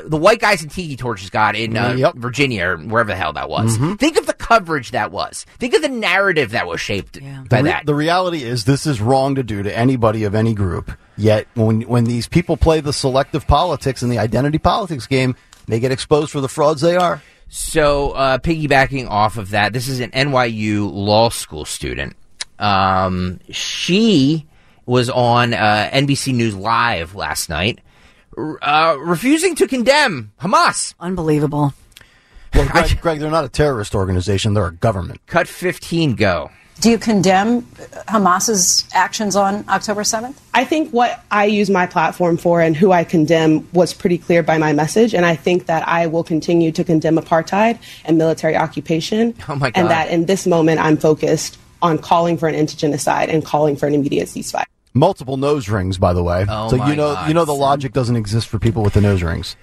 white guys in tiki torches got in Virginia or wherever the hell that was. Mm-hmm. Think of the coverage that was. Think of the narrative that was shaped by that. The reality is this is wrong to do to anybody of any group. Yet when these people play the selective politics and the identity politics game, they get exposed for the frauds they are. So, piggybacking off of that, this is an NYU law school student. She was on NBC News Live last night, refusing to condemn Hamas. Unbelievable. Well, Greg, they're not a terrorist organization. They're a government. Cut 15, go. Do you condemn Hamas's actions on October 7th? I think what I use my platform for and who I condemn was pretty clear by my message. And I think that I will continue to condemn apartheid and military occupation. Oh, my God. And that in this moment, I'm focused on calling for an end to genocide and calling for an immediate ceasefire. Multiple nose rings, by the way. Oh, so my God. You know the logic doesn't exist for people with the nose rings.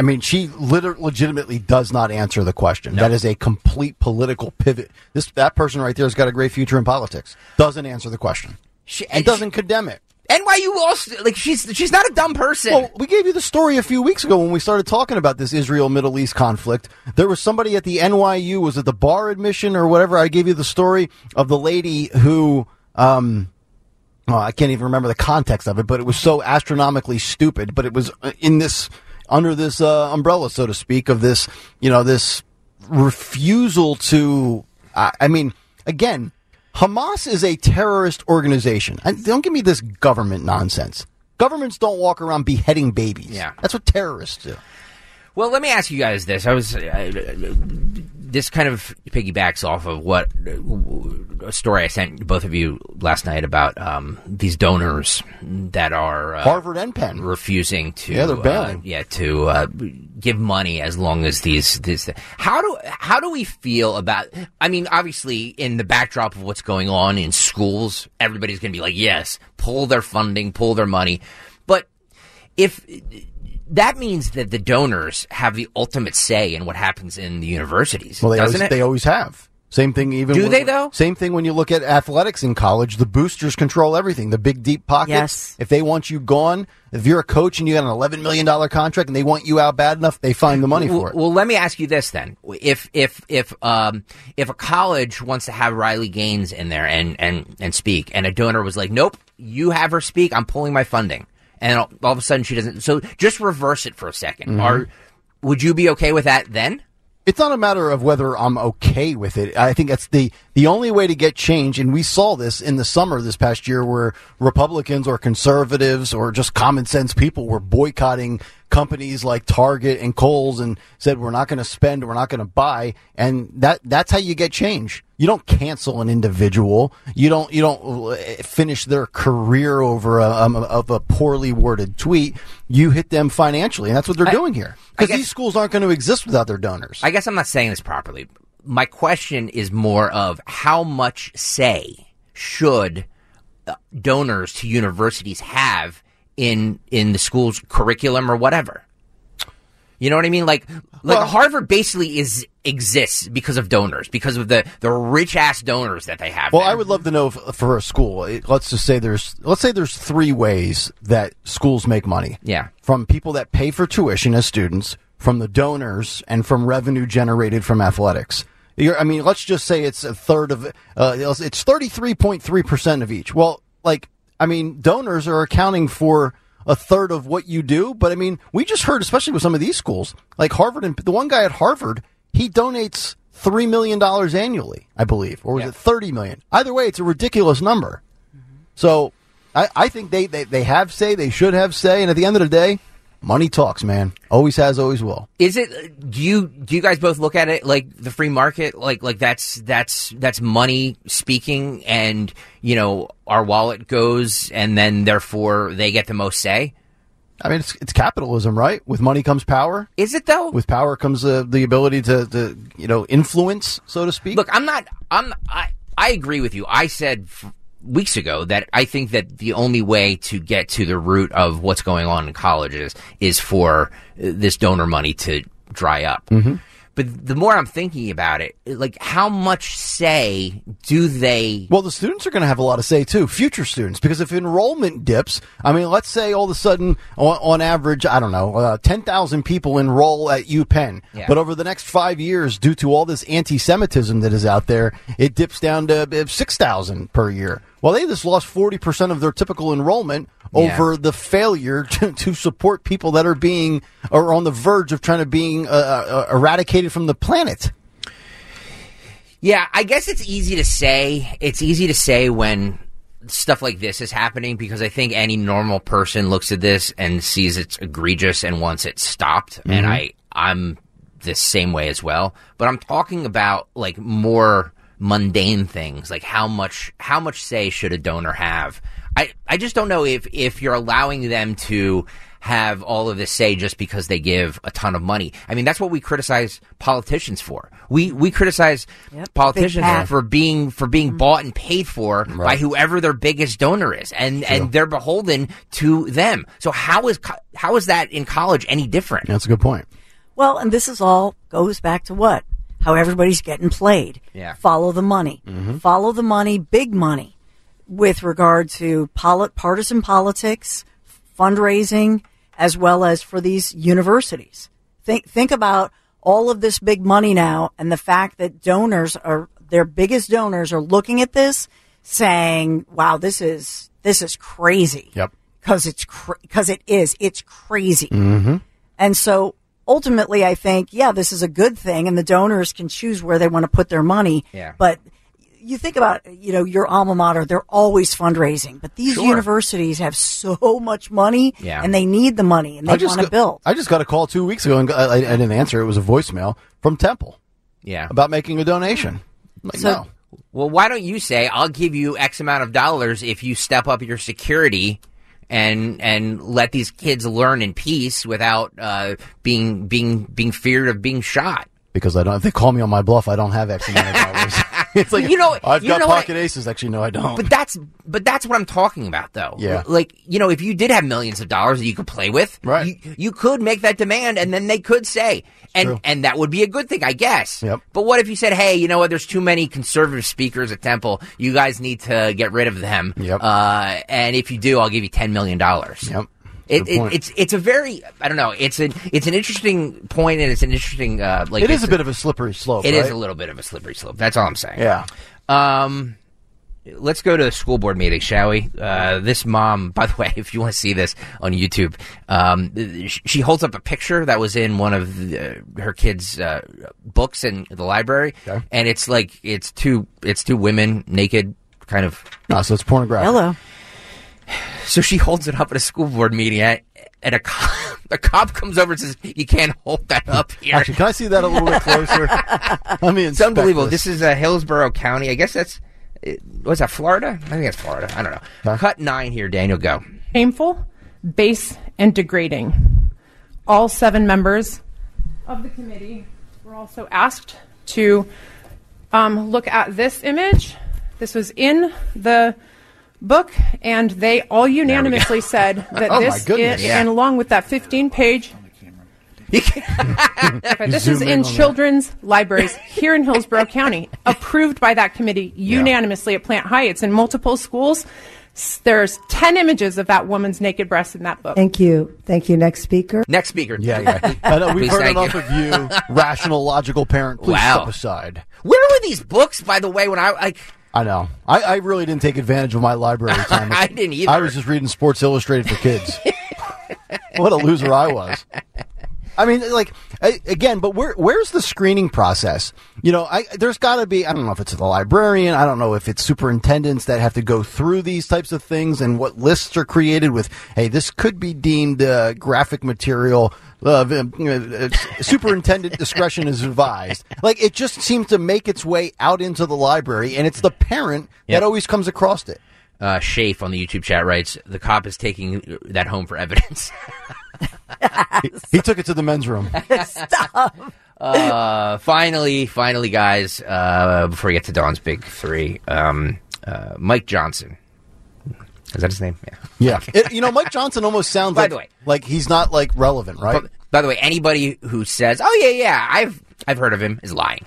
I mean, she legitimately does not answer the question. No. That is a complete political pivot. That person right there has got a great future in politics. Doesn't answer the question. She doesn't condemn it. NYU also, like, she's not a dumb person. Well, we gave you the story a few weeks ago when we started talking about this Israel-Middle East conflict. There was somebody at the NYU, was it the bar admission or whatever? I gave you the story of the lady who, I can't even remember the context of it, but it was so astronomically stupid. But it was in this, under this umbrella, so to speak, of this, you know, this refusal to, I mean, again, Hamas is a terrorist organization. And don't give me this government nonsense. Governments don't walk around beheading babies. Yeah. That's what terrorists do. Well, let me ask you guys this. This kind of piggybacks off of what a story I sent both of you last night about these donors that are Harvard and Penn refusing to they're bailing. Give money as long as these how do we feel about? I mean, obviously, in the backdrop of what's going on in schools, everybody's going to be like, yes, pull their funding, pull their money, but if. That means that the donors have the ultimate say in what happens in the universities, well, they always have. Same thing even... Do they, though? Same thing when you look at athletics in college. The boosters control everything. The big, deep pockets. Yes. If they want you gone, if you're a coach and you got an $11 million contract and they want you out bad enough, they find the money for it. Well, let me ask you this, then. If a college wants to have Riley Gaines in there and speak, and a donor was like, nope, you have her speak, I'm pulling my funding. And all of a sudden she doesn't. So just reverse it for a second. Mm-hmm. Would you be okay with that then? It's not a matter of whether I'm okay with it. I think that's the only way to get change. And we saw this in the summer this past year where Republicans or conservatives or just common sense people were boycotting companies like Target and Kohl's and said, we're not going to spend, we're not going to buy. And that's how you get change. You don't cancel an individual. You don't finish their career over a poorly worded tweet. You hit them financially, and that's what they're doing here. Because these schools aren't going to exist without their donors. I guess I'm not saying this properly. My question is more of how much say should donors to universities have in the school's curriculum or whatever. You know what I mean? Well, Harvard basically exists because of donors, because of the rich-ass donors that they have. Well, there. I would love to know if, for a school, let's say there's three ways that schools make money. Yeah. From people that pay for tuition as students, from the donors, and from revenue generated from athletics. Let's just say it's a third of it's 33.3% of each. Well, donors are accounting for a third of what you do. But, we just heard, especially with some of these schools, like Harvard, and the one guy at Harvard, he donates $3 million annually, I believe. Or was it $30 million? Either way, it's a ridiculous number. Mm-hmm. So I think they have say, they should have say. And at the end of the day, money talks, man. Always has, always will. Is it? Do you guys both look at it like the free market, like that's money speaking, and our wallet goes, and then therefore they get the most say? It's capitalism, right? With money comes power. Is it though? With power comes the ability to influence, so to speak. Look, I agree with you. I said weeks ago that I think that the only way to get to the root of what's going on in colleges is for this donor money to dry up. Mm-hmm. But the more I'm thinking about it, how much say do they... Well, the students are going to have a lot of say, too, future students, because if enrollment dips, let's say all of a sudden, on average, 10,000 people enroll at UPenn. Yeah. But over the next 5 years, due to all this anti-Semitism that is out there, it dips down to 6,000 per year. Well, they just lost 40% of their typical enrollment over the failure to support people that are on the verge of trying to being eradicated from the planet. Yeah, I guess it's easy to say. It's easy to say when stuff like this is happening, because I think any normal person looks at this and sees it's egregious and wants it stopped. Mm-hmm. And I'm the same way as well. But I'm talking about more mundane things, like how much say should a donor have? I just don't know if you're allowing them to have all of this say just because they give a ton of money. That's what we criticize politicians for. We criticize politicians for being bought and paid for by whoever their biggest donor is, and they're beholden to them. So how is that in college any different? That's a good point. Well, and this is all goes back to what? How everybody's getting played. Yeah. Follow the money. Mm-hmm. Follow the money, big money. with regard to partisan politics, fundraising, as well as for these universities. Think about all of this big money now, and the fact that their biggest donors are looking at this, saying, "Wow, this is crazy." Yep. Because it's crazy. Mm-hmm. And so ultimately, I think, yeah, this is a good thing, and the donors can choose where they want to put their money. Yeah. But you think about, your alma mater, they're always fundraising, but these universities have so much money, and they need the money, and they want to build. I just got a call 2 weeks ago, and I didn't answer. It was a voicemail from Temple about making a donation. Like, so, no. Well, why don't you say, I'll give you X amount of dollars if you step up your security and let these kids learn in peace without being feared of being shot. Because if they call me on my bluff, I don't have X amount of dollars. It's like, I've got pocket aces. Actually, no, I don't. But that's what I'm talking about, though. Yeah. Like, if you did have millions of dollars that you could play with, right, you could make that demand, and then they could say, and that would be a good thing, I guess. Yep. But what if you said, hey, you know what? There's too many conservative speakers at Temple. You guys need to get rid of them. Yep. And if you do, I'll give you $10 million. Yep. It's a very, I don't know, it's an interesting point, and it's an interesting it is a bit of a slippery slope. It is a little bit of a slippery slope. That's all I'm saying. Yeah. Let's go to a school board meeting, shall we? This mom, by the way, if you want to see this on YouTube, she holds up a picture that was in one of her kids' books in the library, and it's like it's two women naked, kind of. Oh, so it's pornographic. Hello. So she holds it up at a school board meeting, and a cop comes over and says, "You can't hold that up here." Actually, can I see that a little bit closer? I mean, it's unbelievable. This is Hillsborough County. I guess that's was that Florida? I think that's Florida. I don't know. Huh? Cut 9 here, Daniel. Go. Shameful, base, and degrading. All 7 members of the committee were also asked to look at this image. This was in the book, and they all unanimously said that and along with that 15-page, this is in children's libraries here in Hillsborough County, approved by that committee unanimously at Plant Heights in multiple schools. There's 10 images of that woman's naked breasts in that book. Thank you. Next speaker. Yeah. I know, we've heard enough of you, rational, logical parent. Please step aside. Where were these books, by the way, when I know. I really didn't take advantage of my library time. I didn't either. I was just reading Sports Illustrated for kids. What a loser I was. I mean, but where's the screening process? There's got to be, I don't know if it's the librarian, I don't know if it's superintendents that have to go through these types of things, and what lists are created with, hey, this could be deemed graphic material, superintendent discretion is advised. Like, it just seems to make its way out into the library, and it's the parent that always comes across it. Shafe on the YouTube chat writes, the cop is taking that home for evidence. He took it to the men's room. Stop. Finally, guys, before we get to Dawn's big 3, Mike Johnson. Is that his name? Yeah. Mike Johnson almost sounds like he's not relevant, right? By the way, anybody who says, "Oh yeah, I've heard of him," is lying.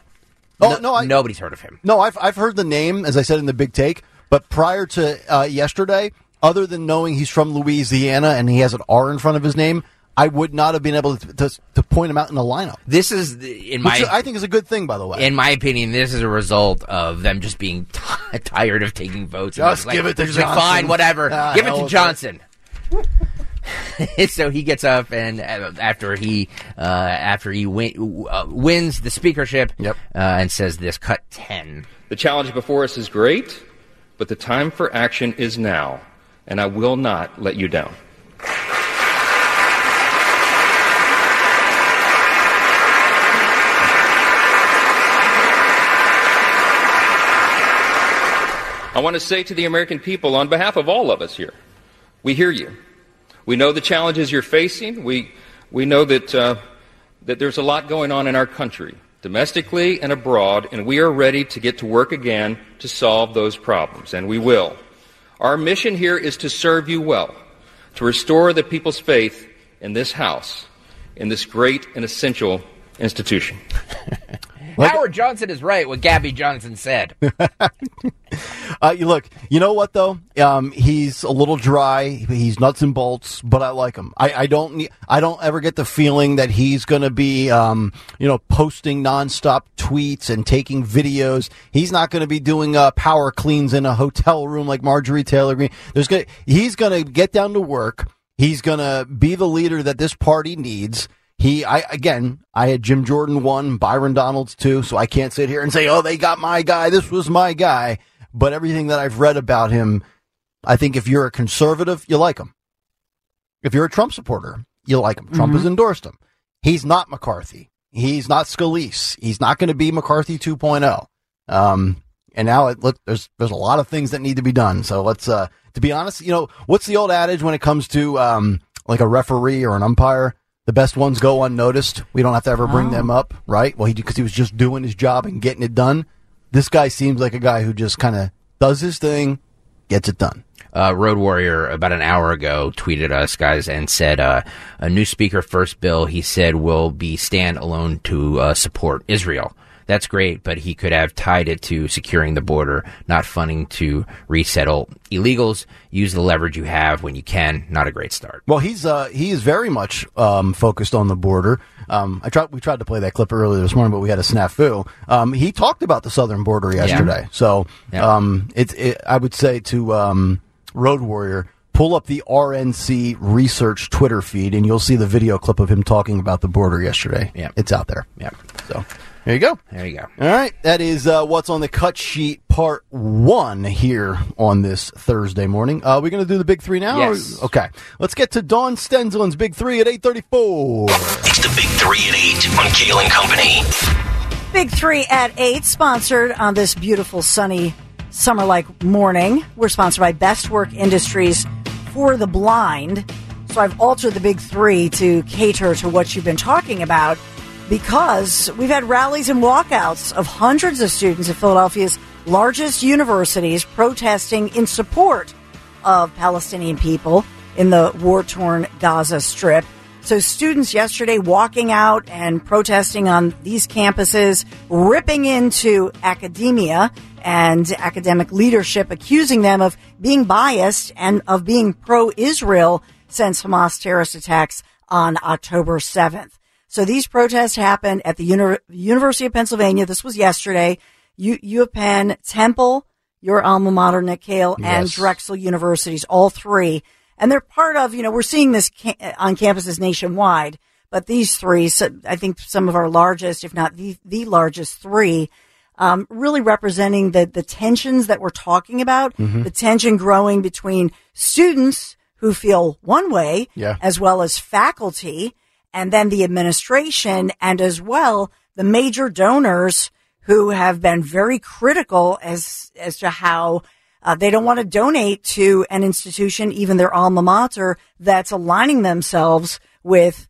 Oh no, nobody's heard of him. No, I've heard the name, as I said in the big take, but prior to yesterday, other than knowing he's from Louisiana and he has an R in front of his name, I would not have been able to point him out in the lineup. This is, which I think is a good thing, by the way. In my opinion, this is a result of them just being tired of taking votes. Just give it to Johnson. Fine, whatever. Give it to Johnson. So he gets up, and after he wins the speakership, and says this, cut 10. The challenge before us is great, but the time for action is now, and I will not let you down. I want to say to the American people, on behalf of all of us here, we hear you. We know the challenges you're facing. We know that there's a lot going on in our country, domestically and abroad, and we are ready to get to work again to solve those problems, and we will. Our mission here is to serve you well, to restore the people's faith in this House, in this great and essential institution. Howard Johnson is right, what Gabby Johnson said. Look, you know what, though? He's a little dry. He's nuts and bolts, but I like him. I don't ever get the feeling that he's going to be, posting nonstop tweets and taking videos. He's not going to be doing power cleans in a hotel room like Marjorie Taylor Greene. He's going to get down to work. He's going to be the leader that this party needs. I had Jim Jordan 1, Byron Donalds 2, so I can't sit here and say, oh, they got my guy, this was my guy. But everything that I've read about him, I think if you're a conservative, you like him. If you're a Trump supporter, you like him. Trump has endorsed him. He's not McCarthy. He's not Scalise. He's not going to be McCarthy 2.0. And now, there's a lot of things that need to be done. So let's, to be honest, what's the old adage when it comes to a referee or an umpire? The best ones go unnoticed. We don't have to ever bring them up, right? Well, because he was just doing his job and getting it done. This guy seems like a guy who just kind of does his thing, gets it done. Road Warrior, about an hour ago, tweeted us, guys, and said a new speaker first bill, he said, will be standalone to support Israel. That's great, but he could have tied it to securing the border, not funding to resettle illegals. Use the leverage you have when you can. Not a great start. Well, he is very much focused on the border. We tried to play that clip earlier this morning, but we had a snafu. He talked about the southern border yesterday. Yeah. So I would say to Road Warrior, pull up the RNC Research Twitter feed, and you'll see the video clip of him talking about the border yesterday. Yeah. It's out there. Yeah. So... there you go. There you go. All right. That is what's on the cut sheet, part one here on this Thursday morning. Are we going to do the big three now? Yes. Okay. Let's get to Dawn Stensland's big three at 8:34. It's the big three at 8 on Kale and Company. Big three at 8, sponsored on this beautiful, sunny, summer-like morning. We're sponsored by Best Work Industries for the Blind. So I've altered the big three to cater to what you've been talking about, because we've had rallies and walkouts of hundreds of students at Philadelphia's largest universities protesting in support of Palestinian people in the war-torn Gaza Strip. So students yesterday walking out and protesting on these campuses, ripping into academia and academic leadership, accusing them of being biased and of being pro-Israel since Hamas terrorist attacks on October 7th. So these protests happened at the University of Pennsylvania. This was yesterday. U of Penn, Temple, your alma mater, Nick Kale, and yes, Drexel Universities, all three. And they're part of, we're seeing this on campuses nationwide, but these three, so I think some of our largest, if not the largest three, really representing the tensions that we're talking about, the tension growing between students who feel one way, as well as faculty, and then the administration, and as well the major donors who have been very critical as to how they don't want to donate to an institution, even their alma mater, that's aligning themselves with,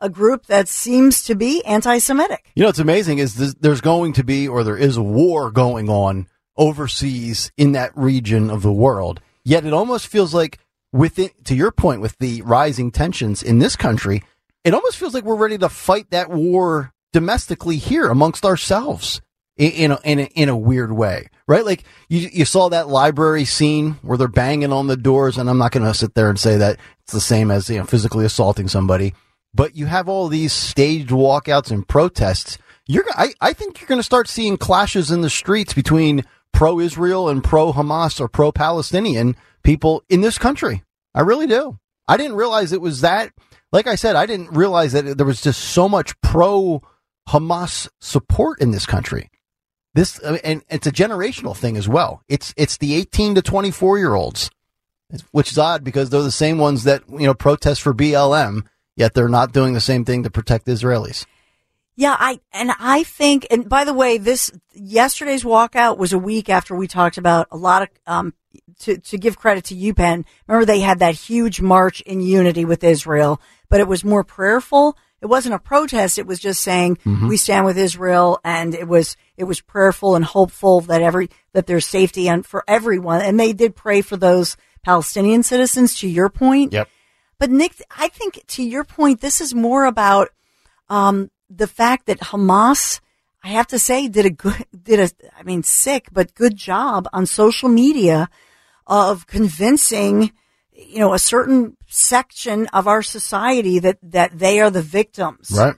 a group that seems to be anti-Semitic. What's amazing is there's going to be, or there is, a war going on overseas in that region of the world. Yet it almost feels like, to your point, with the rising tensions in this country, it almost feels like we're ready to fight that war domestically here amongst ourselves in a weird way, right? Like you saw that library scene where they're banging on the doors, and I'm not going to sit there and say that it's the same as physically assaulting somebody, but you have all these staged walkouts and protests. I think you're going to start seeing clashes in the streets between pro-Israel and pro-Hamas or pro-Palestinian people in this country. I really do. I didn't realize it was that. Like I said, I didn't realize that there was just so much pro-Hamas support in this country. And it's a generational thing as well. It's the 18 to 24-year-olds, which is odd because they're the same ones that protest for BLM, yet they're not doing the same thing to protect Israelis. Yeah, I think, and by the way, yesterday's walkout was a week after we talked about a lot of, to give credit to UPenn, remember they had that huge march in unity with Israel, but it was more prayerful. It wasn't a protest. It was just saying we stand with Israel, and it was prayerful and hopeful that there's safety and for everyone. And they did pray for those Palestinian citizens, to your point. Yep. But Nick, I think to your point, this is more about, the fact that Hamas, I have to say, did a good job on social media of convincing, a certain section of our society that they are the victims. Right.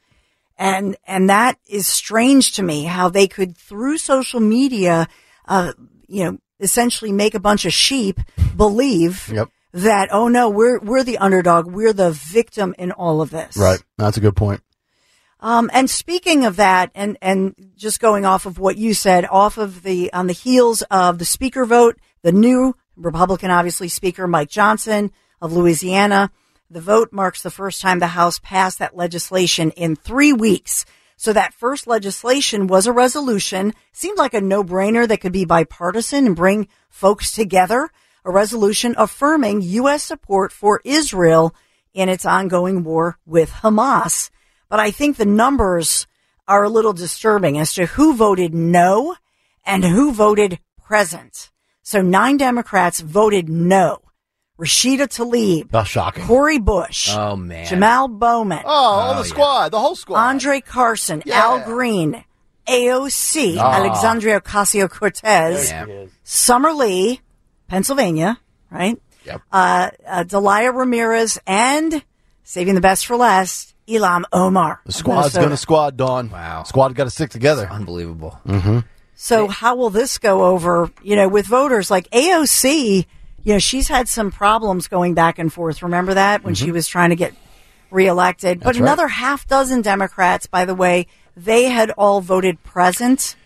And that is strange to me, how they could, through social media, essentially make a bunch of sheep believe yep. that, oh no, we're the underdog. We're the victim in all of this. Right. That's a good point. And speaking of that, and just going off of what you said, on the heels of the speaker vote, the new Republican, obviously, Speaker Mike Johnson of Louisiana. The vote marks the first time the House passed that legislation in 3 weeks. So that first legislation was a resolution. Seemed like a no-brainer that could be bipartisan and bring folks together. A resolution affirming U.S. support for Israel in its ongoing war with Hamas. But I think the numbers are a little disturbing as to who voted no and who voted present. So 9 Democrats voted no. Rashida Tlaib. That's shocking. Cori Bush. Oh, man. Jamal Bowman. Oh, the squad. Yeah. The whole squad. Andre Carson. Yeah. Al Green. AOC. Oh. Alexandria Ocasio-Cortez. Yeah. Summer Lee. Pennsylvania. Right? Yep. Delia Ramirez. And, saving the best for last, Ilhan Omar. The squad's going to squad, Dawn. Wow. Squad got to stick together. That's unbelievable. Mm-hmm. So how will this go over, with voters? Like AOC... she's had some problems going back and forth. Remember that when mm-hmm. she was trying to get reelected? That's but another right. half dozen Democrats, by the way, they had all voted present.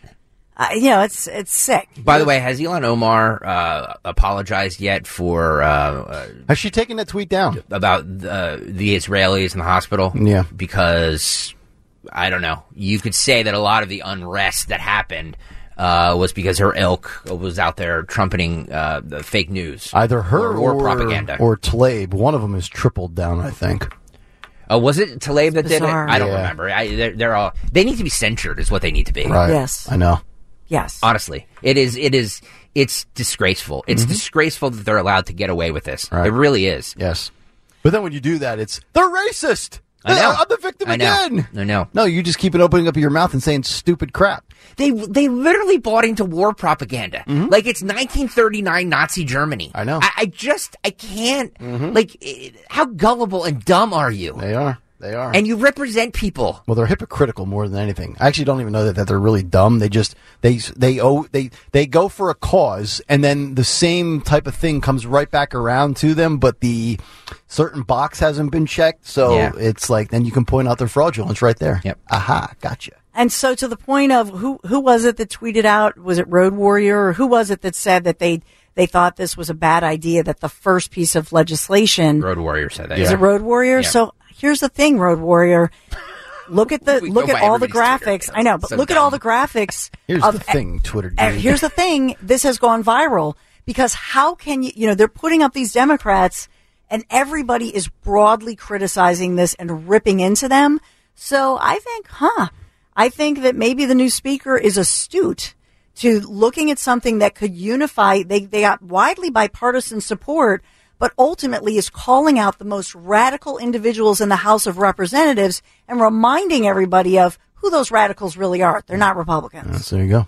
It's sick. By the way, has Ilhan Omar apologized yet for... has she taken that tweet down? About the Israelis in the hospital? Yeah. Because, I don't know, you could say that a lot of the unrest that happened... was because her ilk was out there trumpeting the fake news. Either her or propaganda. Or Tlaib. One of them has tripled down, I think. Was it Tlaib that did it? I don't remember. They need to be censured is what they need to be. Right. Yes. I know. Yes. Honestly. It's disgraceful. It's mm-hmm. disgraceful that they're allowed to get away with this. Right. It really is. Yes. But then when you do that, they're racist. I know. I'm the victim again. I know. No, you just keep it opening up your mouth and saying stupid crap. They literally bought into war propaganda. Mm-hmm. Like it's 1939 Nazi Germany. I know. I can't. Mm-hmm. How gullible and dumb are you? They are. And you represent people. Well, they're hypocritical more than anything. I actually don't even know that they're really dumb. They just they go for a cause, and then the same type of thing comes right back around to them. But the certain box hasn't been checked, so it's like then you can point out their fraudulence right there. Yep. Aha, gotcha. And so to the point of who was it that tweeted out? Was it Road Warrior, or who was it that said that they thought this was a bad idea? That the first piece of legislation, Road Warrior said that. Yeah. Is it Road Warrior? Yeah. So. Here's the thing, Road Warrior. Look at all the graphics. I know, but so look dumb. At all the graphics. Here's the thing, Twitter. Here's the thing. This has gone viral because how can you? They're putting up these Democrats, and everybody is broadly criticizing this and ripping into them. So I think that maybe the new speaker is astute to looking at something that could unify. They got widely bipartisan support. But ultimately is calling out the most radical individuals in the House of Representatives and reminding everybody of who those radicals really are. They're not Republicans. Yeah, so there you go.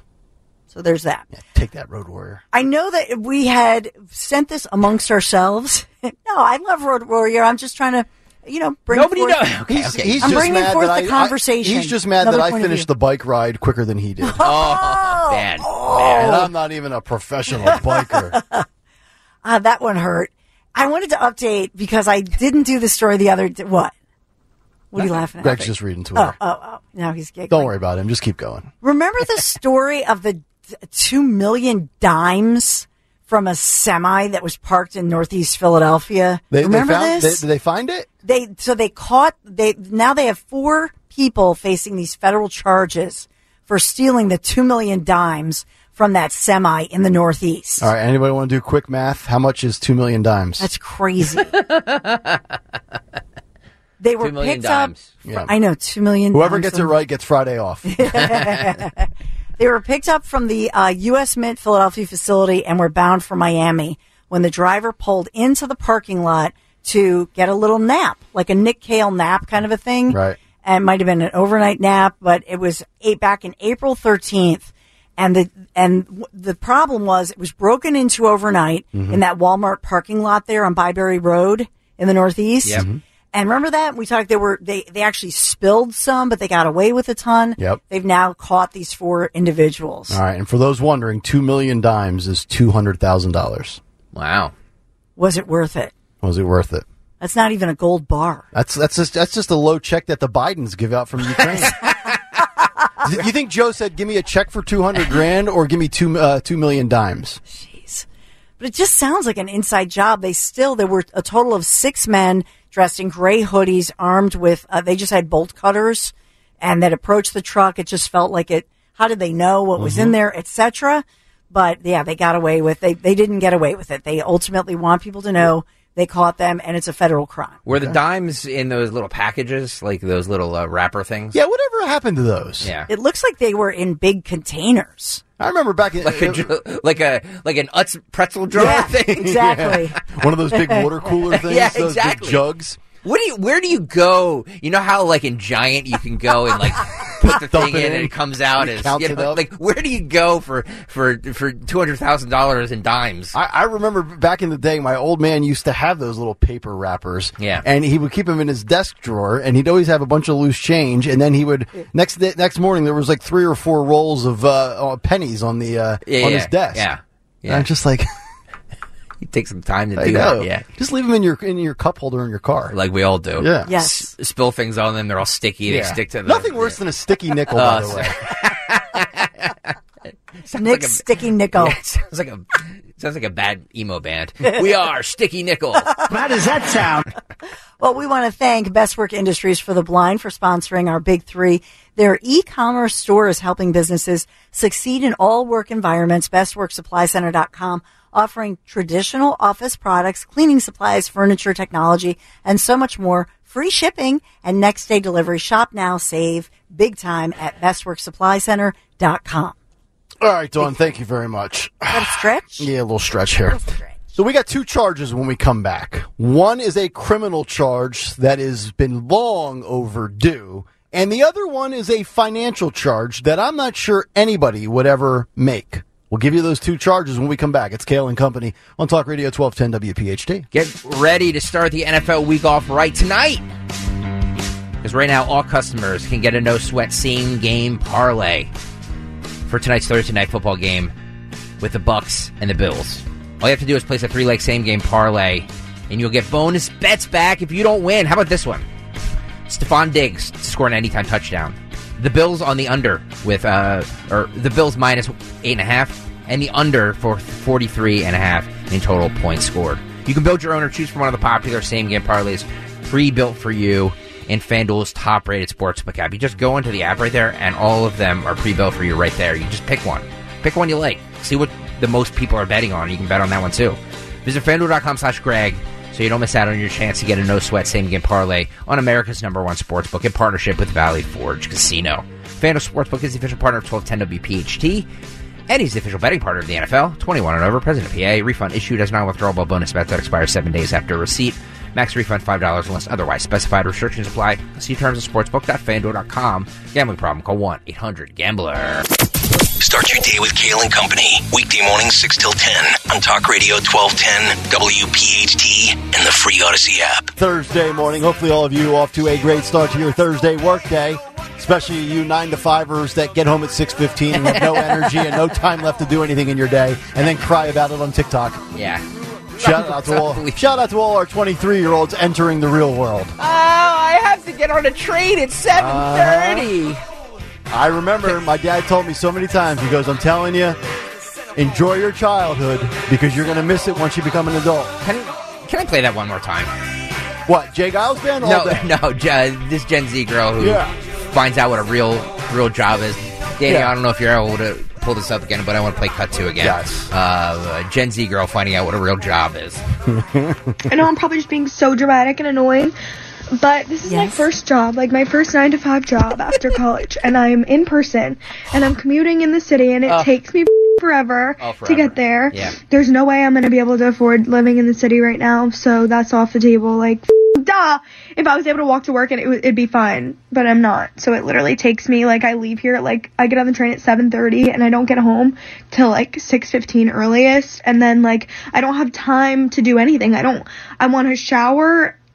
So there's that. Yeah, take that, Road Warrior. I know that we had sent this amongst ourselves. No, I love Road Warrior. I'm just trying to, bring nobody forth. Nobody knows. He's I'm just bringing mad forth that the conversation. He's just mad that I finished the bike ride quicker than he did. Oh, man. And I'm not even a professional biker. That one hurt. I wanted to update because I didn't do the story the other day. What? What are you laughing at? Greg's just reading Twitter. Oh. Now he's giggling. Don't worry about him. Just keep going. Remember the story of the 2 million dimes from a semi that was parked in Northeast Philadelphia? Remember this? Did they find it? Now they have 4 people facing these federal charges for stealing the 2 million dimes from that semi in the Northeast. All right, anybody want to do quick math? How much is 2 million dimes? That's crazy. They were 2 million picked dimes. Up. Yeah. I know, 2 million. Whoever gets it right gets Friday off. They were picked up from the U.S. Mint Philadelphia facility and were bound for Miami when the driver pulled into the parking lot to get a little nap, like a Nick Kale nap kind of a thing. Right. It might have been an overnight nap, but it was back in April 13th. And the problem was it was broken into overnight in that Walmart parking lot there on Byberry Road in the Northeast. Yep. Mm-hmm. And remember that? We talked, they actually spilled some, but they got away with a ton. Yep. They've now caught these four individuals. All right. And for those wondering, 2 million dimes is $200,000. Wow. Was it worth it? Was it worth it? That's not even a gold bar. That's just a low check that the Bidens give out from Ukraine. You think Joe said, "Give me a check for $200,000, or give me 2 million dimes"? Jeez, but it just sounds like an inside job. There were a total of 6 men dressed in gray hoodies, armed with. They just had bolt cutters, and that approached the truck. It just felt like it. How did they know what was in there, etc.? But yeah, they got away with. They didn't get away with it. They ultimately want people to know. They caught them, and it's a federal crime. Were the dimes in those little packages, like those little wrapper things? Yeah, whatever happened to those? Yeah, it looks like they were in big containers. I remember back in like an Utz pretzel jar thing. Exactly. Yeah. One of those big water cooler things. Yeah, those big jugs. Where do you go? You know how like in Giant you can go and like put the thing in and it comes out as where do you go for $200,000 in dimes? I remember back in the day, my old man used to have those little paper wrappers, and he would keep them in his desk drawer, and he'd always have a bunch of loose change, and then he would next morning there was like 3 or 4 rolls of pennies on the his desk. Yeah, yeah. And I'm just like. You take some time to do that. Yeah, just leave them in your cup holder in your car, like we all do. Yeah, yes. Spill things on them; they're all sticky. Yeah. They stick to them. Nothing worse than a sticky nickel, by the way. Nick's sticky nickel. Yeah, sounds like a bad emo band. We are Sticky Nickel. How does that sound? Well, we want to thank Best Work Industries for the Blind for sponsoring our Big Three. Their e-commerce store is helping businesses succeed in all work environments. BestWorkSupplyCenter.com. Offering traditional office products, cleaning supplies, furniture, technology, and so much more. Free shipping and next-day delivery. Shop now, save big time at bestworksupplycenter.com. All right, Dawn, thank you very much. Got a stretch? Yeah, a little stretch here. So we got 2 charges when we come back. One is a criminal charge that has been long overdue, and the other one is a financial charge that I'm not sure anybody would ever make. We'll give you those 2 charges when we come back. It's Kale and Company on Talk Radio 1210 WPHT. Get ready to start the NFL week off right tonight. Because right now, all customers can get a no-sweat same-game parlay for tonight's Thursday night football game with the Bucks and the Bills. All you have to do is place a 3-leg same-game parlay, and you'll get bonus bets back if you don't win. How about this one? Stephon Diggs to score an anytime touchdown. The Bills on the under with, the Bills minus 8.5 and the under for 43.5 in total points scored. You can build your own or choose from one of the popular same game parlays pre-built for you in FanDuel's top-rated sportsbook app. You just go into the app right there and all of them are pre-built for you right there. You just pick one. Pick one you like. See what the most people are betting on. You can bet on that one too. Visit FanDuel.com/Greg. So you don't miss out on your chance to get a no-sweat same-game parlay on America's #1 sportsbook in partnership with Valley Forge Casino. FanDuel Sportsbook is the official partner of 1210 WPHT, and he's the official betting partner of the NFL. 21 and over, present in PA. Refund issued as non-withdrawable bonus bets that expire 7 days after receipt. Max refund $5 unless otherwise specified. Restrictions apply. See terms at sportsbook.fanduel.com. Gambling problem? Call 1-800-GAMBLER. Start your day with Kale and Company. Weekday mornings 6 till 10 on Talk Radio 1210, WPHT, and the free Odyssey app. Thursday morning. Hopefully all of you off to a great start to your Thursday workday, especially you 9-to-5ers that get home at 6:15 and have no energy and no time left to do anything in your day and then cry about it on TikTok. Yeah. Shout out to all our 23-year-olds entering the real world. Oh, I have to get on a train at 7:30. I remember my dad told me so many times, he goes, I'm telling you, enjoy your childhood because you're going to miss it once you become an adult. Can I play that one more time? What, Jay Giles band? This Gen Z girl who finds out what a real job is. Danny, I don't know if you're able to pull this up again, but I want to play Cut 2 again. Yes. Gen Z girl finding out what a real job is. I know I'm probably just being so dramatic and annoying. But this is my first job, like my first 9-to-5 job after college, and I'm in person, and I'm commuting in the city, and it takes me forever to get there. Yeah. There's no way I'm going to be able to afford living in the city right now, so that's off the table. Like, die! ah, if I was able to walk to work and it'd be fine, but I'm not. So it literally takes me, like, I leave here, like, I get on the train at 7:30 and I don't get home till like 6:15 earliest. And then, like, I don't have time to do anything. I want to shower,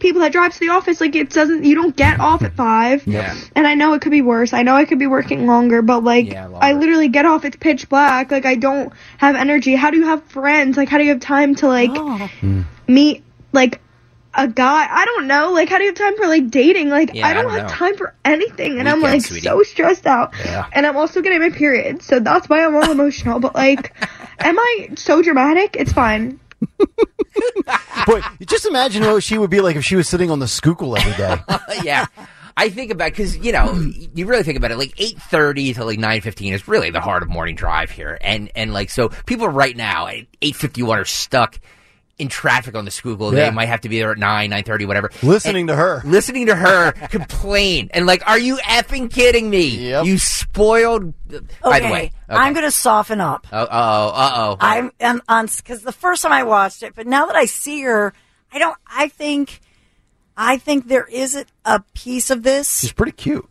people that drive to the office, like, it doesn't, you don't get off at 5. Yeah. And I know it could be worse. I know I could be working longer, but like, yeah, longer. I literally get off, it's pitch black. Like, I don't have energy. How do you have friends? Like, how do you have time to like meet like a guy? I don't know. Like, how do you have time for like dating? Like, yeah, I don't have time for anything. And I'm like, sweetie, so stressed out. Yeah. And I'm also getting my period, so that's why I'm all emotional. But like, am I so dramatic? It's fine. Boy, just imagine what she would be like if she was sitting on the Schuylkill every day. Yeah, I think about it, because, you know, you really think about it, like 8:30 to like 9:15 is really the heart of morning drive here, and like, so people right now at 8:51 are stuck in traffic on the Schuylkill. Yeah. They might have to be there at 9:30, whatever. Listening to her complain, and like, are you effing kidding me? Yep. You spoiled. Okay. By the way, I'm going to soften up. Uh oh. I'm on, because the first time I watched it, but now that I see her, I don't. I think there is a piece of this. She's pretty cute.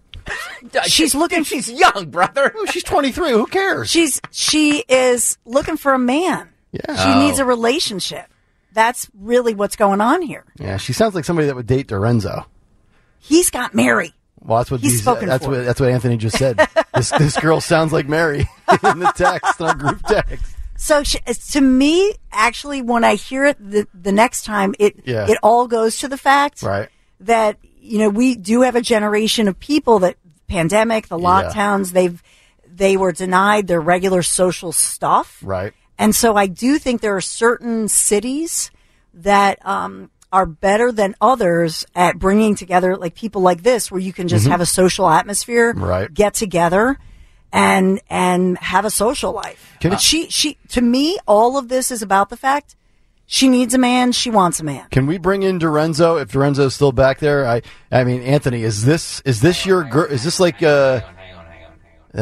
She's looking. She's young, brother. Well, she's 23. Who cares? She is looking for a man. Yeah. She needs a relationship. That's really what's going on here. Yeah, she sounds like somebody that would date Dorenzo. He's got Mary. Well, that's what he's spoken for. That's what Anthony just said. This girl sounds like Mary in the text, in our group text. So to me, actually, when I hear it the next time, it all goes to the fact that, you know, we do have a generation of people that pandemic, the lockdowns, they were denied their regular social stuff. Right. And so I do think there are certain cities that are better than others at bringing together like people like this, where you can just have a social atmosphere, get together, and have a social life. But she to me, all of this is about the fact she needs a man, she wants a man. Can we bring in Dorenzo if Dorenzo's still back there? I mean, Anthony, is this your girl? Is this like? I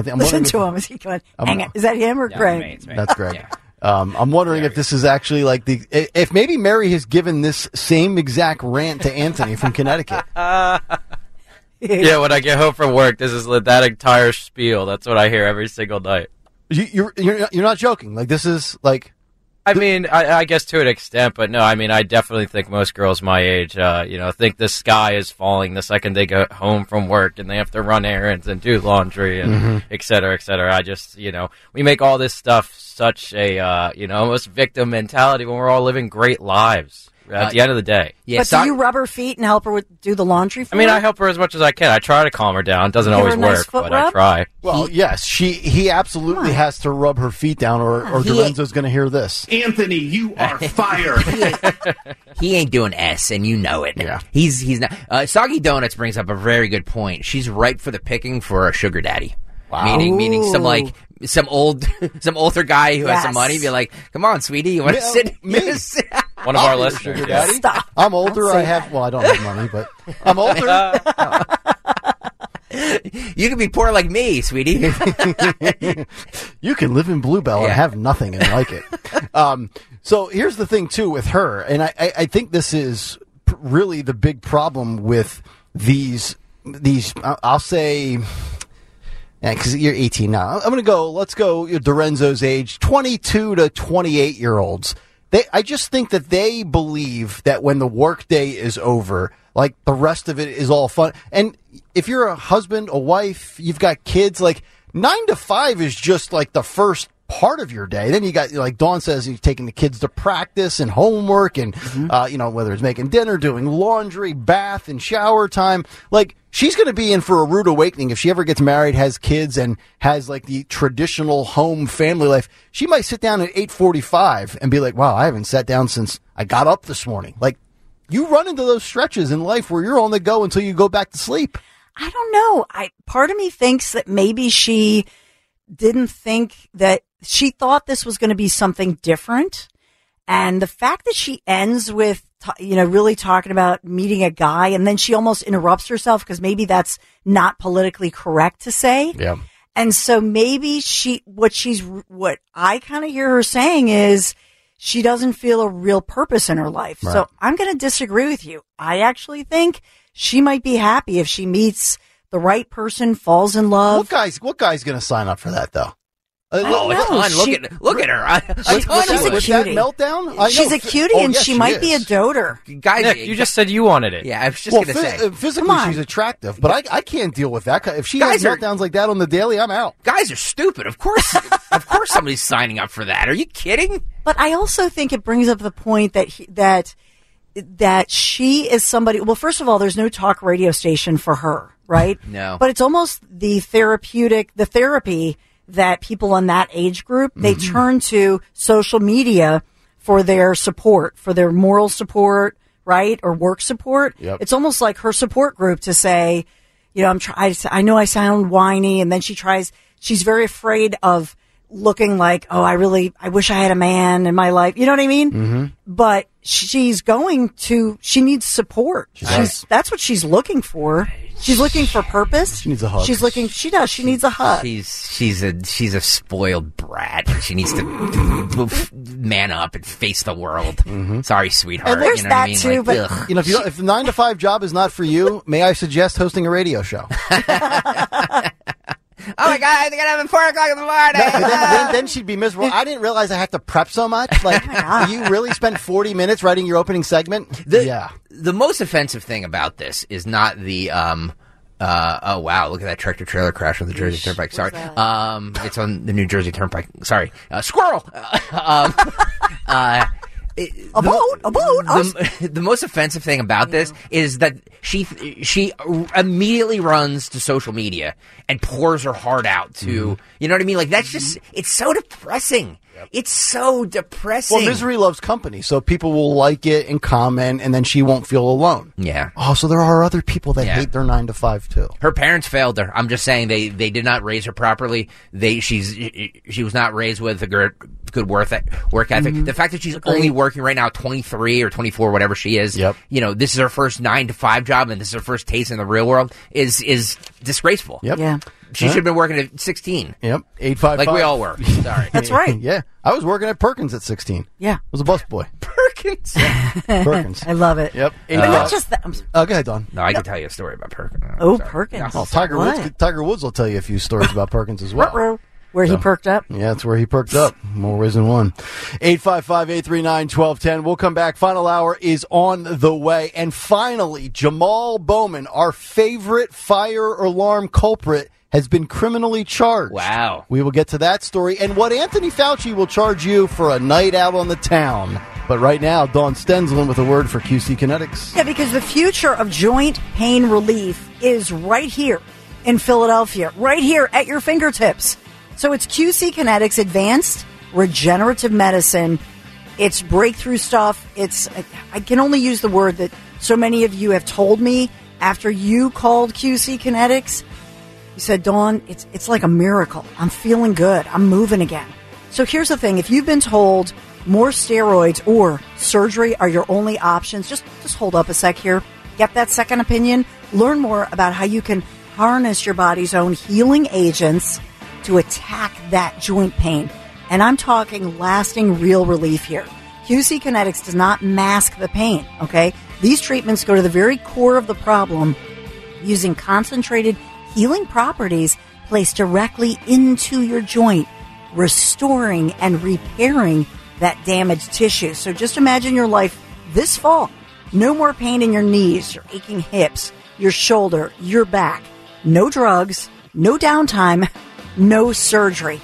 think, listen to him. Is he going? Hang on. Is that him or Greg? It's me. That's Greg. Yeah. I'm wondering if this is actually like if maybe Mary has given this same exact rant to Anthony from Connecticut. Yeah, when I get home from work, this is that entire spiel. That's what I hear every single night. You're not joking. Like, this is like. I mean, I guess to an extent, but no. I mean, I definitely think most girls my age, think the sky is falling the second they go home from work and they have to run errands and do laundry and et cetera, et cetera. I just, we make all this stuff such a, almost victim mentality when we're all living great lives. At the end of the day. Yeah, but do you rub her feet and help her do the laundry for her? I mean, I help her as much as I can. I try to calm her down. It doesn't always work, but I try. Well, yes, he absolutely has to rub her feet down or Dorenzo's going to hear this. Anthony, you are fired. He ain't doing S, and you know it. Yeah. He's not. Soggy Donuts brings up a very good point. She's ripe for the picking for a sugar daddy. Wow. Meaning some like some older guy who has some money, be like, come on, sweetie, you want to sit? One of our listeners. Daddy. Stop. I'm older. I have that. Well, I don't have money, but I'm older. You can be poor like me, sweetie. You can live in Bluebell and have nothing and like it. So here's the thing too with her, and I think this is really the big problem with these. I'll say. Because you're 18 now. I'm going to go, let's go Dorenzo's age, 22 to 28-year-olds. I just think that they believe that when the workday is over, like, the rest of it is all fun. And if you're a husband, a wife, you've got kids, like, 9 to 5 is just, like, the first part of your day. Then you got, like Dawn says, you're taking the kids to practice and homework and, whether it's making dinner, doing laundry, bath, and shower time. Like, she's going to be in for a rude awakening if she ever gets married, has kids, and has, like, the traditional home family life. She might sit down at 8:45 and be like, wow, I haven't sat down since I got up this morning. Like, you run into those stretches in life where you're on the go until you go back to sleep. I don't know. Part of me thinks that maybe she didn't think that she thought this was going to be something different. And the fact that she ends with, you know, really talking about meeting a guy, and then she almost interrupts herself because maybe that's not politically correct to say. Yeah. And so maybe what I kind of hear her saying is she doesn't feel a real purpose in her life. Right. So I'm going to disagree with you. I actually think she might be happy if she meets the right person, falls in love. What guy's going to sign up for that, though? Oh, it's fun. Look at her. She's a cutie. She's a cutie, and yes, she might be a doter. Guys, Nick, you just said you wanted it. Yeah, I was just going to say. Physically, she's attractive, but I can't deal with that. If she has meltdowns like that on the daily, I'm out. Guys are stupid. Of course, somebody's signing up for that. Are you kidding? But I also think it brings up the point that she is somebody. Well, first of all, there's no talk radio station for her, right? No. But it's almost the therapy that people in that age group, they turn to social media for their support, for their moral support, right? Or work support. Yep. It's almost like her support group to say, you know, I know I sound whiny. And then she's very afraid of looking like, oh, I wish I had a man in my life. You know what I mean? Mm-hmm. But she needs support. That's what she's looking for. She's looking for purpose. She needs a hug. She needs a hug. She's a spoiled brat. She needs to man up and face the world. Mm-hmm. Sorry, sweetheart. And there's that too. But if the 9-to-5 job is not for you, may I suggest hosting a radio show? Oh my God! I think I'm having 4 o'clock in the morning. Then she'd be miserable. I didn't realize I had to prep so much. Like, you really spent 40 minutes writing your opening segment. The most offensive thing about this is not the oh wow, look at that tractor trailer crash on the Jersey Turnpike. Sorry, it's on the New Jersey Turnpike. Sorry, squirrel. A boat. The most offensive thing about this is that she immediately runs to social media and pours her heart out to, you know what I mean? Like, that's just, it's so depressing. Yep. It's so depressing. Well, misery loves company, so people will like it and comment, and then she won't feel alone. Yeah. Oh, so there are other people that hate their 9-to-5 too. Her parents failed her. I'm just saying they did not raise her properly. She was not raised with a good work ethic. Mm-hmm. The fact that she's only working right now 23 or 24, whatever she is. Yep. You know, this is her first 9-to-5 job, and this is her first taste in the real world. Is disgraceful. Yep. Yeah. She should have been working at 16. Yep. 855. Like we all were. Sorry. That's right. Yeah. I was working at Perkins at 16. Yeah. I was a busboy. Perkins. Perkins. I love it. Yep. But not just that. Oh, go ahead, Don. No, I can tell you a story about Perkins. Perkins. No, Tiger Woods will tell you a few stories about Perkins as well. Where he perked up. Yeah, that's where he perked up. More ways than one. 855-839-1210. We'll come back. Final hour is on the way. And finally, Jamal Bowman, our favorite fire alarm culprit, has been criminally charged. Wow. We will get to that story and what Anthony Fauci will charge you for a night out on the town. But right now, Dawn Stensland with a word for QC Kinetics. Yeah, because the future of joint pain relief is right here in Philadelphia, right here at your fingertips. So it's QC Kinetics Advanced Regenerative Medicine. It's breakthrough stuff. I can only use the word that so many of you have told me after you called QC Kinetics. You said, Dawn, it's like a miracle. I'm feeling good. I'm moving again. So here's the thing. If you've been told more steroids or surgery are your only options, just hold up a sec here. Get that second opinion. Learn more about how you can harness your body's own healing agents to attack that joint pain. And I'm talking lasting, real relief here. QC Kinetics does not mask the pain, okay? These treatments go to the very core of the problem using concentrated healing properties placed directly into your joint, restoring and repairing that damaged tissue. So just imagine your life this fall. No more pain in your knees, your aching hips, your shoulder, your back. No drugs, no downtime, no surgery.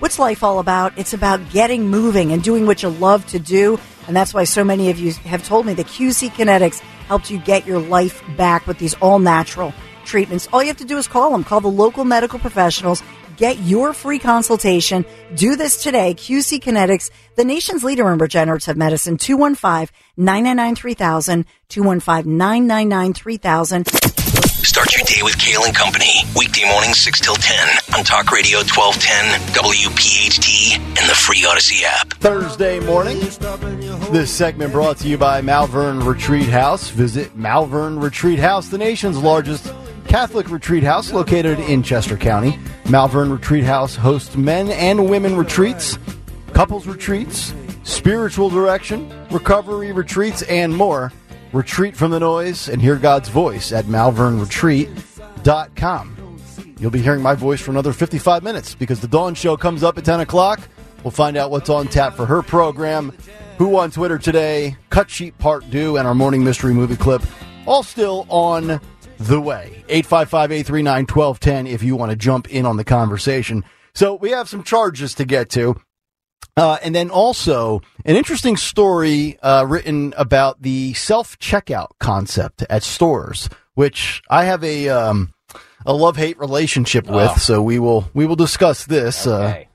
What's life all about? It's about getting moving and doing what you love to do. And that's why so many of you have told me that QC Kinetics helps you get your life back with these all-natural treatments. All you have to do is call them. Call the local medical professionals. Get your free consultation. Do this today. QC Kinetics, the nation's leader in regenerative medicine. 215-999-3000. 215-999-3000. Start your day with Kale and Company. Weekday mornings 6 till 10 on Talk Radio 1210 WPHT and the free Odyssey app. Thursday morning. This segment brought to you by Malvern Retreat House. Visit Malvern Retreat House, the nation's largest Catholic retreat house located in Chester County. Malvern Retreat House hosts men and women retreats, couples retreats, spiritual direction, recovery retreats, and more. Retreat from the noise and hear God's voice at malvernretreat.com. You'll be hearing my voice for another 55 minutes because the Dawn Show comes up at 10 o'clock. We'll find out what's on tap for her program, who on Twitter today, Cut Sheet Part 2, and our morning mystery movie clip, all still on the way. 855-839-1210 if you want to jump in on the conversation. So we have some charges to get to. And then also an interesting story written about the self-checkout concept at stores, which I have a love-hate relationship with. Oh. So we will discuss this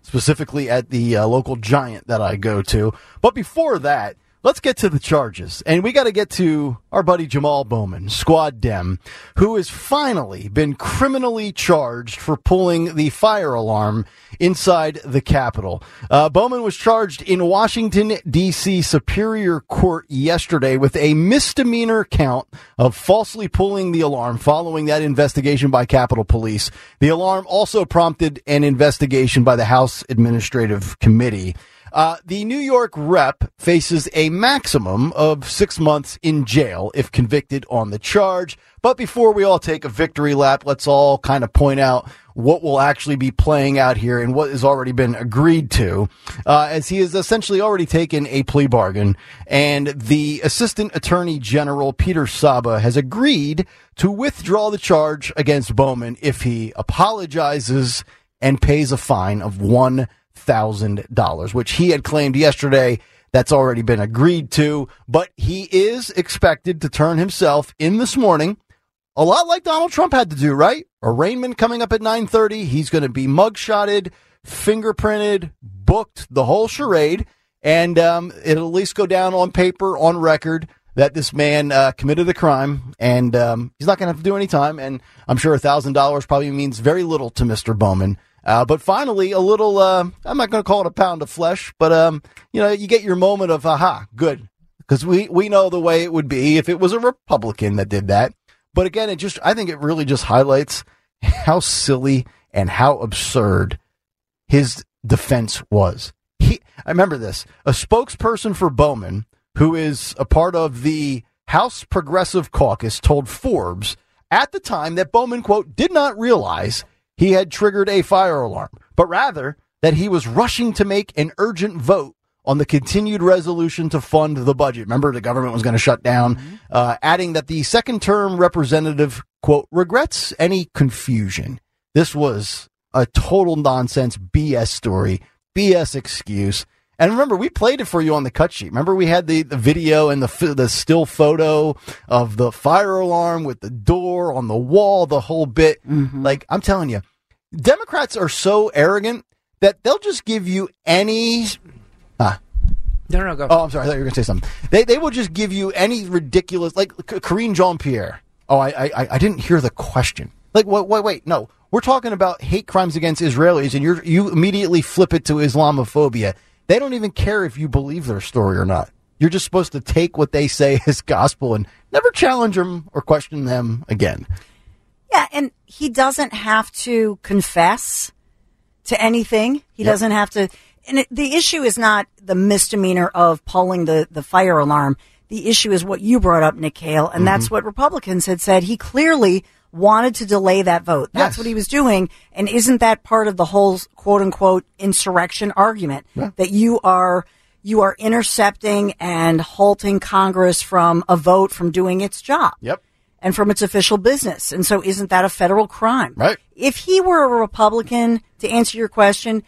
specifically at the local Giant that I go to. But before that, let's get to the charges. And we got to get to our buddy Jamal Bowman, Squad Dem, who has finally been criminally charged for pulling the fire alarm inside the Capitol. Bowman was charged in Washington, D.C. Superior Court yesterday with a misdemeanor count of falsely pulling the alarm following that investigation by Capitol Police. The alarm also prompted an investigation by the House Administrative Committee. The New York rep faces a maximum of 6 months in jail if convicted on the charge. But before we all take a victory lap, let's all kind of point out what will actually be playing out here and what has already been agreed to, as he has essentially already taken a plea bargain. And the Assistant Attorney General, Peter Saba, has agreed to withdraw the charge against Bowman if he apologizes and pays a fine of $1,000, which he had claimed yesterday. That's already been agreed to, but he is expected to turn himself in this morning, a lot like Donald Trump had to do, right? Arraignment coming up at 9:30. He's going to be mugshotted, fingerprinted, booked, the whole charade, and it'll at least go down on paper, on record, that this man committed a crime, and he's not going to have to do any time, and I'm sure $1,000 probably means very little to Mr. Bowman. But finally, a little, I'm not going to call it a pound of flesh, but, you know, you get your moment of, aha, good. Because we know the way it would be if it was a Republican that did that. But again, I think it really just highlights how silly and how absurd his defense was. I remember this, a spokesperson for Bowman, who is a part of the House Progressive Caucus, told Forbes at the time that Bowman, quote, did not realize he had triggered a fire alarm, but rather that he was rushing to make an urgent vote on the continued resolution to fund the budget. Remember, the government was going to shut down, adding that the second-term representative, quote, regrets any confusion. This was a total nonsense BS story, BS excuse. And remember, we played it for you on the cut sheet. Remember, we had the video and the still photo of the fire alarm with the door on the wall, the whole bit. Mm-hmm. Like, I'm telling you, Democrats are so arrogant that they'll just give you any... No, go. Oh, I'm sorry. I thought you were going to say something. They will just give you any ridiculous... Like, Karine Jean-Pierre. Oh, I didn't hear the question. Like, wait, no. We're talking about hate crimes against Israelis, and you immediately flip it to Islamophobia. They don't even care if you believe their story or not. You're just supposed to take what they say as gospel and never challenge them or question them again. Yeah, and he doesn't have to confess to anything. He doesn't have to. And the issue is not the misdemeanor of pulling the fire alarm. The issue is what you brought up, Nick Kale, and that's what Republicans had said. He clearly wanted to delay that vote. That's what he was doing. And isn't that part of the whole quote unquote insurrection argument that you are intercepting and halting Congress from a vote from doing its job and from its official business? And so isn't that a federal crime? Right. If he were a Republican, to answer your question,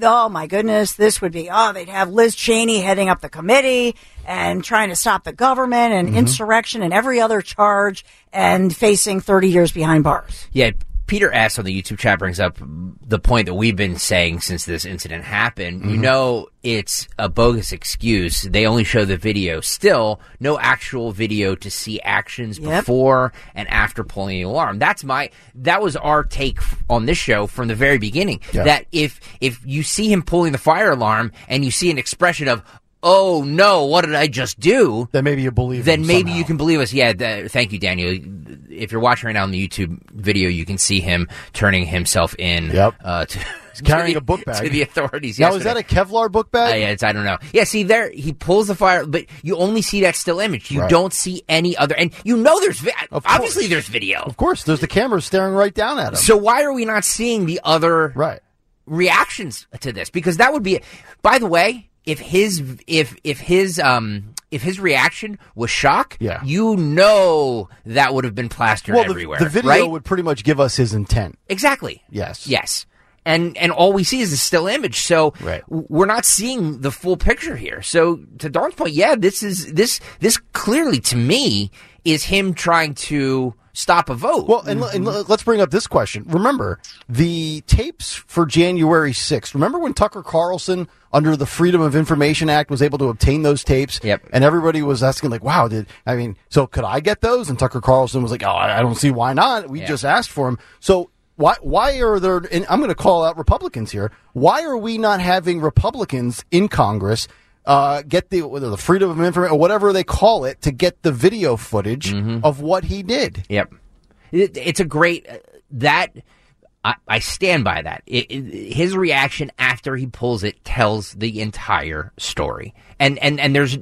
oh my goodness, this would be, they'd have Liz Cheney heading up the committee and trying to stop the government and insurrection and every other charge and facing 30 years behind bars. Yeah, Peter S. on the YouTube chat brings up the point that we've been saying since this incident happened. Mm-hmm. You know, it's a bogus excuse. They only show the video. Still, no actual video to see actions before and after pulling the alarm. That's my, that was our take on this show from the very beginning. Yeah. That if you see him pulling the fire alarm and you see an expression of, oh no, what did I just do? Then maybe you believe us. Then maybe you can believe us. Yeah, thank you, Daniel. If you're watching right now on the YouTube video, you can see him turning himself in. Yep. Carrying a book bag to the authorities. Now, yesterday. Is that a Kevlar book bag? Yeah, I don't know. Yeah, see, there he pulls the fire, but you only see that still image. You don't see any other, and you know there's obviously there's video. Of course, there's the camera staring right down at him. So why are we not seeing the other reactions to this? Because that would be. By the way, if his reaction was shock, you know that would have been plastered everywhere. The video would pretty much give us his intent. Exactly. Yes. And all we see is a still image, so we're not seeing the full picture here. So to Dawn's point, this clearly to me is him trying to stop a vote. Well, and let's bring up this question. Remember the tapes for January 6th. Remember when Tucker Carlson, under the Freedom of Information Act, was able to obtain those tapes? Yep. And everybody was asking, like, wow, so could I get those? And Tucker Carlson was like, oh, I don't see why not. We just asked for them. So why are there, and I'm going to call out Republicans here, why are we not having Republicans in Congress get the freedom of information or whatever they call it to get the video footage of what he did? Yep, it's a great I stand by that. His reaction after he pulls it tells the entire story, and there's,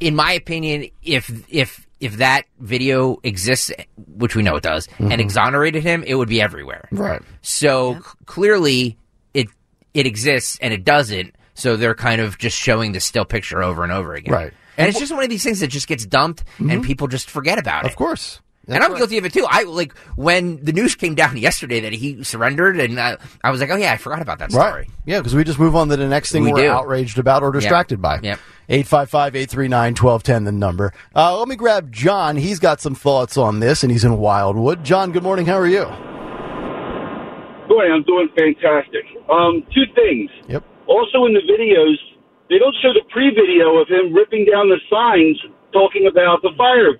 in my opinion, if that video exists, which we know it does, and exonerated him, it would be everywhere. Right. So clearly, it exists and it doesn't. So they're kind of just showing the still picture over and over again. Right. And it's just one of these things that just gets dumped and people just forget about it. Of course. And I'm guilty of it too. I when the news came down yesterday that he surrendered, and I was like, oh yeah, I forgot about that story. Right. Yeah, because we just move on to the next thing we're outraged about or distracted by. Yep. 855-839-1210, the number. Let me grab John. He's got some thoughts on this, and he's in Wildwood. John, good morning. How are you? Boy, I'm doing fantastic. Two things. Yep. Also in the videos, they don't show the pre-video of him ripping down the signs talking about the fire.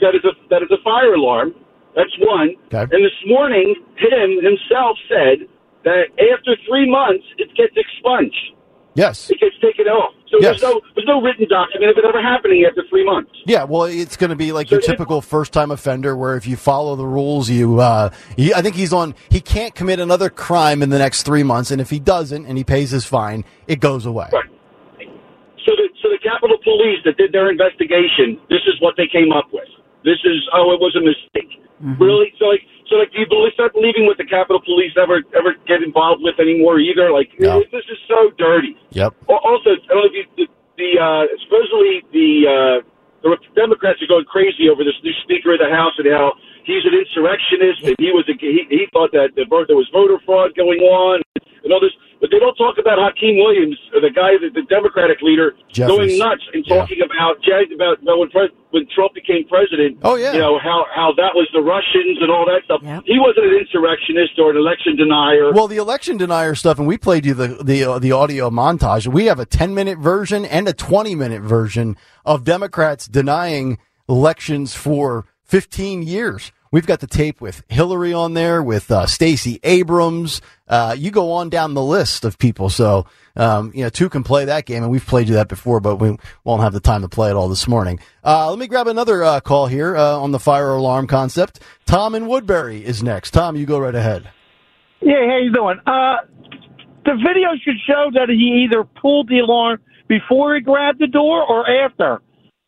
That is a fire alarm. That's one. Okay. And this morning, him himself said that after 3 months, it gets expunged. Yes. It gets taken off. So there's no written document of it ever happening after 3 months. Yeah, well, it's going to be like your typical first-time offender where if you follow the rules, I think he can't commit another crime in the next 3 months, and if he doesn't and he pays his fine, it goes away. Right. So the Capitol Police that did their investigation, this is what they came up with. This is, it was a mistake. Mm-hmm. Really? So do you start believing what the Capitol Police ever get involved with anymore either? Like, this is so dirty. Yep. Also, I don't know if supposedly the Democrats are going crazy over this new Speaker of the House and how he's an insurrectionist and he thought that there was voter fraud going on and all this. But they don't talk about Hakeem Williams, the guy, the Democratic leader, Jeffries, going nuts and talking about when Trump became president. Oh yeah, you know how that was the Russians and all that stuff. Yep. He wasn't an insurrectionist or an election denier. Well, the election denier stuff, and we played you the audio montage. We have a 10-minute version and a 20-minute version of Democrats denying elections for 15 years. We've got the tape with Hillary on there, with Stacey Abrams. You go on down the list of people. So, two can play that game, and we've played you that before, but we won't have the time to play it all this morning. Let me grab another call here on the fire alarm concept. Tom in Woodbury is next. Tom, you go right ahead. Yeah, how you doing? The video should show that he either pulled the alarm before he grabbed the door or after.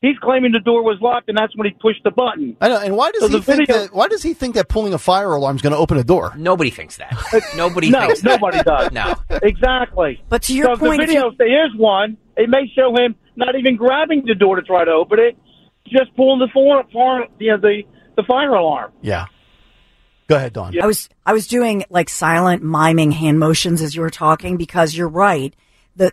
He's claiming the door was locked, and that's when he pushed the button. I know. And why does he think that pulling a fire alarm is going to open a door? Nobody thinks that. Nobody does. No, exactly. But to your point, the video, if there is one, it may show him not even grabbing the door to try to open it, just pulling the fire alarm. Yeah. Go ahead, Dawn. Yeah. I was doing like silent miming hand motions as you were talking because you're right.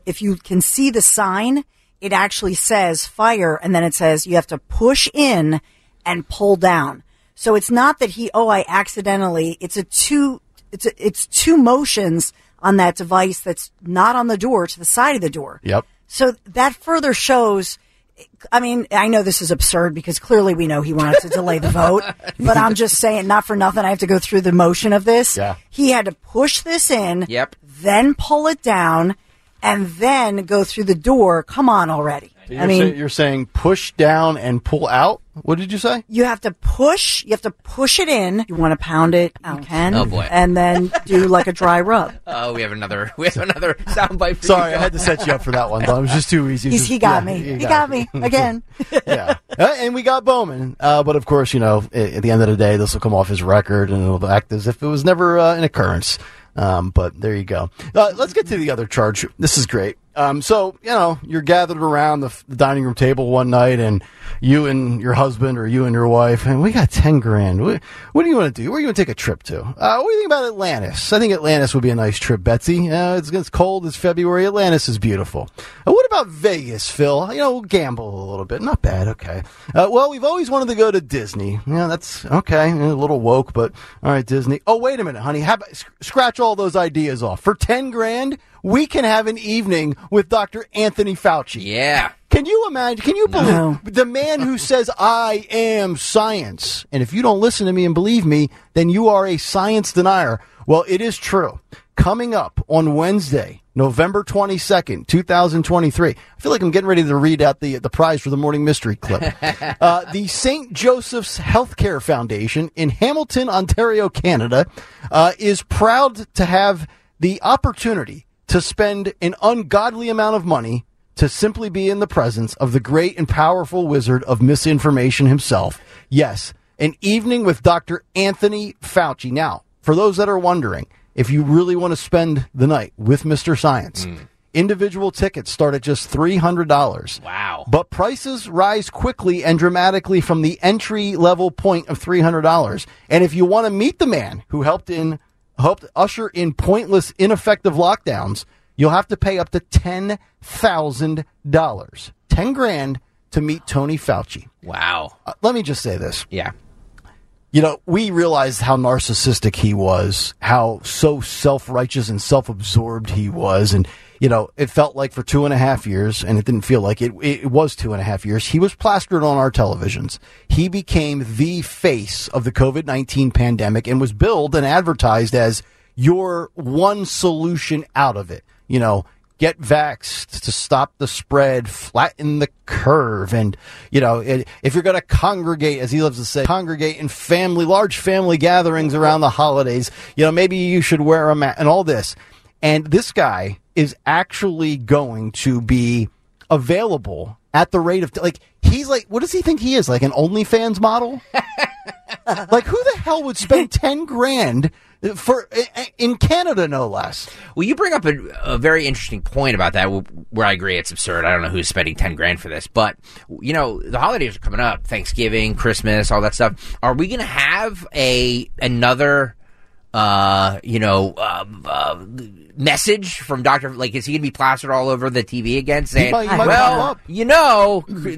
If you can see the sign. It actually says fire, and then it says you have to push in and pull down. So it's not that I accidentally, it's two motions on that device that's not on the door, to the side of the door. Yep. So that further shows, I mean, I know this is absurd because clearly we know he wanted to delay the vote, but I'm just saying, not for nothing, I have to go through the motion of this. Yeah. He had to push this in, yep, then pull it down, and then go through the door. Come on already. So you're saying push down and pull out? What did you say? You have to push it in. You want to pound it, you can. Oh, boy. And then do like a dry rub. Oh, we have another soundbite. Sorry, I had to set you up for that one, though. It was just too easy. He got me again. Yeah. And we got Bowman. But, of course, at the end of the day, this will come off his record, and it will act as if it was never an occurrence. But there you go. Let's get to the other charge. This is great. So, you're gathered around the dining room table one night, and you and your husband or you and your wife, and we got $10,000. What do you want to do? Where are you going to take a trip to? What do you think about Atlantis? I think Atlantis would be a nice trip, Betsy. It's cold. It's February. Atlantis is beautiful. What about Vegas, Phil? We'll gamble a little bit. Not bad. Okay. Well, we've always wanted to go to Disney. Yeah, that's okay. A little woke, but all right, Disney. Oh, wait a minute, honey. How about scratch all those ideas off? For $10,000, we can have an evening with Dr. Anthony Fauci. Yeah. Can you imagine? Can you believe the man who says, I am science? And if you don't listen to me and believe me, then you are a science denier. Well, it is true. Coming up on Wednesday, November 22nd, 2023. I feel like I'm getting ready to read out the prize for the morning mystery clip. The St. Joseph's Healthcare Foundation in Hamilton, Ontario, Canada, is proud to have the opportunity to spend an ungodly amount of money to simply be in the presence of the great and powerful wizard of misinformation himself. Yes, an evening with Dr. Anthony Fauci. Now, for those that are wondering, if you really want to spend the night with Mr. Science, individual tickets start at just $300. Wow. But prices rise quickly and dramatically from the entry-level point of $300. And if you want to meet the man who helped usher in pointless, ineffective lockdowns, you'll have to pay up to $10,000. $10,000 to meet Tony Fauci. Wow. Let me just say this. Yeah. We realized how narcissistic he was, how so self-righteous and self-absorbed he was. And, it felt like for 2.5 years, and it didn't feel like it was 2.5 years, he was plastered on our televisions. He became the face of the COVID-19 pandemic and was billed and advertised as your one solution out of it. Get vaxxed to stop the spread, flatten the curve. And, if you're going to congregate, as he loves to say, congregate in large family gatherings around the holidays, maybe you should wear a mask and all this. And this guy is actually going to be available at the rate of, he's like, what does he think he is? Like an OnlyFans model? Like, who the hell would spend $10,000 for in Canada, no less? Well, you bring up a very interesting point about that, where I agree it's absurd. I don't know who's spending $10,000 for this, but the holidays are coming up, Thanksgiving, Christmas, all that stuff. Are we going to have another? Message from Dr. Is he going to be plastered all over the TV again saying,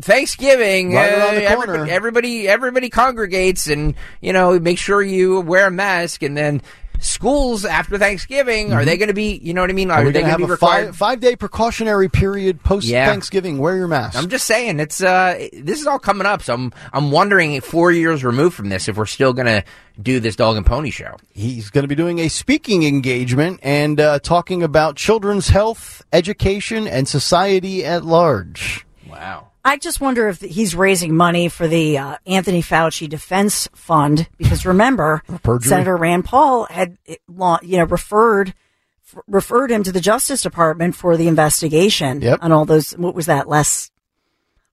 Thanksgiving, right around the corner. Everybody congregates and, make sure you wear a mask, and then schools after Thanksgiving, are they going to be, Are they going to be required? 5-day precautionary period post Thanksgiving, wear your mask. I'm just saying, it's this is all coming up, so I'm wondering, if 4 years removed from this, if we're still going to do this dog and pony show. He's going to be doing a speaking engagement and talking about children's health, education, and society at large. Wow. I just wonder if he's raising money for the Anthony Fauci Defense Fund, because remember, Senator Rand Paul had referred him to the Justice Department for the investigation on all those. What was that last?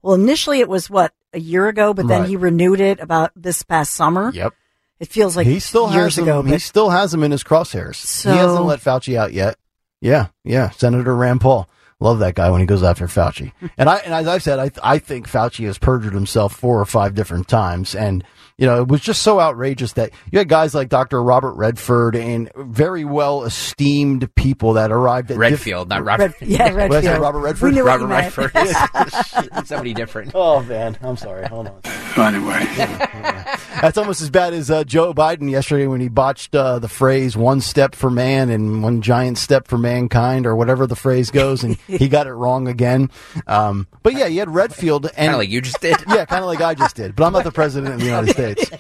Well, initially it was a year ago, but then he renewed it about this past summer. Yep. It feels like years ago. He still has him in his crosshairs. So, he hasn't let Fauci out yet. Yeah, Senator Rand Paul. Love that guy when he goes after Fauci. And as I've said, I think Fauci has perjured himself 4 or 5 different times. And, you know, it was just so outrageous that you had guys like Dr. Robert Redford and very well esteemed people that arrived at Redfield, not Robert. Redfield. Well, Robert Redford. Robert Redford. Yes. Somebody different. Oh, man. I'm sorry. Hold on. Anyway. That's almost as bad as Joe Biden yesterday when he botched the phrase "one step for man and one giant step for mankind" or whatever the phrase goes, and he got it wrong again. But yeah, he had Redfield. And kind of like you just did. Yeah, kind of like I just did. But I'm not the president of the United States.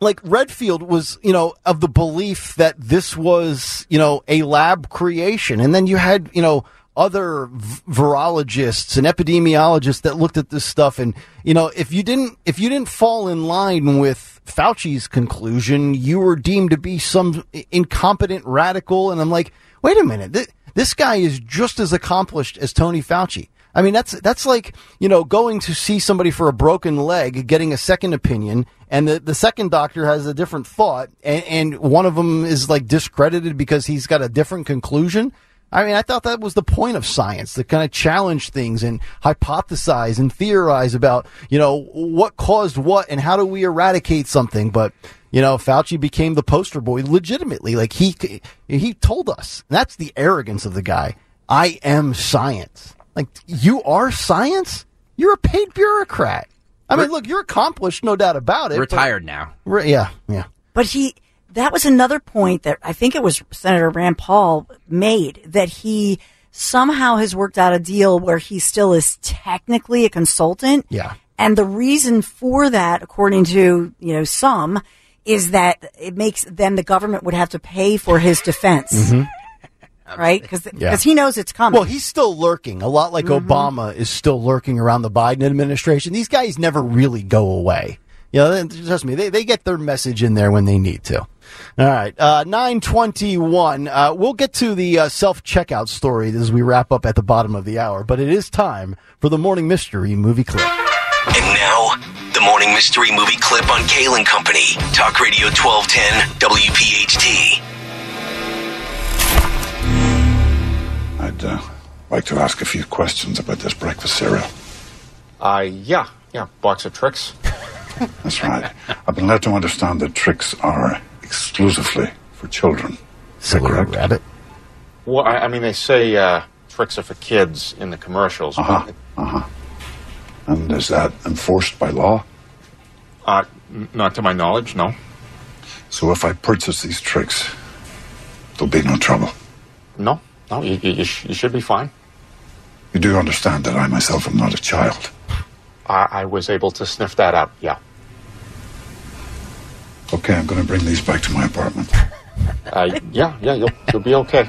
Like Redfield was, you know, of the belief that this was, you know, a lab creation. And then you had, you know, other virologists and epidemiologists that looked at this stuff. And, you know, if you didn't fall in line with Fauci's conclusion, you were deemed to be some incompetent radical. And I'm like, wait a minute, this guy is just as accomplished as Tony Fauci. I mean, that's like, you know, going to see somebody for a broken leg, getting a second opinion, and the second doctor has a different thought, and one of them is like discredited because he's got a different conclusion. I mean, I thought that was the point of science, to kind of challenge things and hypothesize and theorize about, you know, what caused what and how do we eradicate something. But, you know, Fauci became the poster boy legitimately. Like he told us. That's the arrogance of the guy. I am science. Like, you are science? You're a paid bureaucrat. I mean, look, you're accomplished, no doubt about it. Retired now. Yeah. But that was another point that I think it was Senator Rand Paul made, that he somehow has worked out a deal where he still is technically a consultant. Yeah. And the reason for that, according to, you know, some, is that it makes then the government would have to pay for his defense. Mm-hmm. Right? Because he knows it's coming. Well, he's still lurking. A lot like Obama is still lurking around the Biden administration. These guys never really go away. You know, trust me, they get their message in there when they need to. All right, 9:21. We'll get to the self-checkout story as we wrap up at the bottom of the hour, but it is time for the Morning Mystery Movie Clip. And now, the Morning Mystery Movie Clip on Kale & Company, Talk Radio 1210 WPHT. I'd like to ask a few questions about this breakfast cereal. Box of tricks. That's right. I've been led to understand that tricks are exclusively for children. Silly rabbit. Well, I mean, they say tricks are for kids in the commercials. And is that enforced by law? Not to my knowledge, no. So if I purchase these tricks, there'll be no trouble? No, you should be fine. You do understand that I myself am not a child. I was able to sniff that out, yeah. Okay, I'm going to bring these back to my apartment. You'll be okay.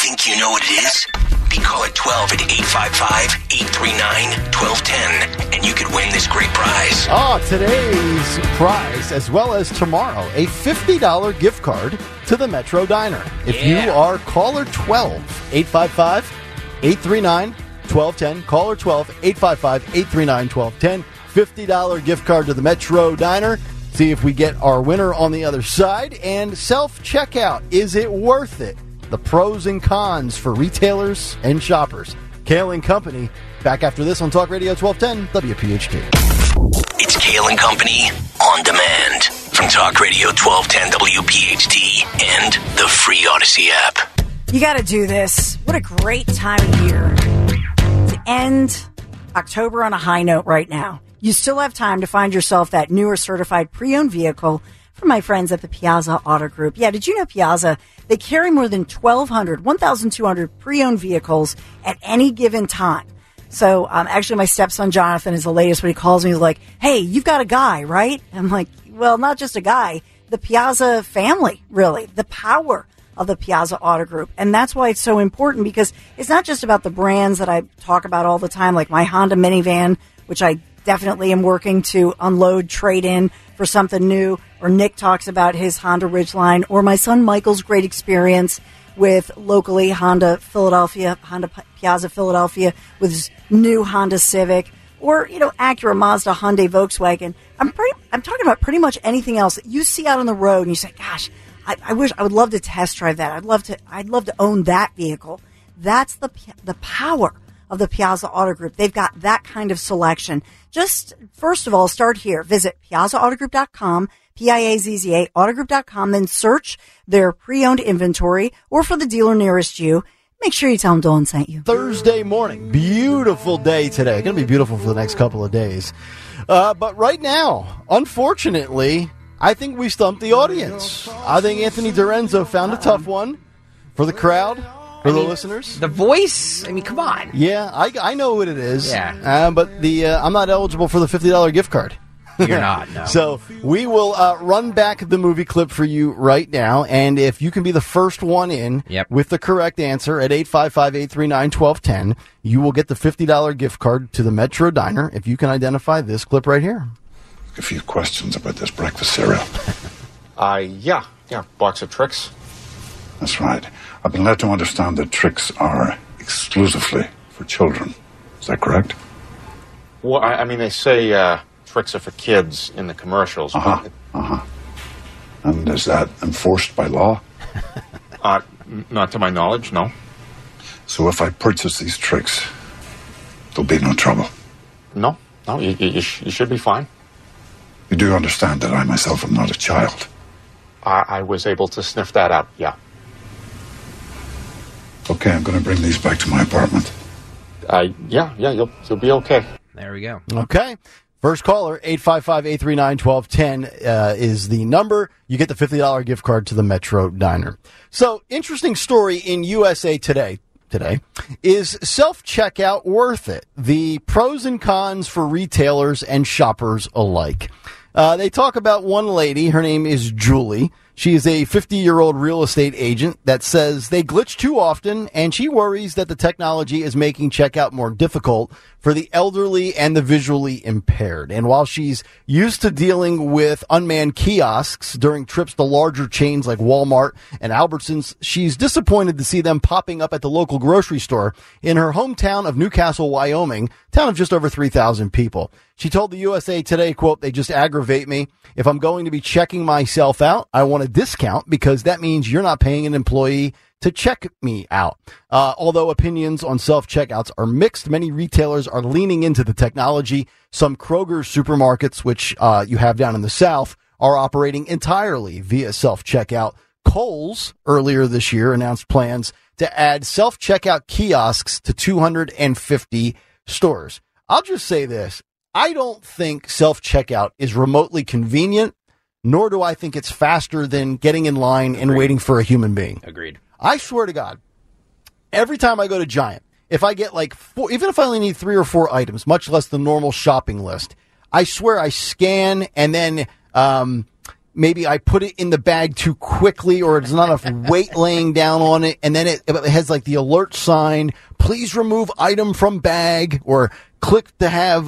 Think you know what it is? Be call at 12 at 855-839-1210, and you could win this great prize. Oh, today's prize, as well as tomorrow, a $50 gift card to the Metro Diner. If you are caller 12, 855-839-1210, caller 12, 855-839-1210, $50 gift card to the Metro Diner. See if we get our winner on the other side. And self-checkout, is it worth it? The pros and cons for retailers and shoppers. Kale & Company, back after this on Talk Radio 1210 WPHT. It's Kale & Company on demand from Talk Radio 1210 WPHT and the free Odyssey app. You got to do this. What a great time of year to end October on a high note right now. You still have time to find yourself that newer certified pre-owned vehicle from my friends at the Piazza Auto Group. Yeah, did you know Piazza, they carry more than 1,200 pre-owned vehicles at any given time. So actually my stepson Jonathan is the latest. When he calls me, he's like, hey, you've got a guy, right? I'm like, well, not just a guy, the Piazza family, really, the power of the Piazza Auto Group. And that's why it's so important, because it's not just about the brands that I talk about all the time, like my Honda minivan, which I definitely am working to unload, trade in for something new, or Nick talks about his Honda Ridgeline, or my son Michael's great experience with locally Honda Piazza Philadelphia with his new Honda Civic, or, you know, Acura, Mazda, Hyundai, Volkswagen. I'm talking about pretty much anything else that you see out on the road and you say, gosh, I would love to test drive that. I'd love to own that vehicle. That's the power of the Piazza Auto Group. They've got that kind of selection. Just, first of all, start here. Visit piazzaautogroup.com, P-I-A-Z-Z-A, autogroup.com, then search their pre-owned inventory or for the dealer nearest you. Make sure you tell them Dawn sent you. Thursday morning. Beautiful day today. Going to be beautiful for the next couple of days. But right now, unfortunately, I think we stumped the audience. I think Anthony Dorenzo found a tough one for the crowd. For the listeners? The voice? I mean, come on. Yeah, I know what it is. Yeah. But I'm not eligible for the $50 gift card. You're not, no. So we will run back the movie clip for you right now. And if you can be the first one in with the correct answer at 855-839-1210, you will get the $50 gift card to the Metro Diner if you can identify this clip right here. A few questions about this breakfast cereal. Box of tricks. That's right. I've been led to understand that tricks are exclusively for children. Is that correct? Well, I mean, they say tricks are for kids in the commercials. And is that enforced by law? Not to my knowledge, no. So if I purchase these tricks, there'll be no trouble? No, you should be fine. You do understand that I myself am not a child. I was able to sniff that out, yeah. Okay, I'm going to bring these back to my apartment. You'll be okay. There we go. Okay. First caller, 855-839-1210 is the number. You get the $50 gift card to the Metro Diner. So, interesting story in USA Today. Is self-checkout worth it? The pros and cons for retailers and shoppers alike. They talk about one lady. Her name is Julie. She is a 50-year-old real estate agent that says they glitch too often, and she worries that the technology is making checkout more difficult for the elderly and the visually impaired. And while she's used to dealing with unmanned kiosks during trips to larger chains like Walmart and Albertsons, she's disappointed to see them popping up at the local grocery store in her hometown of Newcastle, Wyoming, town of just over 3,000 people. She told the USA Today, quote, "They just aggravate me. If I'm going to be checking myself out, I want a discount because that means you're not paying an employee to check me out." Although opinions on self-checkouts are mixed, many retailers are leaning into the technology. Some Kroger supermarkets, which you have down in the South, are operating entirely via self-checkout. Kohl's earlier this year announced plans to add self-checkout kiosks to 250 stores. I'll just say this. I don't think self-checkout is remotely convenient, nor do I think it's faster than getting in line and waiting for a human being. Agreed. I swear to God, every time I go to Giant, if I get like four, even if I only need 3 or 4 items, much less the normal shopping list, I swear I scan and then maybe I put it in the bag too quickly or it's not enough weight laying down on it. And then it has like the alert sign, please remove item from bag, or click to have,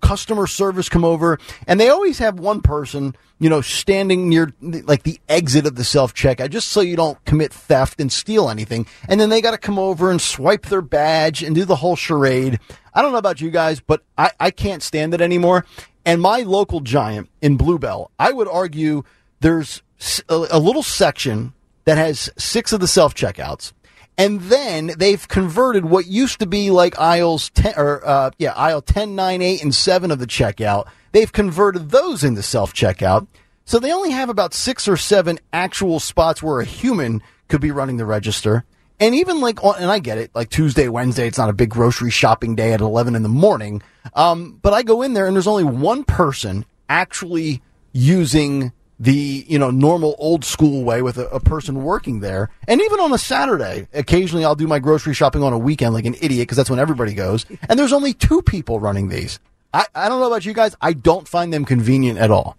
customer service come over. And they always have one person, standing near like the exit of the self-checkout just so you don't commit theft and steal anything. And then they got to come over and swipe their badge and do the whole charade. I don't know about you guys, but I can't stand it anymore. And my local Giant in Bluebell, I would argue there's a little section that has 6 of the self-checkouts. And then they've converted what used to be like aisles 10 or aisle 10, 9, 8, and 7 of the checkout. They've converted those into self-checkout. So they only have about 6 or 7 actual spots where a human could be running the register. And even I get it, like Tuesday, Wednesday, it's not a big grocery shopping day at 11 in the morning. But I go in there and there's only one person actually using the normal old school way with a person working there. And even on a Saturday, occasionally I'll do my grocery shopping on a weekend like an idiot because that's when everybody goes. And there's only 2 people running these. I don't know about you guys. I don't find them convenient at all.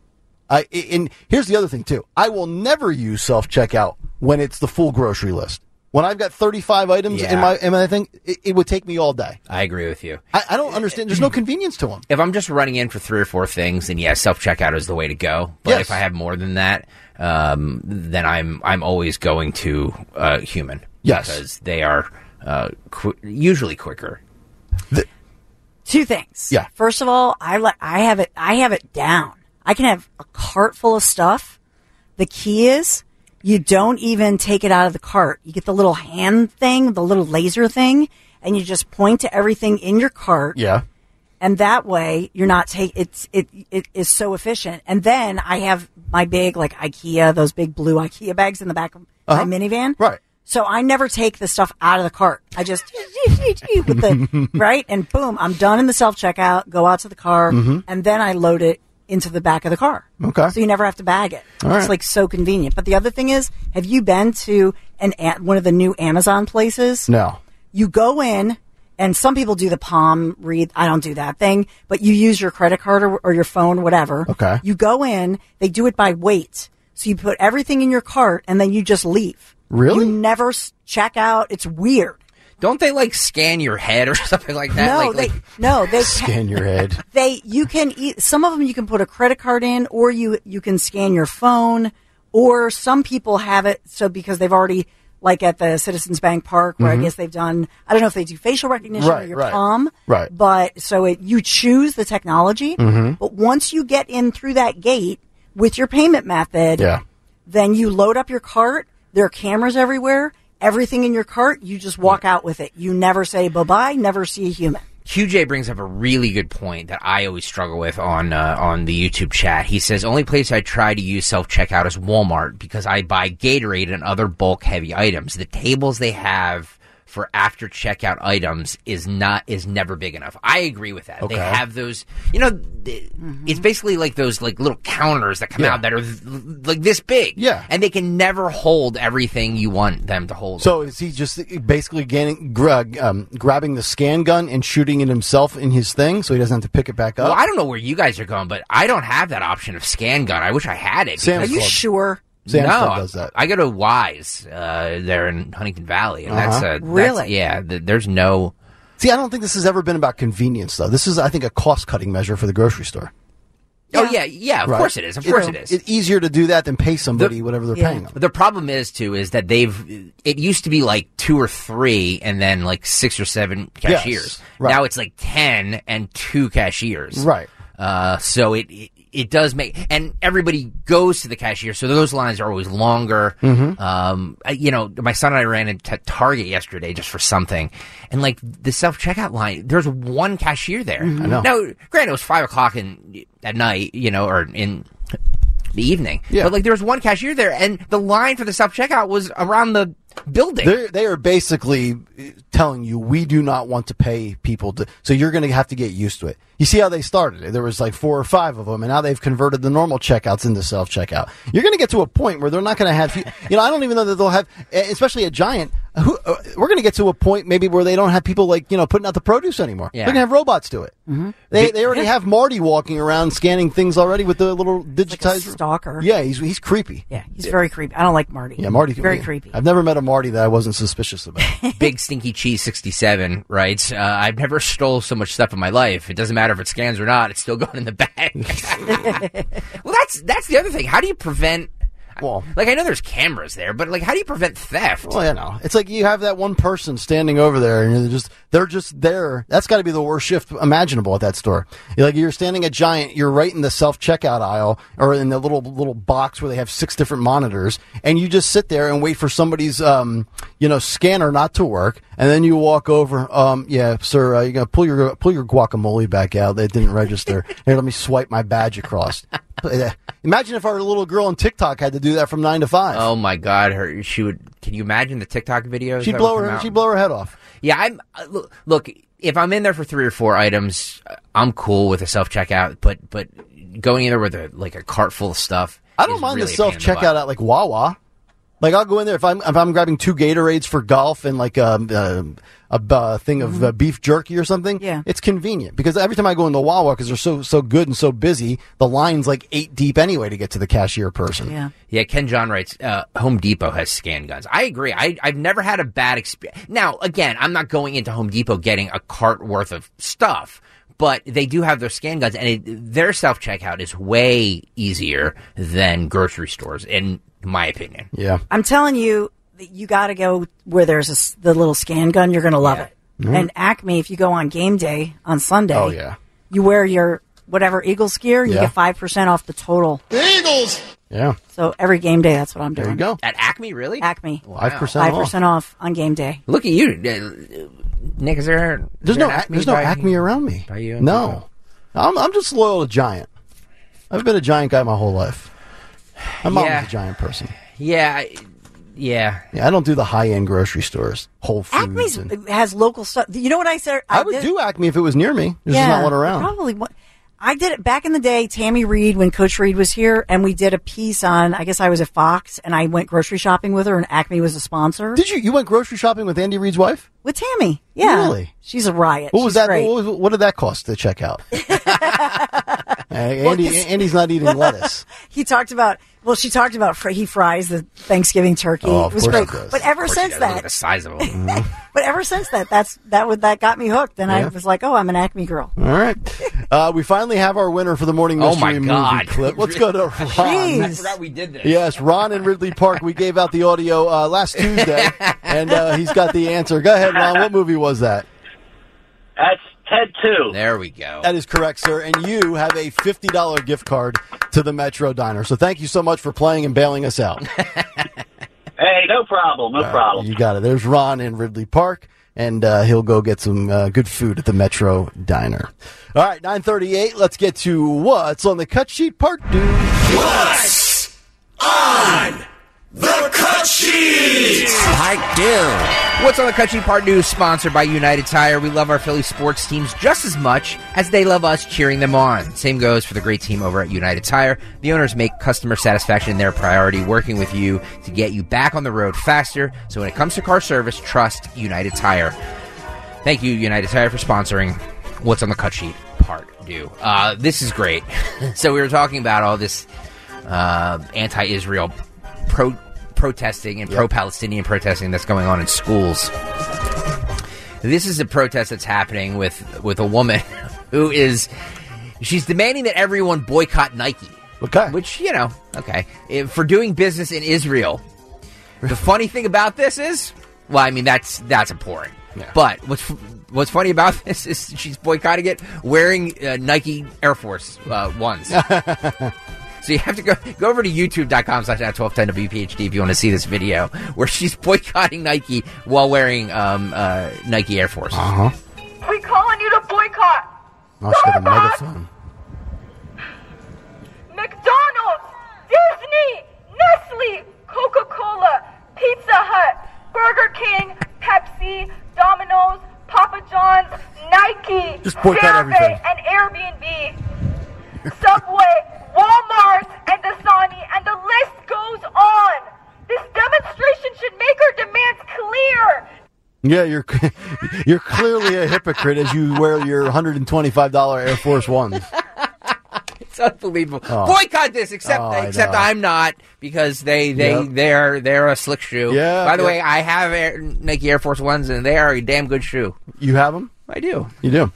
And here's the other thing, too. I will never use self-checkout when it's the full grocery list. When I've got 35 items in my thing, it would take me all day. I agree with you. I don't understand. There's no convenience to them. If I'm just running in for 3 or 4 things, then yeah, self-checkout is the way to go. But if I have more than that, then I'm always going to human. Yes. Because they are usually quicker. 2 things. Yeah. First of all, I have it down. I can have a cart full of stuff. The key is You don't even take it out of the cart. You get the little hand thing, the little laser thing, and you just point to everything in your cart. Yeah. And that way, you're not it is so efficient. And then I have my big, like, IKEA, those big blue IKEA bags in the back of my minivan. Right. So I never take the stuff out of the cart. I just with the right, and boom, I'm done in the self-checkout, go out to the car, and then I load it into the back of the car. Okay. So you never have to bag it. All it's right. Like so convenient. But the other thing is, have you been to one of the new Amazon places? No. You go in. And some people do the palm read. I don't do that thing, but you use your credit card or your phone, whatever. Okay. You go in, they do it by weight. So you put everything in your cart and then you just leave. Really? You never check out. It's weird. Don't they like scan your head or something like that? No, they scan your head. You can some of them you can put a credit card in, or you can scan your phone, or some people have it so because they've already, like at the Citizens Bank Park, where I guess they've done, I don't know if they do facial recognition or your palm, but so you choose the technology, but once you get in through that gate with your payment method, then you load up your cart, there are cameras everywhere, everything in your cart, you just walk out with it. You never say bye-bye, never see a human. QJ brings up a really good point that I always struggle with on the YouTube chat. He says, only place I try to use self-checkout is Walmart because I buy Gatorade and other bulk heavy items. The tables they have for after checkout items is never big enough. I agree with that. Okay. They have those, it's basically like those like little counters that come out that are like this big. Yeah. And they can never hold everything you want them to hold. So is he just basically grabbing the scan gun and shooting it himself in his thing so he doesn't have to pick it back up? Well, I don't know where you guys are going, but I don't have that option of scan gun. I wish I had it. Are you sure? Sam's does that. I go to Wise there in Huntington Valley, and that's really there's no. See, I don't think this has ever been about convenience, though. This is, I think, a cost-cutting measure for the grocery store. Yeah. Oh yeah, course it is. Of course it is. It's easier to do that than pay somebody whatever they're paying them. The problem is too is that it used to be like 2 or 3, and then like 6 or 7 cashiers. Yes, right. Now it's like 10 and 2 cashiers. Right. So it does make, and everybody goes to the cashier, so those lines are always longer. My son and I ran into Target yesterday just for something, and like the self-checkout line, there's one cashier there. I know. Now, granted, it was 5 o'clock at night, or in the evening. Yeah. But like there was one cashier there, and the line for the self-checkout was around the building. They are basically telling you, we do not want to pay people, so you're going to have to get used to it. You see how they started it? There was like 4 or 5 of them, and now they've converted the normal checkouts into self-checkout. You're going to get to a point where they're not going to have, I don't even know that they'll have, especially a Giant, we're going to get to a point maybe where they don't have people like, putting out the produce anymore. Yeah. They're going to have robots do it. Mm-hmm. They already have Marty walking around scanning things already with the little digitizer. Like a stalker. Yeah, he's creepy. Yeah, he's very creepy. I don't like Marty. Yeah, Marty. Very creepy. I've never met a Marty that I wasn't suspicious about. Big Stinky Cheese 67 writes, I've never stole so much stuff in my life. It doesn't matter if it scans or not. It's still going in the bag. Well, that's the other thing. How do you prevent... Well, like, I know there's cameras there, but, like, how do you prevent theft? Well, it's like you have that one person standing over there, and they're just there. That's got to be the worst shift imaginable at that store. You're standing at Giant, you're right in the self-checkout aisle, or in the little box where they have 6 different monitors, and you just sit there and wait for somebody's, scanner not to work, and then you walk over, sir, you got to pull your guacamole back out. That didn't register. Here, let me swipe my badge across. Imagine if our little girl on TikTok had to do that from 9 to 5. Oh my God, she would. Can you imagine the TikTok videos? She'd blow her head off. Yeah, look. If I'm in there for 3 or 4 items, I'm cool with a self checkout. But going in there with a cart full of stuff, I don't mind really the self checkout at like Wawa. Like, I'll go in there if I'm grabbing 2 Gatorades for golf and like a thing of beef jerky or something. Yeah. It's convenient because every time I go into Wawa, because they're so good and so busy, the line's like 8 deep anyway to get to the cashier person. Yeah. Yeah. Ken John writes, Home Depot has scan guns. I agree. I've never had a bad experience. Now, again, I'm not going into Home Depot getting a cart worth of stuff. But they do have their scan guns, and their self-checkout is way easier than grocery stores, in my opinion. Yeah. I'm telling you, you got to go where there's the little scan gun. You're going to love it. Mm-hmm. And Acme, if you go on game day on Sunday, you wear your whatever Eagles gear, you get 5% off the total. The Eagles! Yeah. So every game day, that's what I'm doing. There you go. At Acme, really? Acme. Wow. 5% off on game day. Look at you, Nick. There's no Acme around me. By you? No. I'm just loyal to Giant. I've been a Giant guy my whole life. My mom was a Giant person. Yeah, I don't do the high-end grocery stores. Whole Foods. Acme's has local stuff. You know what I said? I would do Acme if it was near me. There's just not one around. Probably. I did it back in the day, Tammy Reed, when Coach Reed was here, and we did a piece on, I guess I was at Fox, and I went grocery shopping with her, and Acme was a sponsor. Did you? You went grocery shopping with Andy Reed's wife? With Tammy, yeah. Really? She's a riot. What was that? What did that cost to check out? Andy's not eating lettuce. She talked about he fries the Thanksgiving turkey. Oh, of course it was great. But ever since that, the size of them. But ever since that, that got me hooked, and I was like, oh, I'm an Acme girl. All right, we finally have our winner for the morning mystery movie clip. Let's go to Ron. Jeez. I forgot we did this. Yes, Ron in Ridley Park. We gave out the audio last Tuesday, and he's got the answer. Go ahead, Ron. What movie was that? That's Ted 2. There we go. That is correct, sir. And you have a $50 gift card to the Metro Diner. So thank you so much for playing and bailing us out. Hey, no problem. No problem. You got it. There's Ron in Ridley Park, and he'll go get some good food at the Metro Diner. All right, 9:38. Let's get to What's on the Cut Sheet Part 2. What's on the Cut Sheet? Pike Dill. What's on the Cut Sheet Part 2 sponsored by United Tire. We love our Philly sports teams just as much as they love us cheering them on. Same goes for the great team over at United Tire. The owners make customer satisfaction their priority, working with you to get you back on the road faster. So when it comes to car service, trust United Tire. Thank you, United Tire, for sponsoring What's on the Cut Sheet Part 2. This is great. So we were talking about all this anti-Israel protesting and pro-Palestinian protesting that's going on in schools. This is a protest that's happening with a woman who is, she's demanding that everyone boycott Nike. Okay. Which, for doing business in Israel. The funny thing about this is, that's abhorrent. Yeah. But what's funny about this is she's boycotting it wearing Nike Air Force Ones. So you have to go over to youtube.com/@1210 WPHT if you want to see this video where she's boycotting Nike while wearing Nike Air Force. Uh-huh. We're calling you to boycott. Oh, she's got a megaphone. McDonald's, Disney, Nestle, Coca-Cola, Pizza Hut, Burger King, Pepsi, Domino's, Papa John's, Nike, Airbnb, and Airbnb, Subway, Walmart, and Dasani, and the list goes on. This demonstration should make our demands clear. Yeah, you're clearly a hypocrite as you wear your $125 Air Force Ones. It's unbelievable. Oh. Boycott this, except I'm not, because they're a slick shoe. Yeah, by the way, I have Nike Air Force Ones, and they are a damn good shoe. You have them? I do. You do?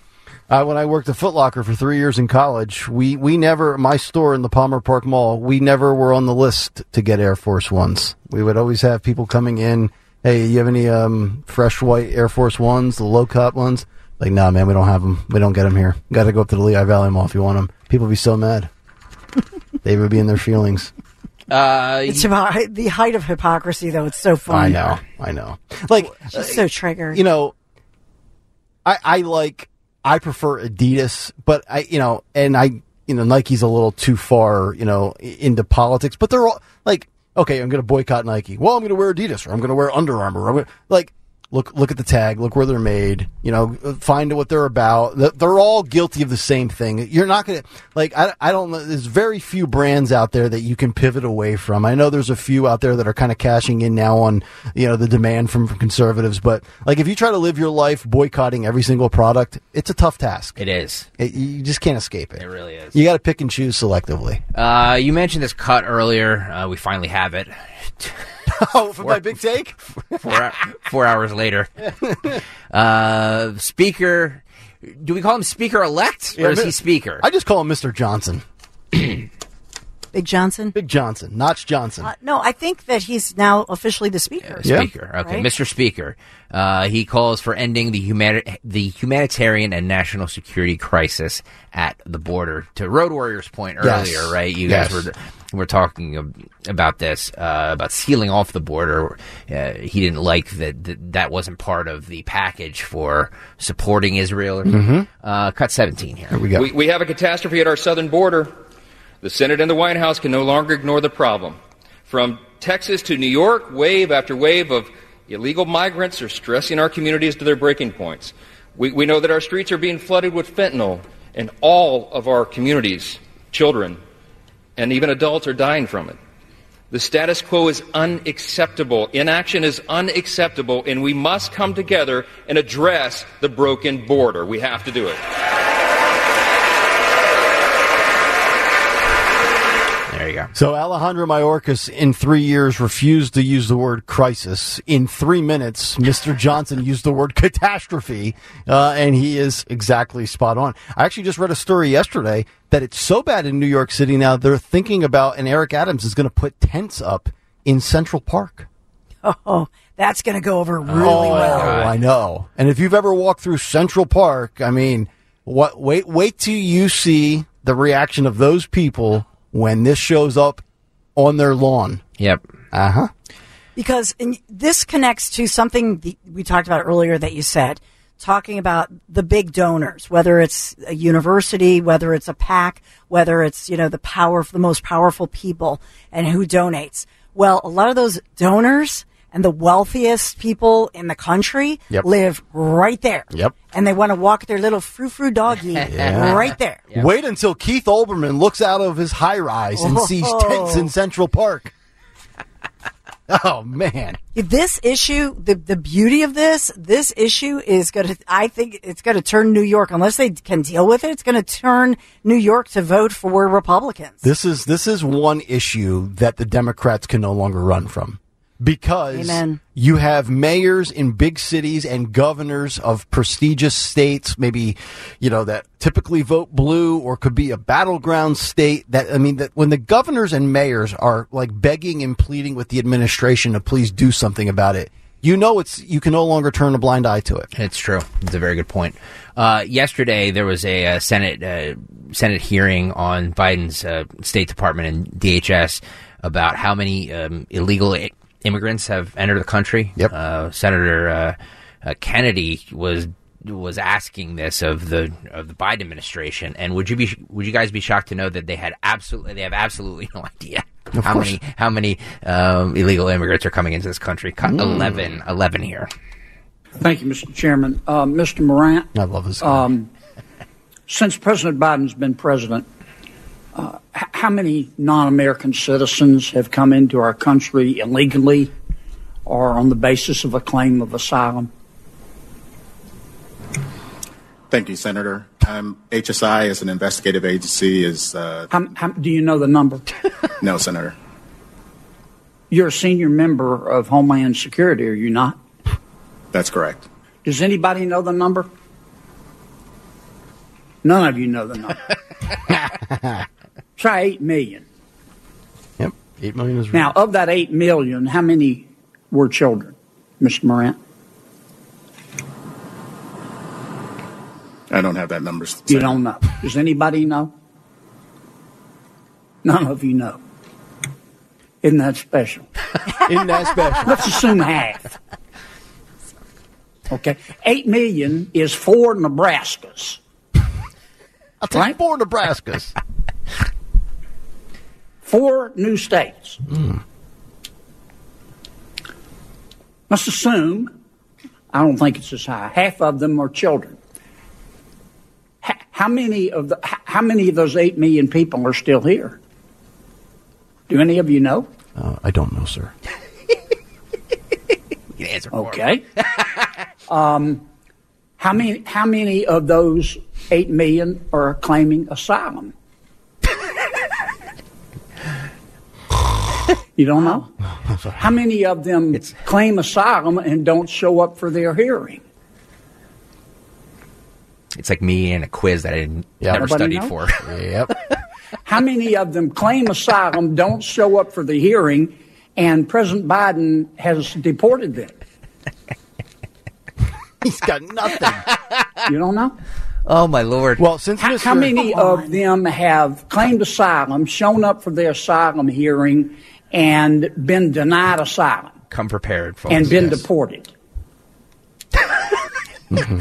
When I worked at Foot Locker for 3 years in college, we never, my store in the Palmer Park Mall, we never were on the list to get Air Force Ones. We would always have people coming in, hey, you have any fresh white Air Force Ones, the low-cut ones? Like, nah, man, we don't have them. We don't get them here. Got to go up to the Lehigh Valley Mall if you want them. People would be so mad. They would be in their feelings. It's about the height of hypocrisy, though. It's so funny. I know. Like, she's so triggered. I prefer Adidas, but I Nike's a little too far, into politics, but they're all like, okay, I'm going to boycott Nike. Well, I'm going to wear Adidas, or I'm going to wear Under Armour. Look at the tag, look where they're made, find what they're about. They're all guilty of the same thing. You're not going to, I don't know. There's very few brands out there that you can pivot away from. I know there's a few out there that are kind of cashing in now on, the demand from conservatives. But if you try to live your life boycotting every single product, it's a tough task. It is. You just can't escape it. It really is. You got to pick and choose selectively. You mentioned this cut earlier. We finally have it. Oh, for my big take? Four hours later. Speaker. Do we call him Speaker-elect, or is he Speaker? I just call him Mr. Johnson. Big Johnson? Big Johnson. Notch Johnson. No, I think that he's now officially the Speaker. Speaker. Yeah. Okay, right? Mr. Speaker. He calls for ending the humanitarian and national security crisis at the border. To Road Warrior's point earlier, right? You guys were we're talking about this, about sealing off the border. He didn't like that wasn't part of the package for supporting Israel. Mm-hmm. Cut 17 here. Here we go. We have a catastrophe at our southern border. The Senate and the White House can no longer ignore the problem. From Texas to New York, wave after wave of illegal migrants are stressing our communities to their breaking points. We know that our streets are being flooded with fentanyl, and all of our communities, children, and even adults are dying from it. The status quo is unacceptable. Inaction is unacceptable, and we must come together and address the broken border. We have to do it. There you go. So Alejandro Mayorkas, in 3 years, refused to use the word crisis. In 3 minutes, Mr. Johnson used the word catastrophe, and he is exactly spot on. I actually just read a story yesterday that it's so bad in New York City now, they're thinking about, and Eric Adams is going to put tents up in Central Park. Oh, that's going to go over really well. God. I know. And if you've ever walked through Central Park, I mean, what? Wait till you see the reaction of those people when this shows up on their lawn. Yep. Uh-huh. Because this connects to something we talked about earlier that you said, talking about the big donors, whether it's a university, whether it's a PAC, whether it's, the most powerful people and who donates. Well, a lot of those donors and the wealthiest people in the country live right there. Yep. And they want to walk their little frou-frou doggy right there. Yep. Wait until Keith Olbermann looks out of his high-rise and sees tents in Central Park. Oh, man. This issue, the beauty of this issue is going to, I think it's going to turn New York, unless they can deal with it, it's going to turn New York to vote for Republicans. This is one issue that the Democrats can no longer run from. Because you have mayors in big cities and governors of prestigious states, maybe, that typically vote blue or could be a battleground state. That when the governors and mayors are like begging and pleading with the administration to please do something about it, you can no longer turn a blind eye to it. It's true. It's a very good point. Yesterday, there was a Senate hearing on Biden's State Department and DHS about how many illegal immigrants have entered the country. Yep. Senator Kennedy was asking this of the Biden administration, and would you guys be shocked to know that they have absolutely no idea how many illegal immigrants are coming into this country? 11 here. Thank you, Mr. Chairman. Mr. Morant, I love this. Since President Biden's been president, how many non-American citizens have come into our country illegally or on the basis of a claim of asylum? Thank you, Senator. HSI as an investigative agency is... do you know the number? No, Senator. You're a senior member of Homeland Security, are you not? That's correct. Does anybody know the number? None of you know the number. Try 8 million. Yep, 8 million is right. Now, of that 8 million, how many were children, Mr. Morant? I don't have that number. You don't know. Does anybody know? None of you know. Isn't that special? Isn't that special? Let's assume half. Okay, 8 million is 4 Nebraskas. I'll take 4 Nebraskas. 4 new states. Mm. Let's assume, I don't think it's as high, half of them are children. How many of those 8 million people are still here? Do any of you know? I don't know, sir. You answer for me. How many of those 8 million are claiming asylum? You don't know? How many of them claim asylum and don't show up for their hearing? It's like me and a quiz that I never studied for. Yep. How many of them claim asylum, don't show up for the hearing, and President Biden has deported them? He's got nothing. You don't know? Oh, my Lord. Well, since how many of them have claimed asylum, shown up for their asylum hearing, and been denied asylum? Come prepared, folks. And been deported. Mm-hmm.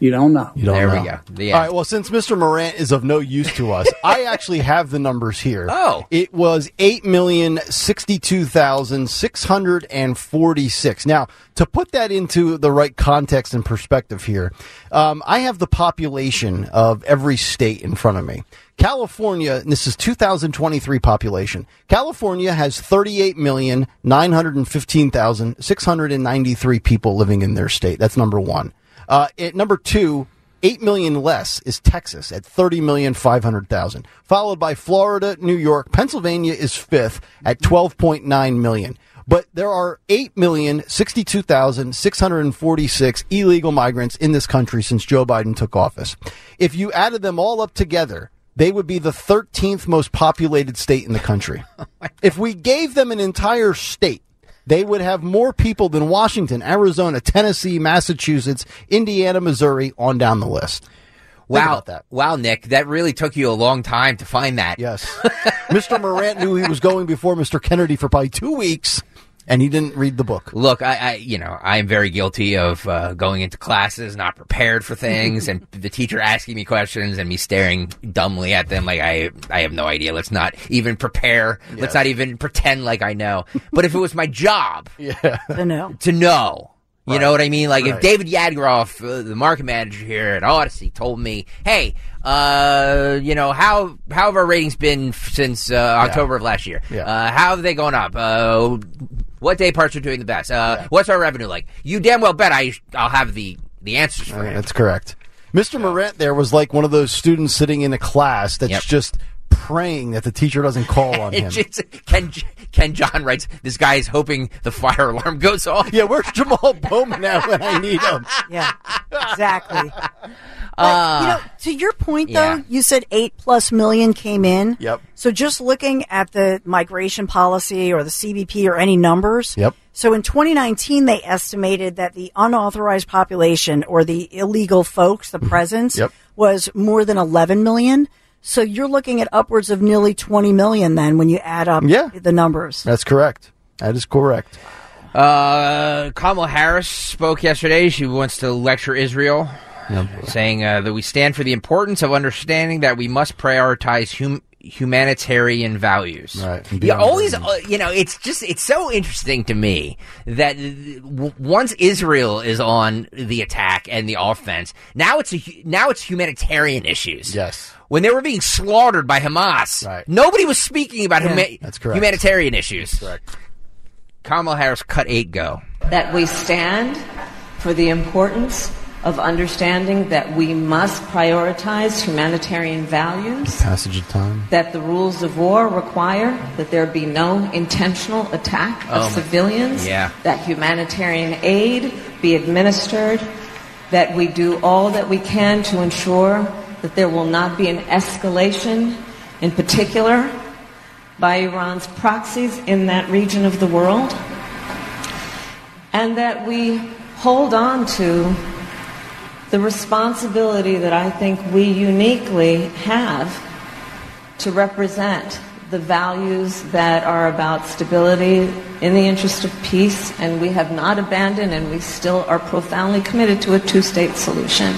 You don't know. There we go. Yeah. All right, well, since Mr. Morant is of no use to us, I actually have the numbers here. Oh. It was 8,062,646. Now, to put that into the right context and perspective here, I have the population of every state in front of me. California, and this is 2023 population, California has 38,915,693 people living in their state. That's number one. At number two, 8 million less is Texas at 30,500,000, followed by Florida, New York. Pennsylvania is fifth at 12.9 million. But there are 8,062,646 illegal migrants in this country since Joe Biden took office. If you added them all up together, they would be the 13th most populated state in the country. If we gave them an entire state, they would have more people than Washington, Arizona, Tennessee, Massachusetts, Indiana, Missouri, on down the list. Wow. That. Wow, Nick, that really took you a long time to find that. Yes. Mr. Morant knew he was going before Mr. Kennedy for probably 2 weeks, and he didn't read the book. Look, I am very guilty of going into classes not prepared for things, and the teacher asking me questions and me staring dumbly at them like I have no idea. Let's not even prepare. Yes. Let's not even pretend like I know. But if it was my job to know, you know what I mean? Like if David Yadgroff, the market manager here at Odyssey, told me, hey, how have our ratings been since October of last year? Yeah. How have they gone up? What day parts are doing the best? What's our revenue like? You damn well bet I'll have the answers for him. That's correct. Mr. Morant there was like one of those students sitting in a class that's just praying that the teacher doesn't call on him. Ken John writes, this guy is hoping the fire alarm goes off. Yeah, where's Jamal Bowman at when I need him? Yeah, exactly. To your point, though, you said 8+ million came in. Yep. So just looking at the migration policy or the CBP or any numbers. Yep. So in 2019, they estimated that the unauthorized population or the illegal folks, the presence, was more than 11 million. So you're looking at upwards of nearly 20 million then when you add up the numbers. That's correct. That is correct. Kamala Harris spoke yesterday. She wants to lecture Israel, saying that we stand for the importance of understanding that we must prioritize humanitarian values. Right. It's so interesting to me that once Israel is on the attack and the offense, now it's humanitarian issues. Yes. When they were being slaughtered by Hamas, nobody was speaking about humanitarian issues. That's correct. Kamala Harris cut 8 go. That we stand for the importance of understanding that we must prioritize humanitarian values. The passage of time. That the rules of war require that there be no intentional attack of civilians. Yeah. That humanitarian aid be administered. That we do all that we can to ensure that there will not be an escalation, in particular, by Iran's proxies in that region of the world. And that we hold on to the responsibility that I think we uniquely have to represent the values that are about stability in the interest of peace, and we have not abandoned, and we still are profoundly committed to a two-state solution.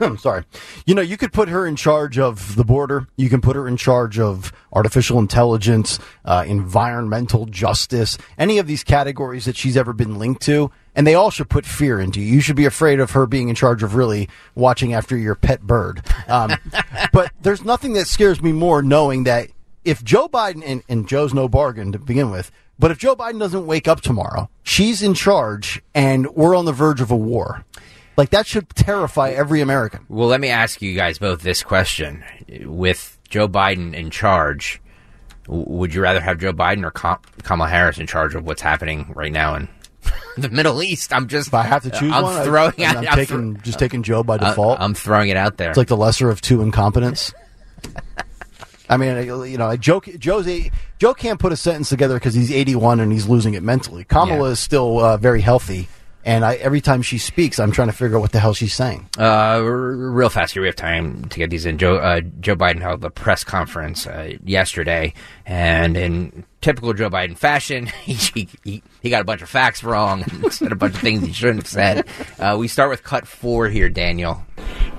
I'm sorry. You could put her in charge of the border. You can put her in charge of artificial intelligence, environmental justice, any of these categories that she's ever been linked to, and they all should put fear into you. You should be afraid of her being in charge of really watching after your pet bird. But there's nothing that scares me more knowing that if Joe Biden, and Joe's no bargain to begin with, but if Joe Biden doesn't wake up tomorrow, she's in charge, and we're on the verge of a war. Like, that should terrify every American. Well, let me ask you guys both this question. With Joe Biden in charge, would you rather have Joe Biden or Kamala Harris in charge of what's happening right now in the Middle East? I'm just... If I have to choose one, I'm taking Joe by default. I'm throwing it out there. It's like the lesser of two incompetents. I mean, I joke. Joe can't put a sentence together because he's 81 and he's losing it mentally. Kamala is still very healthy. And every time she speaks, I'm trying to figure out what the hell she's saying. Real fast here. We have time to get these in. Joe Biden held a press conference yesterday, and in typical Joe Biden fashion, he got a bunch of facts wrong and said a bunch of things he shouldn't have said. We start with cut 4 here, Daniel.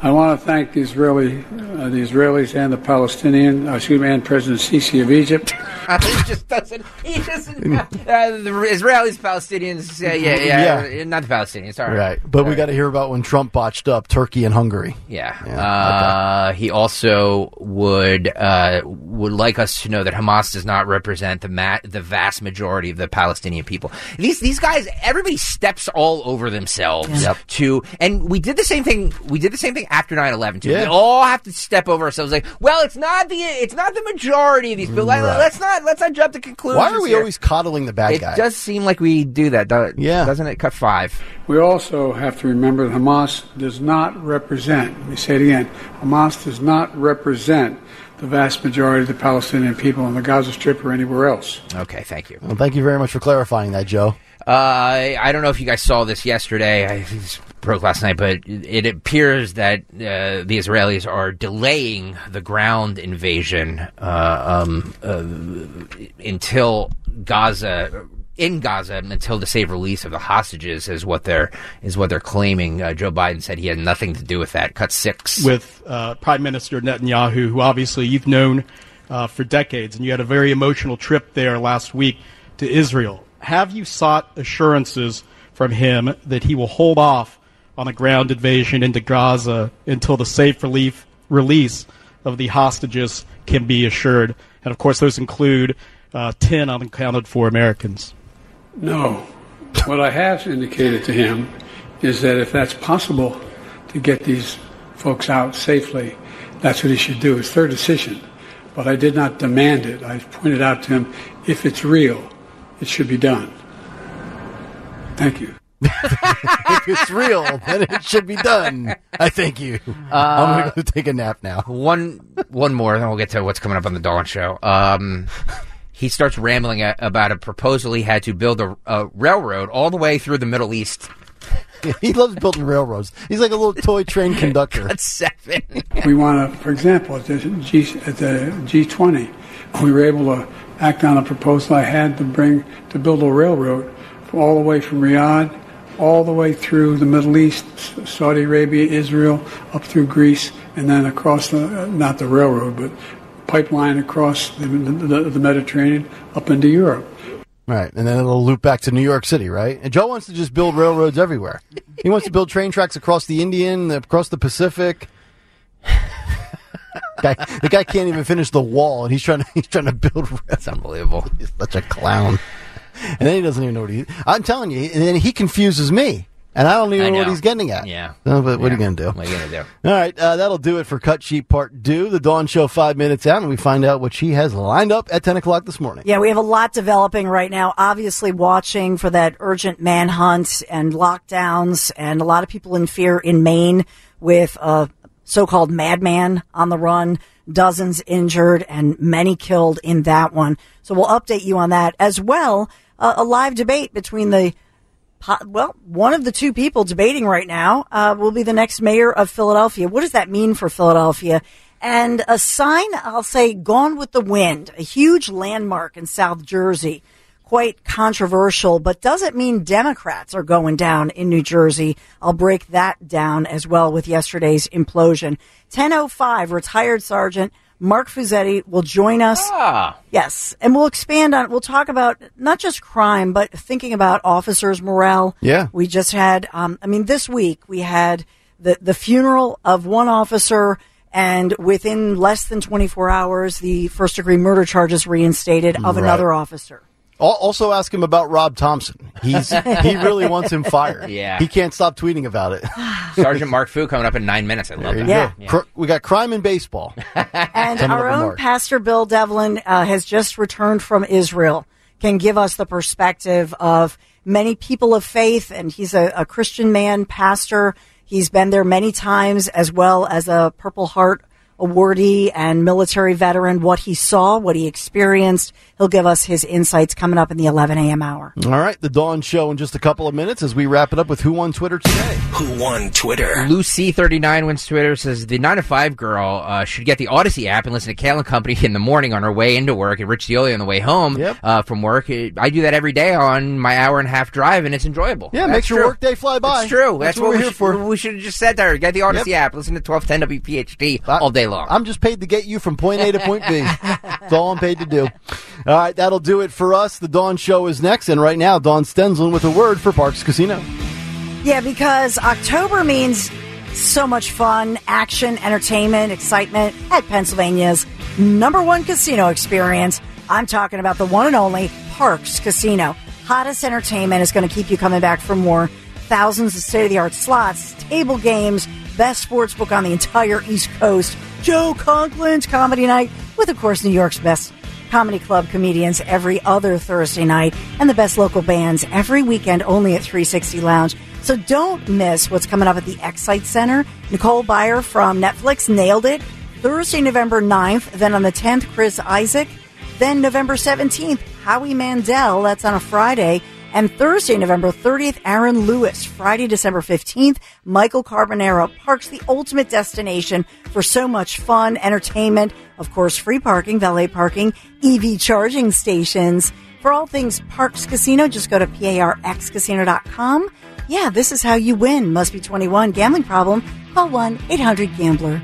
I want to thank the Israelis and the Palestinian, and President Sisi of Egypt. The Israelis, Palestinians, not the Palestinians, sorry. Right, but we got to hear about when Trump botched up Turkey and Hungary. Okay. He also would like us to know that Hamas does not represent the vast majority of the Palestinian people. These guys, everybody steps all over themselves and we did the same thing. We did the same thing after 9/11 too. Yeah. We all have to step over ourselves. Like, well, it's not the majority of these people. Right. Let's not jump to conclusions. Why are we always coddling the bad guy? It does seem like we do that. Doesn't it? Cut 5. We also have to remember that Hamas does not represent. Let me say it again. Hamas does not represent the vast majority of the Palestinian people on the Gaza Strip or anywhere else. Okay, thank you. Well, thank you very much for clarifying that, Joe. I don't know if you guys saw this yesterday. It broke last night, but it appears that the Israelis are delaying the ground invasion until the safe release of the hostages is what they're claiming. Joe Biden said he had nothing to do with that. Cut 6. With Prime Minister Netanyahu, who obviously you've known for decades, and you had a very emotional trip there last week to Israel. Have you sought assurances from him that he will hold off on a ground invasion into Gaza until the safe release of the hostages can be assured? And, of course, those include 10 unaccounted for Americans. No. What I have indicated to him is that if that's possible to get these folks out safely, that's what he should do. It's their decision. But I did not demand it. I pointed out to him, if it's real, it should be done. Thank you. If it's real, then it should be done. I thank you. I'm going to take a nap now. One more, then we'll get to what's coming up on the Dawn Show. He starts rambling about a proposal he had to build a railroad all the way through the Middle East. Yeah, he loves building railroads. He's like a little toy train conductor. That's 7. We want to, for example, at the G20, we were able to act on a proposal I had to build a railroad all the way from Riyadh, all the way through the Middle East, Saudi Arabia, Israel, up through Greece, and then across the pipeline across the Mediterranean up into Europe. Right, and then it'll loop back to New York City, right? And Joe wants to just build railroads everywhere. He wants to build train tracks across the Indian, across the Pacific. The guy can't even finish the wall, and he's trying to build. That's unbelievable. He's such a clown. And then he doesn't even know what he's. I'm telling you, and then he confuses me, and I don't even know what he's getting at. Yeah. No, but what are you going to do? What are you going to do? All right, that'll do it for Cut Sheet Part 2. The Dawn Show 5 minutes out, and we find out what she has lined up at 10 o'clock this morning. Yeah, we have a lot developing right now. Obviously watching for that urgent manhunt and lockdowns, and a lot of people in fear in Maine with so-called madman on the run, dozens injured and many killed in that one. So we'll update you on that as well. A live debate between one of the two people debating right now will be the next mayor of Philadelphia. What does that mean for Philadelphia? And a sign, I'll say, gone with the wind, a huge landmark in South Jersey, quite controversial, but does it mean Democrats are going down in New Jersey? I'll break that down as well with yesterday's implosion. 10:05, retired Sergeant Mark Fuzetti will join us. Yes, and we'll expand on it. We'll talk about not just crime, but thinking about officers' morale. Yeah. We just had, this week we had the funeral of one officer, and within less than 24 hours, the first-degree murder charges reinstated of another officer. I'll also ask him about Rob Thompson. He really wants him fired. Yeah. He can't stop tweeting about it. Sergeant Mark Fu coming up in 9 minutes. I love that. Yeah. We got crime in baseball. And our own pastor, Bill Devlin, has just returned from Israel, can give us the perspective of many people of faith. And he's a Christian man, pastor. He's been there many times, as well as a Purple Heart awardee and military veteran, what he saw, what he experienced. He'll give us his insights coming up in the 11 a.m. hour. All right, the Dawn Show in just a couple of minutes as we wrap it up with Who Won Twitter today. Who won Twitter? Lucy39 wins Twitter, says the 9 to 5 girl should get the Odyssey app and listen to Kale and Company in the morning on her way into work and Rich Dealy on the way home from work. I do that every day on my hour and a half drive, and it's enjoyable. Yeah, makes your work day fly by. It's true. That's what we're here for. We should have just said to her, get the Odyssey app, listen to 1210 WPHT all day long. I'm just paid to get you from point A to point B. That's all I'm paid to do. All right, that'll do it for us. The Dawn Show is next, and right now, Dawn Stensland with a word for Parks Casino. Yeah, because October means so much fun, action, entertainment, excitement at Pennsylvania's #1 casino experience. I'm talking about the one and only Parks Casino. Hottest entertainment is going to keep you coming back for more. Thousands of state-of-the-art slots, table games, best sportsbook on the entire East Coast, Joe Conklin's Comedy Night, with, of course, New York's best comedy club comedians every other Thursday night, and the best local bands every weekend only at 360 Lounge. So don't miss what's coming up at the Excite Center. Nicole Byer from Netflix nailed it. Thursday, November 9th, then on the 10th, Chris Isaac. Then November 17th, Howie Mandel, that's on a Friday. And Thursday, November 30th, Aaron Lewis. Friday, December 15th, Michael Carbonaro. Parks, the ultimate destination for so much fun, entertainment, of course, free parking, valet parking, EV charging stations. For all things Parks Casino, just go to parxcasino.com. Yeah, this is how you win. Must be 21. Gambling problem? Call 1-800-GAMBLER.